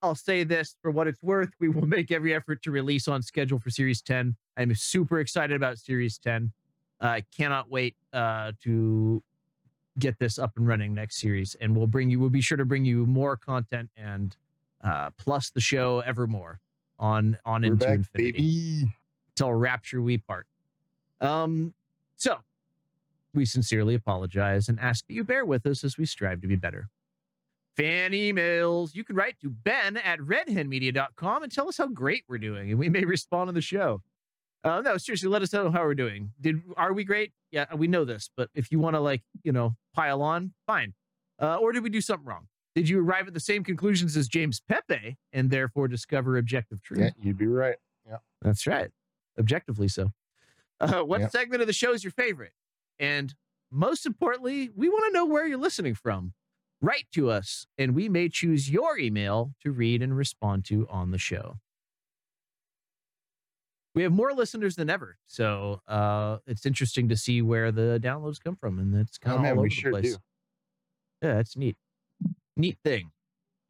I'll say this for what it's worth. We will make every effort to release on schedule for Series ten. I'm super excited about Series ten. I uh, cannot wait uh, to... get this up and running next series, and we'll bring you, we'll be sure to bring you more content and uh, plus the show evermore on, on We're into back, infinity. Baby. Till rapture we part. Um, so we sincerely apologize and ask that you bear with us as we strive to be better. Fan emails. You can write to Ben at redhenmedia dot com and tell us how great we're doing, and we may respond on the show. Uh, no, seriously, let us know how we're doing. Did are we great? Yeah, we know this, but if you want to, like, you know, pile on, fine. Uh, or did we do something wrong? Did you arrive at the same conclusions as James Pepe and therefore discover objective truth? Yeah, you'd be right. Yeah, that's right. Objectively so. Uh, what yeah. segment of the show is your favorite? And most importantly, we want to know where you're listening from. Write to us, and we may choose your email to read and respond to on the show. We have more listeners than ever, so uh, it's interesting to see where the downloads come from, and it's kind of oh, all man, over we the sure place. Do. Yeah, it's neat. Neat thing.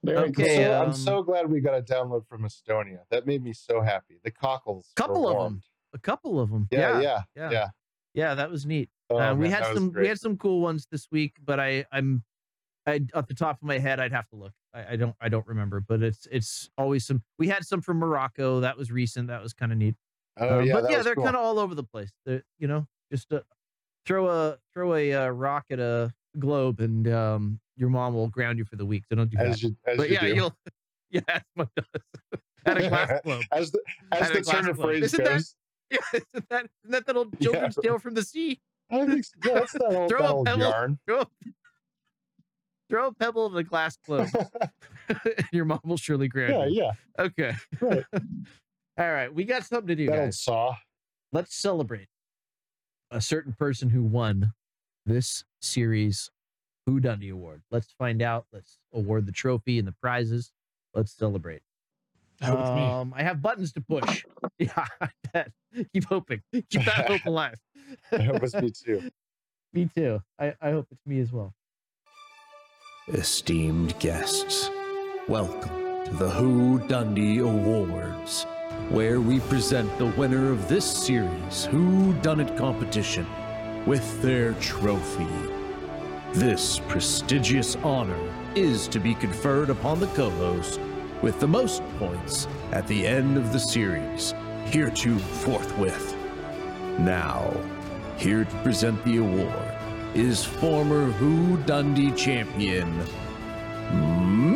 Very okay, cool. um, I'm so glad we got a download from Estonia. That made me so happy. The cockles. Couple of them. A couple of them. Yeah, yeah, yeah, yeah. yeah. yeah that was neat. Oh, uh, man, we had some. Great. We had some cool ones this week, but I, I'm I, off the top of my head, I'd have to look. I, I don't, I don't remember, but it's, it's always some. We had some from Morocco. That was recent. That was kind of neat. Oh uh, yeah, but yeah, they're cool. Kind of all over the place. They're, you know, just uh, throw a throw a uh, rock at a globe, and um, your mom will ground you for the week. So don't do that. As you, as but you yeah, do. You'll. Yeah, that's what it does. At a glass globe. As the as the turn of phrase isn't goes. That, yeah, isn't that isn't that that old children's yeah. tale from the sea? I think so. Yeah, that's that old, throw that old pebble, yarn. Throw a, Throw a pebble in a glass globe. Your mom will surely grab yeah, you. Yeah, yeah. Okay. Right. All right. We got something to do, that guys. Old saw. Let's celebrate a certain person who won this series Whodunit Award. Let's find out. Let's award the trophy and the prizes. Let's celebrate. That was um, me. I have buttons to push. Yeah, I bet. Keep hoping. Keep that hope alive. I hope it's me too. Me too. I, I hope it's me as well. Esteemed guests, welcome to the Whodunit Awards, where we present the winner of this series' Whodunit competition with their trophy. This prestigious honor is to be conferred upon the co-host with the most points at the end of the series, hereto forthwith. Now, here to present the award is former Whodunit champion,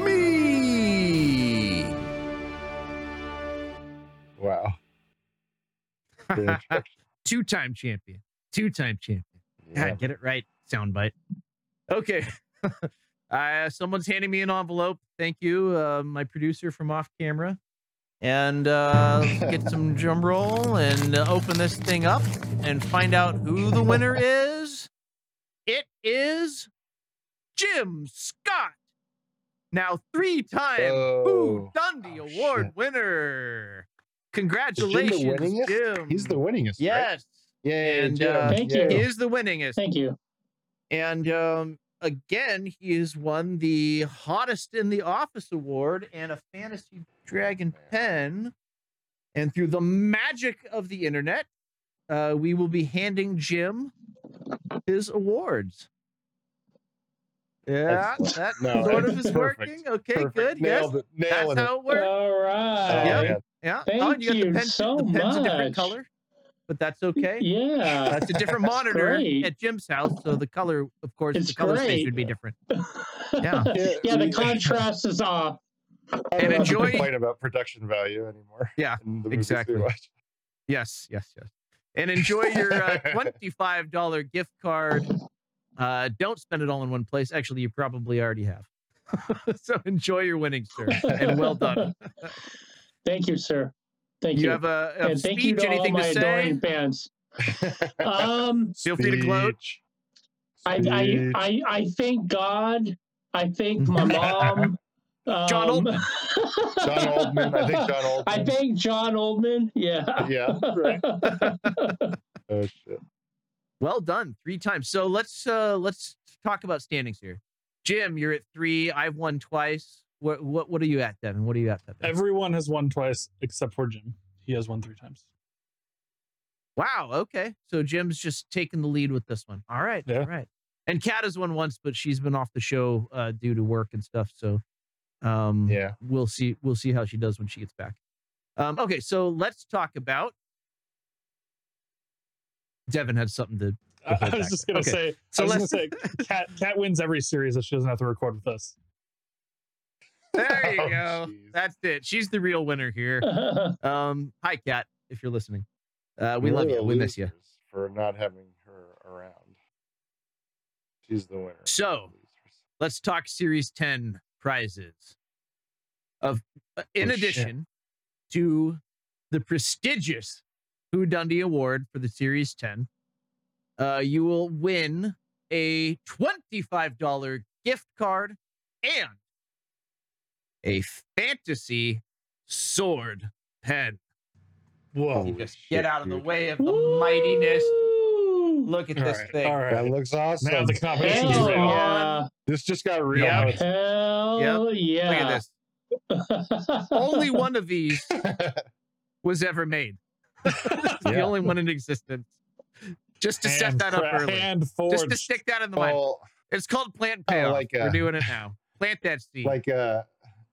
me! Wow. Two-time champion. Two-time champion. Yeah. God, get it right, soundbite. Okay. uh, someone's handing me an envelope. Thank you, uh, my producer from off camera. And uh, get some drum roll and uh, open this thing up and find out who the winner is. It is Jim Scott, now three-time Whodunit oh, Award shit. winner. Congratulations, Jim, the Jim. He's the winningest. Yes. Right? Yay, and, uh, Thank yeah. you. He is the winningest. Thank you. And um, again, he has won the Hottest in the Office Award and a Fantasy Dragon pen. And through the magic of the internet, uh, we will be handing Jim his awards. Yeah, Excellent. that no, sort of is perfect. working. Okay, perfect. good. Nailed yes, it. Nailed that's it. how it works. All right. Yep. Yeah. Thank oh, you, you got the pen, so the pen's much. a different color, but that's okay. Yeah, that's a different that's monitor great. at Jim's house, so the color, of course, it's the color stage would be different. Yeah, yeah, the contrast is off. I don't and enjoy to complain about production value anymore. Yeah, exactly. Yes, yes, yes. And enjoy your uh, twenty-five dollars gift card. Uh, don't spend it all in one place. Actually, you probably already have. So enjoy your winnings, sir, and well done. Thank you, sir. Thank you. You have a, a and speech, thank you to anything all my to adoring fans. um, Feel free to gloat. I, I, I, I thank God. I thank my mom. John Oldman. Um, John Oldman. I think John Oldman. I think John Oldman. Yeah. Yeah. Right. Oh shit. Well done, three times. So let's uh, let's talk about standings here. Jim, you're at three. I've won twice. What what what are you at, Devin? What are you at, Devin? Everyone has won twice except for Jim. He has won three times. Wow. Okay. So Jim's just taking the lead with this one. All right. Yeah. All right. And Kat has won once, but she's been off the show uh, due to work and stuff. So. Um, yeah, we'll see. We'll see how she does when she gets back. Um, okay, so let's talk about. Devin had something to. I, I was just gonna okay. say. So I was let's gonna say, Kat, Kat wins every series if she doesn't have to record with us. There you oh, go. Geez. That's it. She's the real winner here. um, hi, Kat, if you're listening, uh, we We're love you. We miss you for not having her around. She's the winner. So let's talk series ten. Prizes of uh, in oh, addition shit. to the prestigious Whodunit Award for the Series ten, uh, you will win a twenty-five dollars gift card and a fantasy sword pen. Whoa! Just shit, get out of dude. the way of the Woo! mightiness. Look at all this right, thing. All right, that looks awesome. Now the competition's real. Yeah. This just got real. Yep. Hell yep. yeah! Look at this. Only one of these was ever made. This is yeah. the only one in existence. Just to hand set that up early. Just to stick that in the mind. Oh, It's called Plant Payoff. Oh, like, uh, we're doing it now. Plant that seed. Like uh,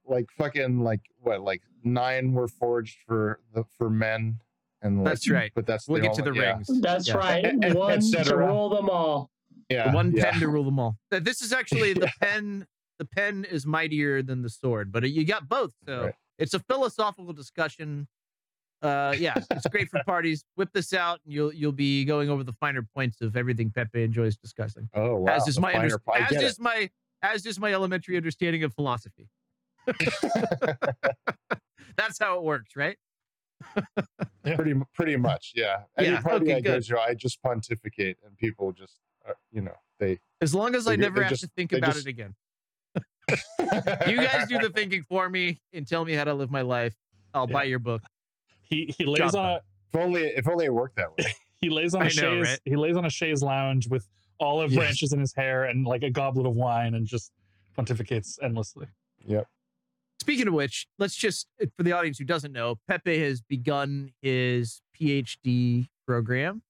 like fucking like what? Like nine were forged for the for men. And like, that's right. But that's we'll get all, to the yeah. rings. That's yeah. right. And, and, one to rule them all. Yeah. The one yeah. pen to rule them all. This is actually the yeah. pen. The pen is mightier than the sword, but you got both. So right. It's a philosophical discussion. Uh, yeah, it's great for parties. Whip this out, and you'll you'll be going over the finer points of everything Pepe enjoys discussing. Oh wow! As is the my under- as is it. my as is my elementary understanding of philosophy. That's how it works, right? pretty pretty much, yeah. Any yeah, party okay, I go to, I just pontificate, and people just, uh, you know, they. As long as they, I never have just, to think about just, it again. You guys do the thinking for me and tell me how to live my life. I'll yeah. buy your book. He he lays Jonathan. on. If only if only it worked that way. he lays on I a know, chaise. Right? He lays on a chaise lounge with olive yes. branches in his hair and like a goblet of wine and just pontificates endlessly. Yep. Speaking of which, let's just for the audience who doesn't know, Pepe has begun his PhD program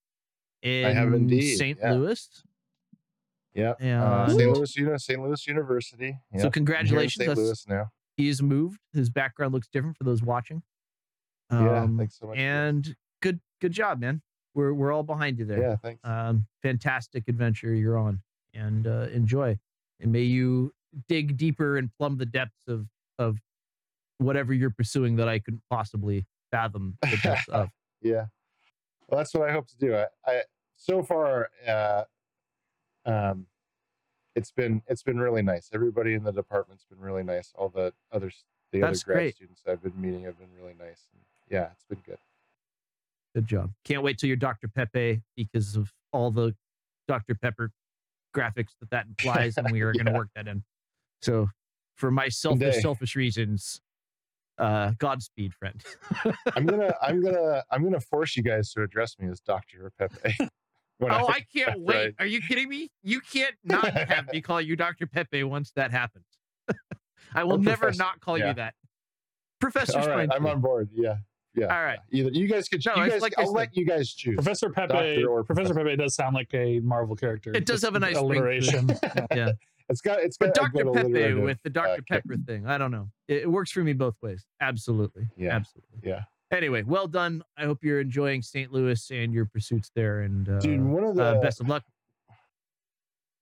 in I have indeed, Saint yeah. Louis. Yeah, uh, Saint Louis, you know, Saint Louis University. Yep. So congratulations, Saint Louis now. He's moved. His background looks different for those watching. Um, yeah, thanks so much. And good, good job, man. We're we're all behind you there. Yeah, thanks. Um, fantastic adventure you're on, and uh, enjoy. And may you dig deeper and plumb the depths of of whatever you're pursuing that I couldn't possibly fathom the depths of. Yeah, well, that's what I hope to do. I, I so far. Uh, Um, it's been it's been really nice. Everybody in the department's been really nice. All the other the That's other grad great. students I've been meeting have been really nice. And yeah, it's been good. Good job. Can't wait till you're Doctor Pepe because of all the Doctor Pepper graphics that that implies, and we are yeah. going to work that in. So, for my selfish Day. selfish reasons, uh, Godspeed, friend. I'm gonna I'm gonna I'm gonna force you guys to address me as Doctor Pepe. When oh, I, I can't wait. Right. Are you kidding me? You can't not have me call you Doctor Pepe once that happens. I will never not call yeah. you that. Professor. All right, I'm to. on board. Yeah. Yeah. All right. Either you guys could choose. No, guys, like I'll let you guys choose. Professor Pepe or Professor, Professor Pepe does sound like a Marvel character. It does have a nice alliteration. yeah. It's got it's got But Doctor Pepe with the Doctor Uh, Pepper thing. I don't know. It, it works for me both ways. Absolutely. Yeah. Absolutely. Yeah. Anyway, well done. I hope you're enjoying Saint Louis and your pursuits there. And uh, Dude, one of the, uh, best of luck.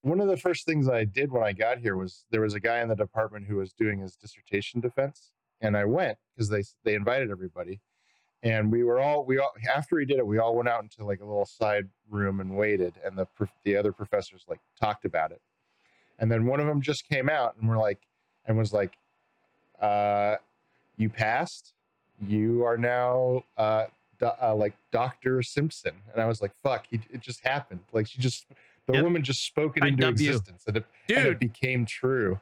One of the first things I did when I got here was there was a guy in the department who was doing his dissertation defense, and I went because they they invited everybody, and we were all we all after he did it, we all went out into like a little side room and waited, and the the other professors like talked about it, and then one of them just came out and we're like and was like, uh, "You passed. You are now uh, do, uh like Doctor Simpson," and I was like, "Fuck!" He, it just happened. Like she just, the yep. woman just spoke it into existence, and it, Dude, and it became true.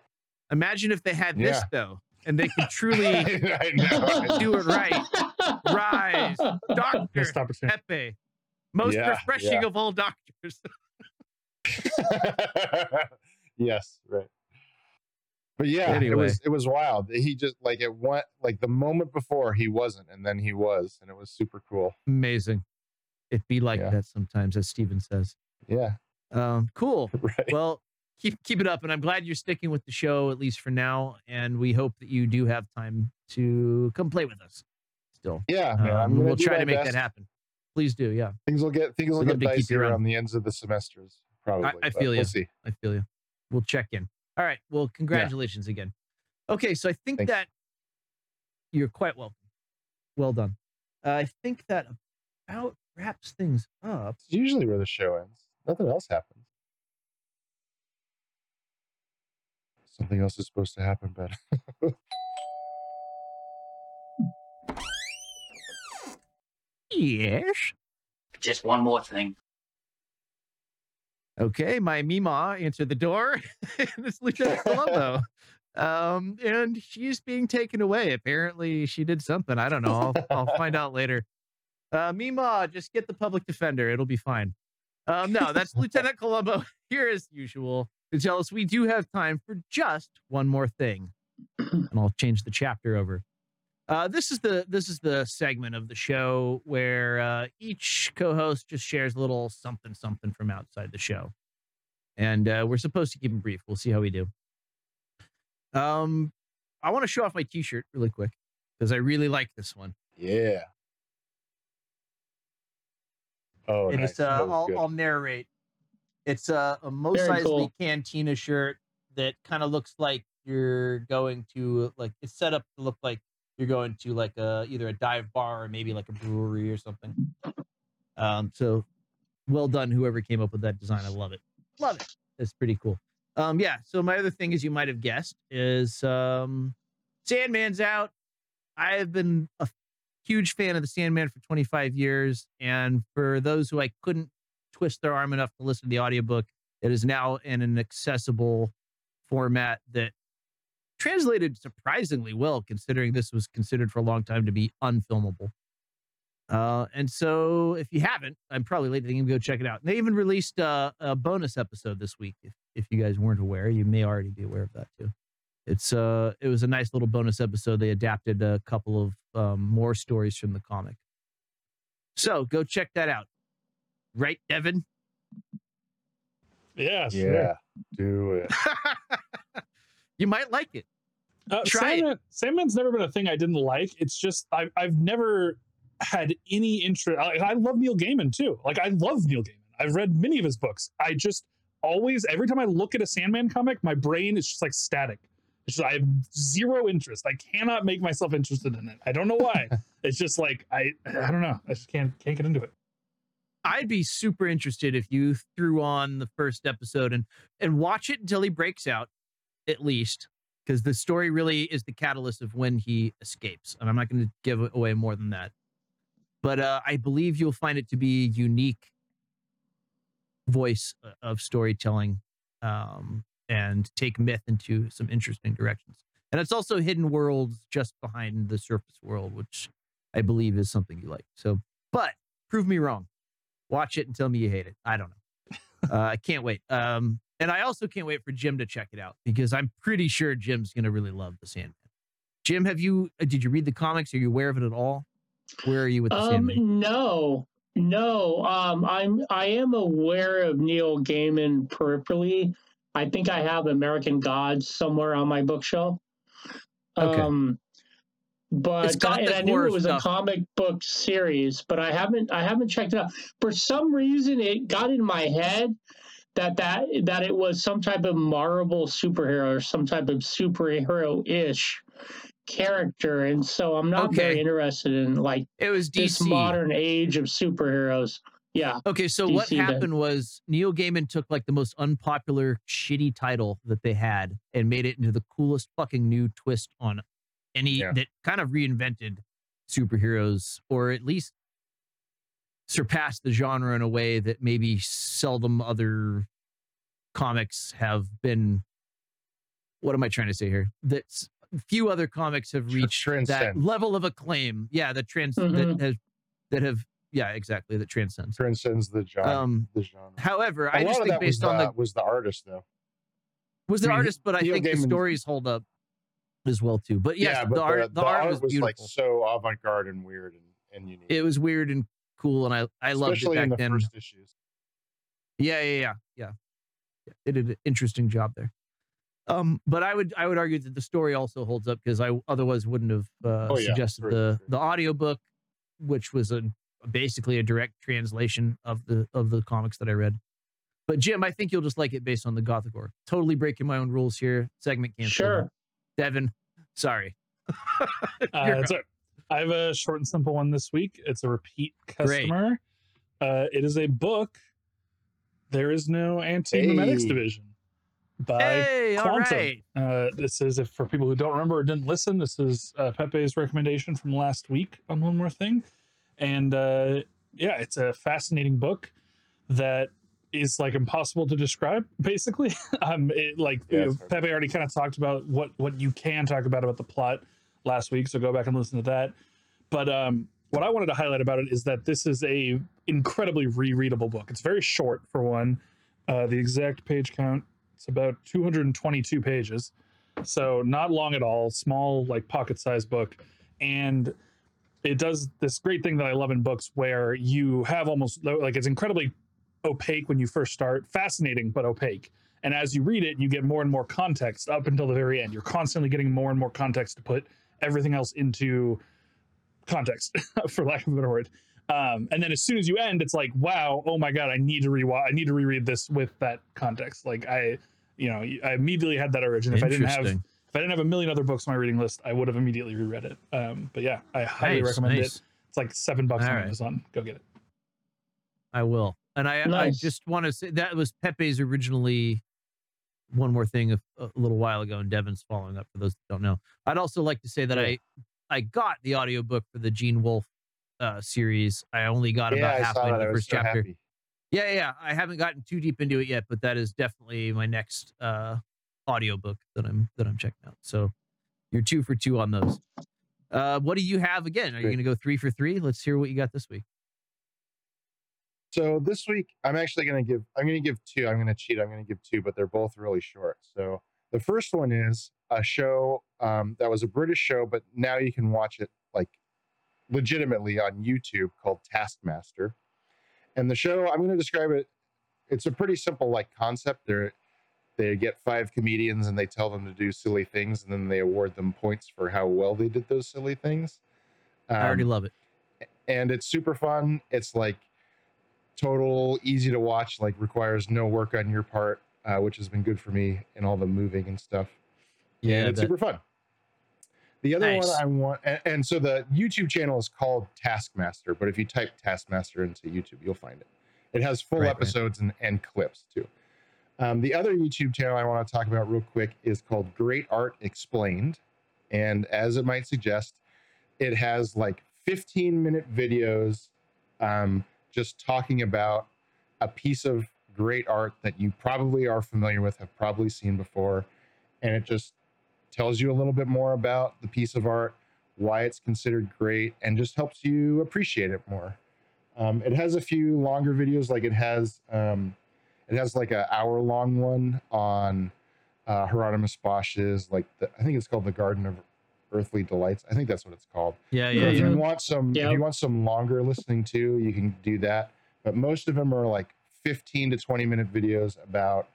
Imagine if they had yeah. this though, and they could truly I know. do it right. Rise, Doctor Pepe, most yeah, refreshing yeah. of all doctors. Yes, right. But yeah, anyway. it was it was wild. He just like it went like the moment before he wasn't, and then he was, and it was super cool. Amazing. It be like yeah. that sometimes, as Steven says. Yeah. Um, cool. Right. Well, keep keep it up, and I'm glad you're sticking with the show at least for now. And we hope that you do have time to come play with us still. Yeah, man. Um, we'll try to make best. that happen. Please do. Yeah. Things will get things will We'd get dicier around the ends of the semesters. Probably. I, I feel we'll you. See. I feel you. We'll check in. All right. Well, congratulations yeah. again. Okay. So I think Thanks. that you're quite welcome. Well done. Uh, I think that about wraps things up. It's usually where the show ends. Nothing else happens. Something else is supposed to happen, but. Yes. Just one more thing. Okay, my Mima answered the door. It's Lieutenant Colombo. Um, and she's being taken away. Apparently, she did something. I don't know. I'll, I'll find out later. Uh, Mima, just get the public defender. It'll be fine. Um, no, that's Lieutenant Colombo here as usual to tell us we do have time for just one more thing. And I'll change the chapter over. Uh, this is the this is the segment of the show where uh, each co-host just shares a little something something from outside the show. and uh, we're supposed to keep them brief. We'll see how we do. Um, I want to show off my T-shirt really quick because I really like this one. Yeah. Oh, and nice. It's, uh, I'll, I'll narrate. It's uh, a Mos Eisley cool. Cantina shirt that kind of looks like you're going to like. It's set up to look like you're going to like a either a dive bar or maybe like a brewery or something. Um, so well done, whoever came up with that design. I love it. Love it. That's pretty cool. Um, yeah. So my other thing, as you might have guessed, is um, Sandman's out. I have been a huge fan of the Sandman for twenty-five years, and for those who I couldn't twist their arm enough to listen to the audiobook, it is now in an accessible format that translated surprisingly well, considering this was considered for a long time to be unfilmable. Uh, and so if you haven't, I'm probably late to the game, go check it out. And they even released uh, a bonus episode this week. If, if you guys weren't aware, you may already be aware of that too. It's uh, it was a nice little bonus episode. They adapted a couple of um, more stories from the comic. So go check that out. Right, Devin? Yes. Yeah, yeah. Do it. You might like it. Uh, Try Sandman, it. Sandman's never been a thing I didn't like. It's just I've, I've never had any interest. I, I love Neil Gaiman, too. Like, I love Neil Gaiman. I've read many of his books. I just always, every time I look at a Sandman comic, my brain is just like static. It's just, I have zero interest. I cannot make myself interested in it. I don't know why. It's just like, I I don't know. I just can't can't get into it. I'd be super interested if you threw on the first episode and, and watch it until he breaks out, at least, because the story really is the catalyst of when he escapes. And I'm not going to give away more than that. But uh, I believe you'll find it to be a unique voice of storytelling um, and take myth into some interesting directions. And it's also hidden worlds just behind the surface world, which I believe is something you like. So, but prove me wrong. Watch it and tell me you hate it. I don't know. Uh, I can't wait. Um, and I also can't wait for Jim to check it out because I'm pretty sure Jim's going to really love The Sandman. Jim, have you, did you read the comics? Are you aware of it at all? Where are you with The um, Sandman? No, no. Um, I'm, I am aware of Neil Gaiman peripherally. I think I have American Gods somewhere on my bookshelf. Okay. Um, But I, and I knew it was stuff. A comic book series, but I haven't I haven't checked it out. For some reason, it got in my head that that that it was some type of Marvel superhero or some type of superhero-ish character, and so I'm not okay. very interested in like it was D C. This modern age of superheroes. Yeah. Okay, so D C what happened then. Was Neil Gaiman took like the most unpopular, shitty title that they had and made it into the coolest fucking new twist on it. And he yeah. that kind of reinvented superheroes, or at least surpassed the genre in a way that maybe seldom other comics have been. What am I trying to say here? That few other comics have reached Transcend. That level of acclaim. Yeah, that trans mm-hmm. that has that have yeah exactly that transcends transcends the genre. Um, the genre. However, a I just think based on the, the was the artist though was the I mean, artist, but I think the stories hold up. As well too, but yes, yeah, but the, the art the, the art, art was, was beautiful. Like so avant-garde and weird and, and unique. It was weird and cool, and I I loved Especially it back in the then. First issues. Yeah, yeah, yeah, yeah. It did an interesting job there. Um, but I would I would argue that the story also holds up because I otherwise wouldn't have uh, oh, yeah, suggested the the audiobook, which was a basically a direct translation of the of the comics that I read. But Jim, I think you'll just like it based on the Gothagore. Totally breaking my own rules here. Segment canceled. Sure. Devin, sorry. uh, right. I have a short and simple one this week. It's a repeat customer. Uh, it is a book. There is no anti-memetics hey. division by hey, Quantum. Right. Uh, this is, if for people who don't remember or didn't listen, this is uh, Pepe's recommendation from last week on One More Thing. And uh, yeah, it's a fascinating book that is like impossible to describe basically. um it, like yeah, you know, Pepe already kind of talked about what what you can talk about about the plot last week, so go back and listen to that. But um what I wanted to highlight about it is that this is a incredibly rereadable book. It's very short for one. Uh the exact page count, it's about two hundred twenty-two pages, so not long at all. Small, like pocket-sized book. And it does this great thing that I love in books where you have almost like it's incredibly opaque when you first start, fascinating but opaque. And as you read it, you get more and more context up until the very end. You're constantly getting more and more context to put everything else into context, for lack of a better word. Um, and then as soon as you end, it's like, wow, oh my God, I need to rewatch. I need to reread this with that context. Like I, you know, I immediately had that origin. If I didn't have, if I didn't have a million other books on my reading list, I would have immediately reread it. Um, but yeah, I highly nice, recommend nice. it. It's like seven bucks on Amazon. Go get it. I will. And I, nice. I just want to say that was Pepe's originally one more thing a, a little while ago, and Devin's following up for those that don't know. I'd also like to say that yeah. I I got the audiobook for the Gene Wolfe uh, series. I only got yeah, about I halfway into the first so chapter. Happy. Yeah, yeah. I haven't gotten too deep into it yet, but that is definitely my next uh, audiobook that I'm that I'm checking out. So you're two for two on those. Uh, what do you have again? Are you going to go three for three? Let's hear what you got this week. So this week, I'm actually going to give, I'm going to give two. I'm going to cheat. I'm going to give two, but they're both really short. So the first one is a show um, that was a British show, but now you can watch it like legitimately on YouTube, called Taskmaster. And the show, I'm going to describe it. It's a pretty simple like concept. They're, they get five comedians and they tell them to do silly things, and then they award them points for how well they did those silly things. Um, I already love it. And it's super fun. It's like, total easy to watch, like requires no work on your part, uh, which has been good for me in all the moving and stuff. Yeah, and it's super fun. The other nice. one I want, and, and so the YouTube channel is called Taskmaster, but if you type Taskmaster into YouTube, you'll find it. It has full right, episodes right. And, and clips too. Um, the other YouTube channel I want to talk about real quick is called Great Art Explained. And as it might suggest, it has like fifteen minute videos, um, just talking about a piece of great art that you probably are familiar with, have probably seen before. And it just tells you a little bit more about the piece of art, why it's considered great, and just helps you appreciate it more. Um, it has a few longer videos. Like it has, um, it has like an hour long one on uh, Hieronymus Bosch's, like the, I think it's called The Garden of Earthly Delights. I think that's what it's called. Yeah, yeah. If you yeah. want some, yeah. if you want some longer listening to, you can do that. But most of them are like fifteen to twenty minute videos about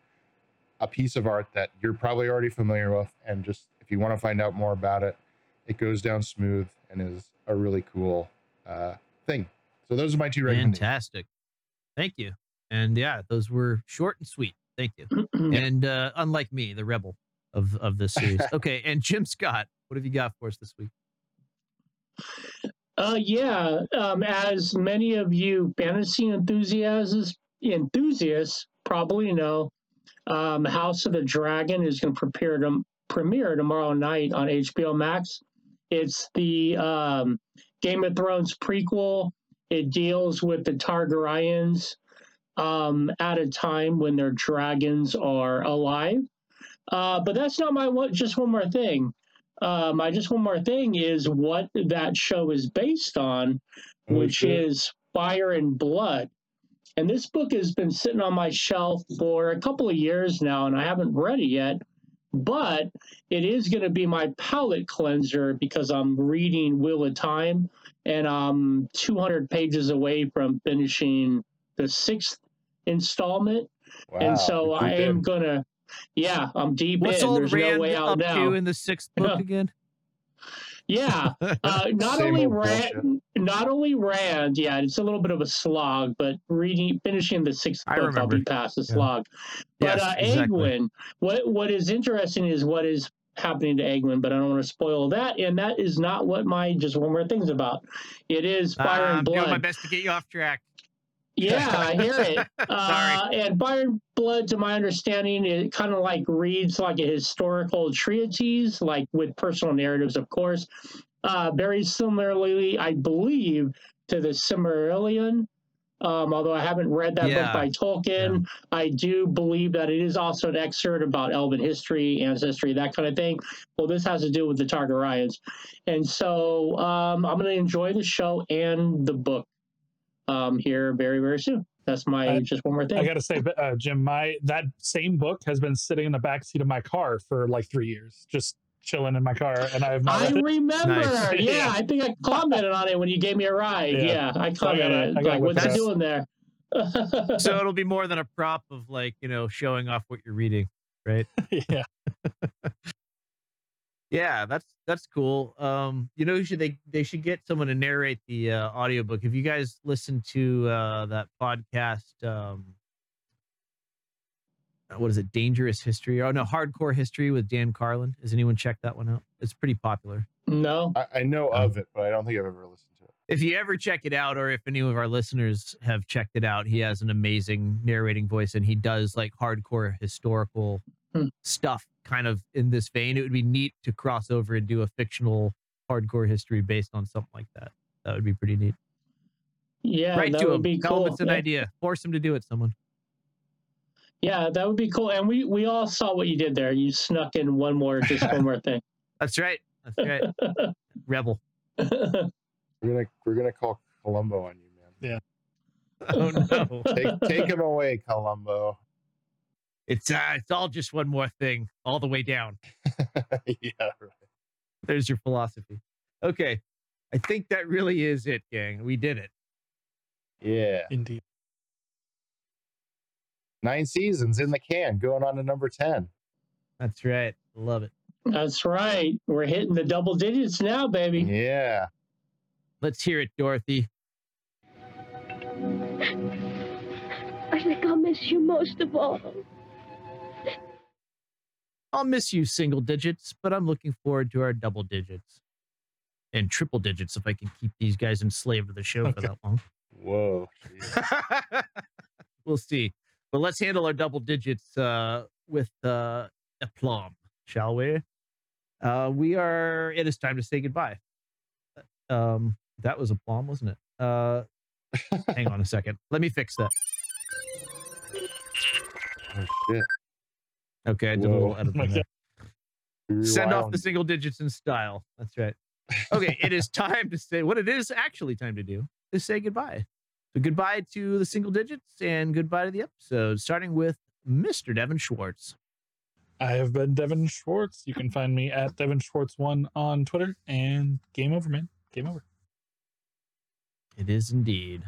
a piece of art that you're probably already familiar with, and just if you want to find out more about it, it goes down smooth and is a really cool uh, thing. So those are my two recommendations. Fantastic. Thank you. And yeah, those were short and sweet. Thank you. And uh, unlike me, the rebel of of this series. Okay, and Jim Scott, what have you got for us this week? Uh, yeah, um, as many of you fantasy enthusiasts enthusiasts probably know, um, House of the Dragon is going to prepare to premiere tomorrow night on H B O Max. It's the um, Game of Thrones prequel. It deals with the Targaryens um, at a time when their dragons are alive. Uh, but that's not my one. Just one more thing. Um, I just one more thing is what that show is based on, which oh, is Fire and Blood. And this book has been sitting on my shelf for a couple of years now, and I haven't read it yet, but it is going to be my palate cleanser because I'm reading Wheel of Time, and I'm two hundred pages away from finishing the sixth installment. Wow, and so I did. am going to Yeah, I'm deep What's in. There's no way out up now. To in the sixth book yeah. again? Yeah, uh, not only Rand, not only Rand. Yeah, it's a little bit of a slog, but reading, finishing the sixth I book, remember. I'll be past the yeah. slog. But yes, uh, exactly. Egwene, what what is interesting is what is happening to Egwene, but I don't want to spoil that. And that is not what my just one more thing's about. It is Fire uh, and Blood. I'm doing my best to get you off track. Yeah, I hear it. Uh, and Fire and Blood, to my understanding, it kind of like reads like a historical treatise, like with personal narratives, of course. Uh, very similarly, I believe, to the Silmarillion. Um, although I haven't read that yeah. book by Tolkien, yeah. I do believe that it is also an excerpt about elven history, ancestry, that kind of thing. Well, this has to do with the Targaryens. And so um, I'm going to enjoy the show and the book. Um, here very, very soon. That's my I, just one more thing. I gotta say, uh, Jim, my that same book has been sitting in the backseat of my car for like three years, just chilling in my car, and I have not. I remember. Nice. Yeah, yeah, I think I commented on it when you gave me a ride. Yeah, yeah I commented. I got, I got like, what's it doing there? So it'll be more than a prop of, like, you know, showing off what you're reading, right? Yeah. Yeah, that's that's cool. Um, you know, you should, they they should get someone to narrate the uh, audiobook. If you guys listen to uh, that podcast, um, what is it? Dangerous History? Oh no, Hardcore History with Dan Carlin. Has anyone checked that one out? It's pretty popular. No, I, I know um, of it, but I don't think I've ever listened to it. If you ever check it out, or if any of our listeners have checked it out, he has an amazing narrating voice, and he does like hardcore historical hmm. stuff. Kind of in this vein. It would be neat to cross over and do a fictional hardcore history based on something like that. That would be pretty neat. Yeah, right, that to would him. Be Tell cool. Them it's an yeah. idea. Force him to do it. Someone. Yeah, that would be cool. And we we all saw what you did there. You snuck in one more, just one more thing. That's right. That's right. Rebel. We're gonna we're gonna call Columbo on you, man. Yeah. Oh no! take take him away, Columbo. It's uh, it's all just one more thing, all the way down. Yeah, right. There's your philosophy. Okay, I think that really is it, gang. We did it. Yeah, indeed. Nine seasons in the can, going on to number ten. That's right. Love it. That's right. We're hitting the double digits now, baby. Yeah. Let's hear it, Dorothy. I think I'll miss you most of all. I'll miss you single digits, but I'm looking forward to our double digits and triple digits if I can keep these guys enslaved to the show okay. for that long. Whoa. We'll see. But let's handle our double digits uh, with uh, aplomb, shall we? Uh, we are, it is time to say goodbye. Um, that was aplomb, wasn't it? Uh, hang on a second. Let me fix that. Oh, shit. Okay, I did Whoa. a little editing there. Rewind. Send off the single digits in style. That's right. Okay, it is time to say what it is actually time to do is say goodbye. So goodbye to the single digits and goodbye to the episode, starting with Mister Devin Schwartz. I have been Devin Schwartz. You can find me at Devin Schwartz one on Twitter, and game over, man. Game over. It is indeed.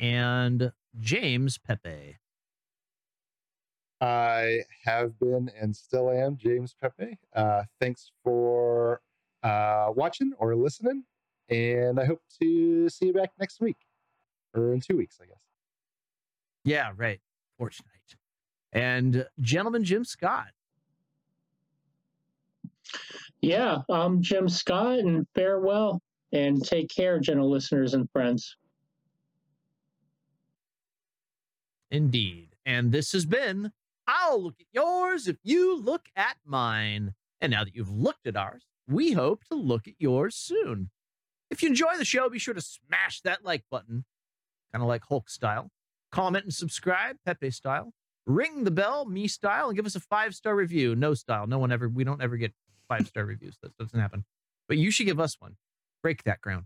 And James Pepe. I have been and still am James Pepe. Uh, thanks for uh, watching or listening, and I hope to see you back next week, or in two weeks, I guess. Yeah, right. Fortnite. And Gentleman Jim Scott. Yeah, I'm Jim Scott, and farewell, and take care, gentle listeners and friends. Indeed. And this has been I'll look at yours if you look at mine. And now that you've looked at ours, we hope to look at yours soon. If you enjoy the show, be sure to smash that like button, kind of like Hulk style. Comment and subscribe, Pepe style. Ring the bell, me style, and give us a five-star review. No style. No one ever, we don't ever get five-star reviews. That doesn't happen. But you should give us one. Break that ground.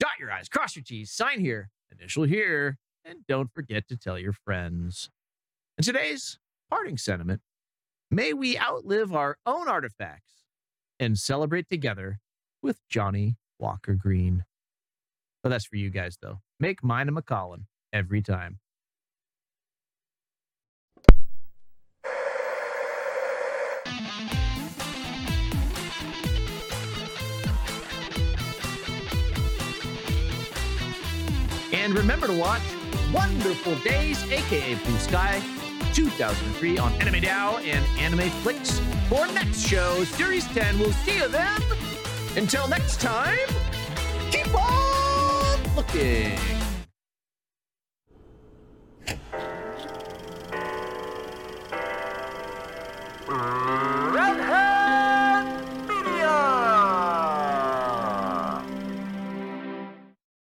Dot your I's, cross your T's, sign here, initial here, and don't forget to tell your friends. And today's parting sentiment: may we outlive our own artifacts and celebrate together with Johnny Walker Green. But that's for you guys, though. Make mine a McCollin every time. And remember to watch Wonderful Days, aka Blue Sky, two thousand three on AnimeDAO and Anime Flix for next show, Series ten. We'll see you then. Until next time, keep on looking.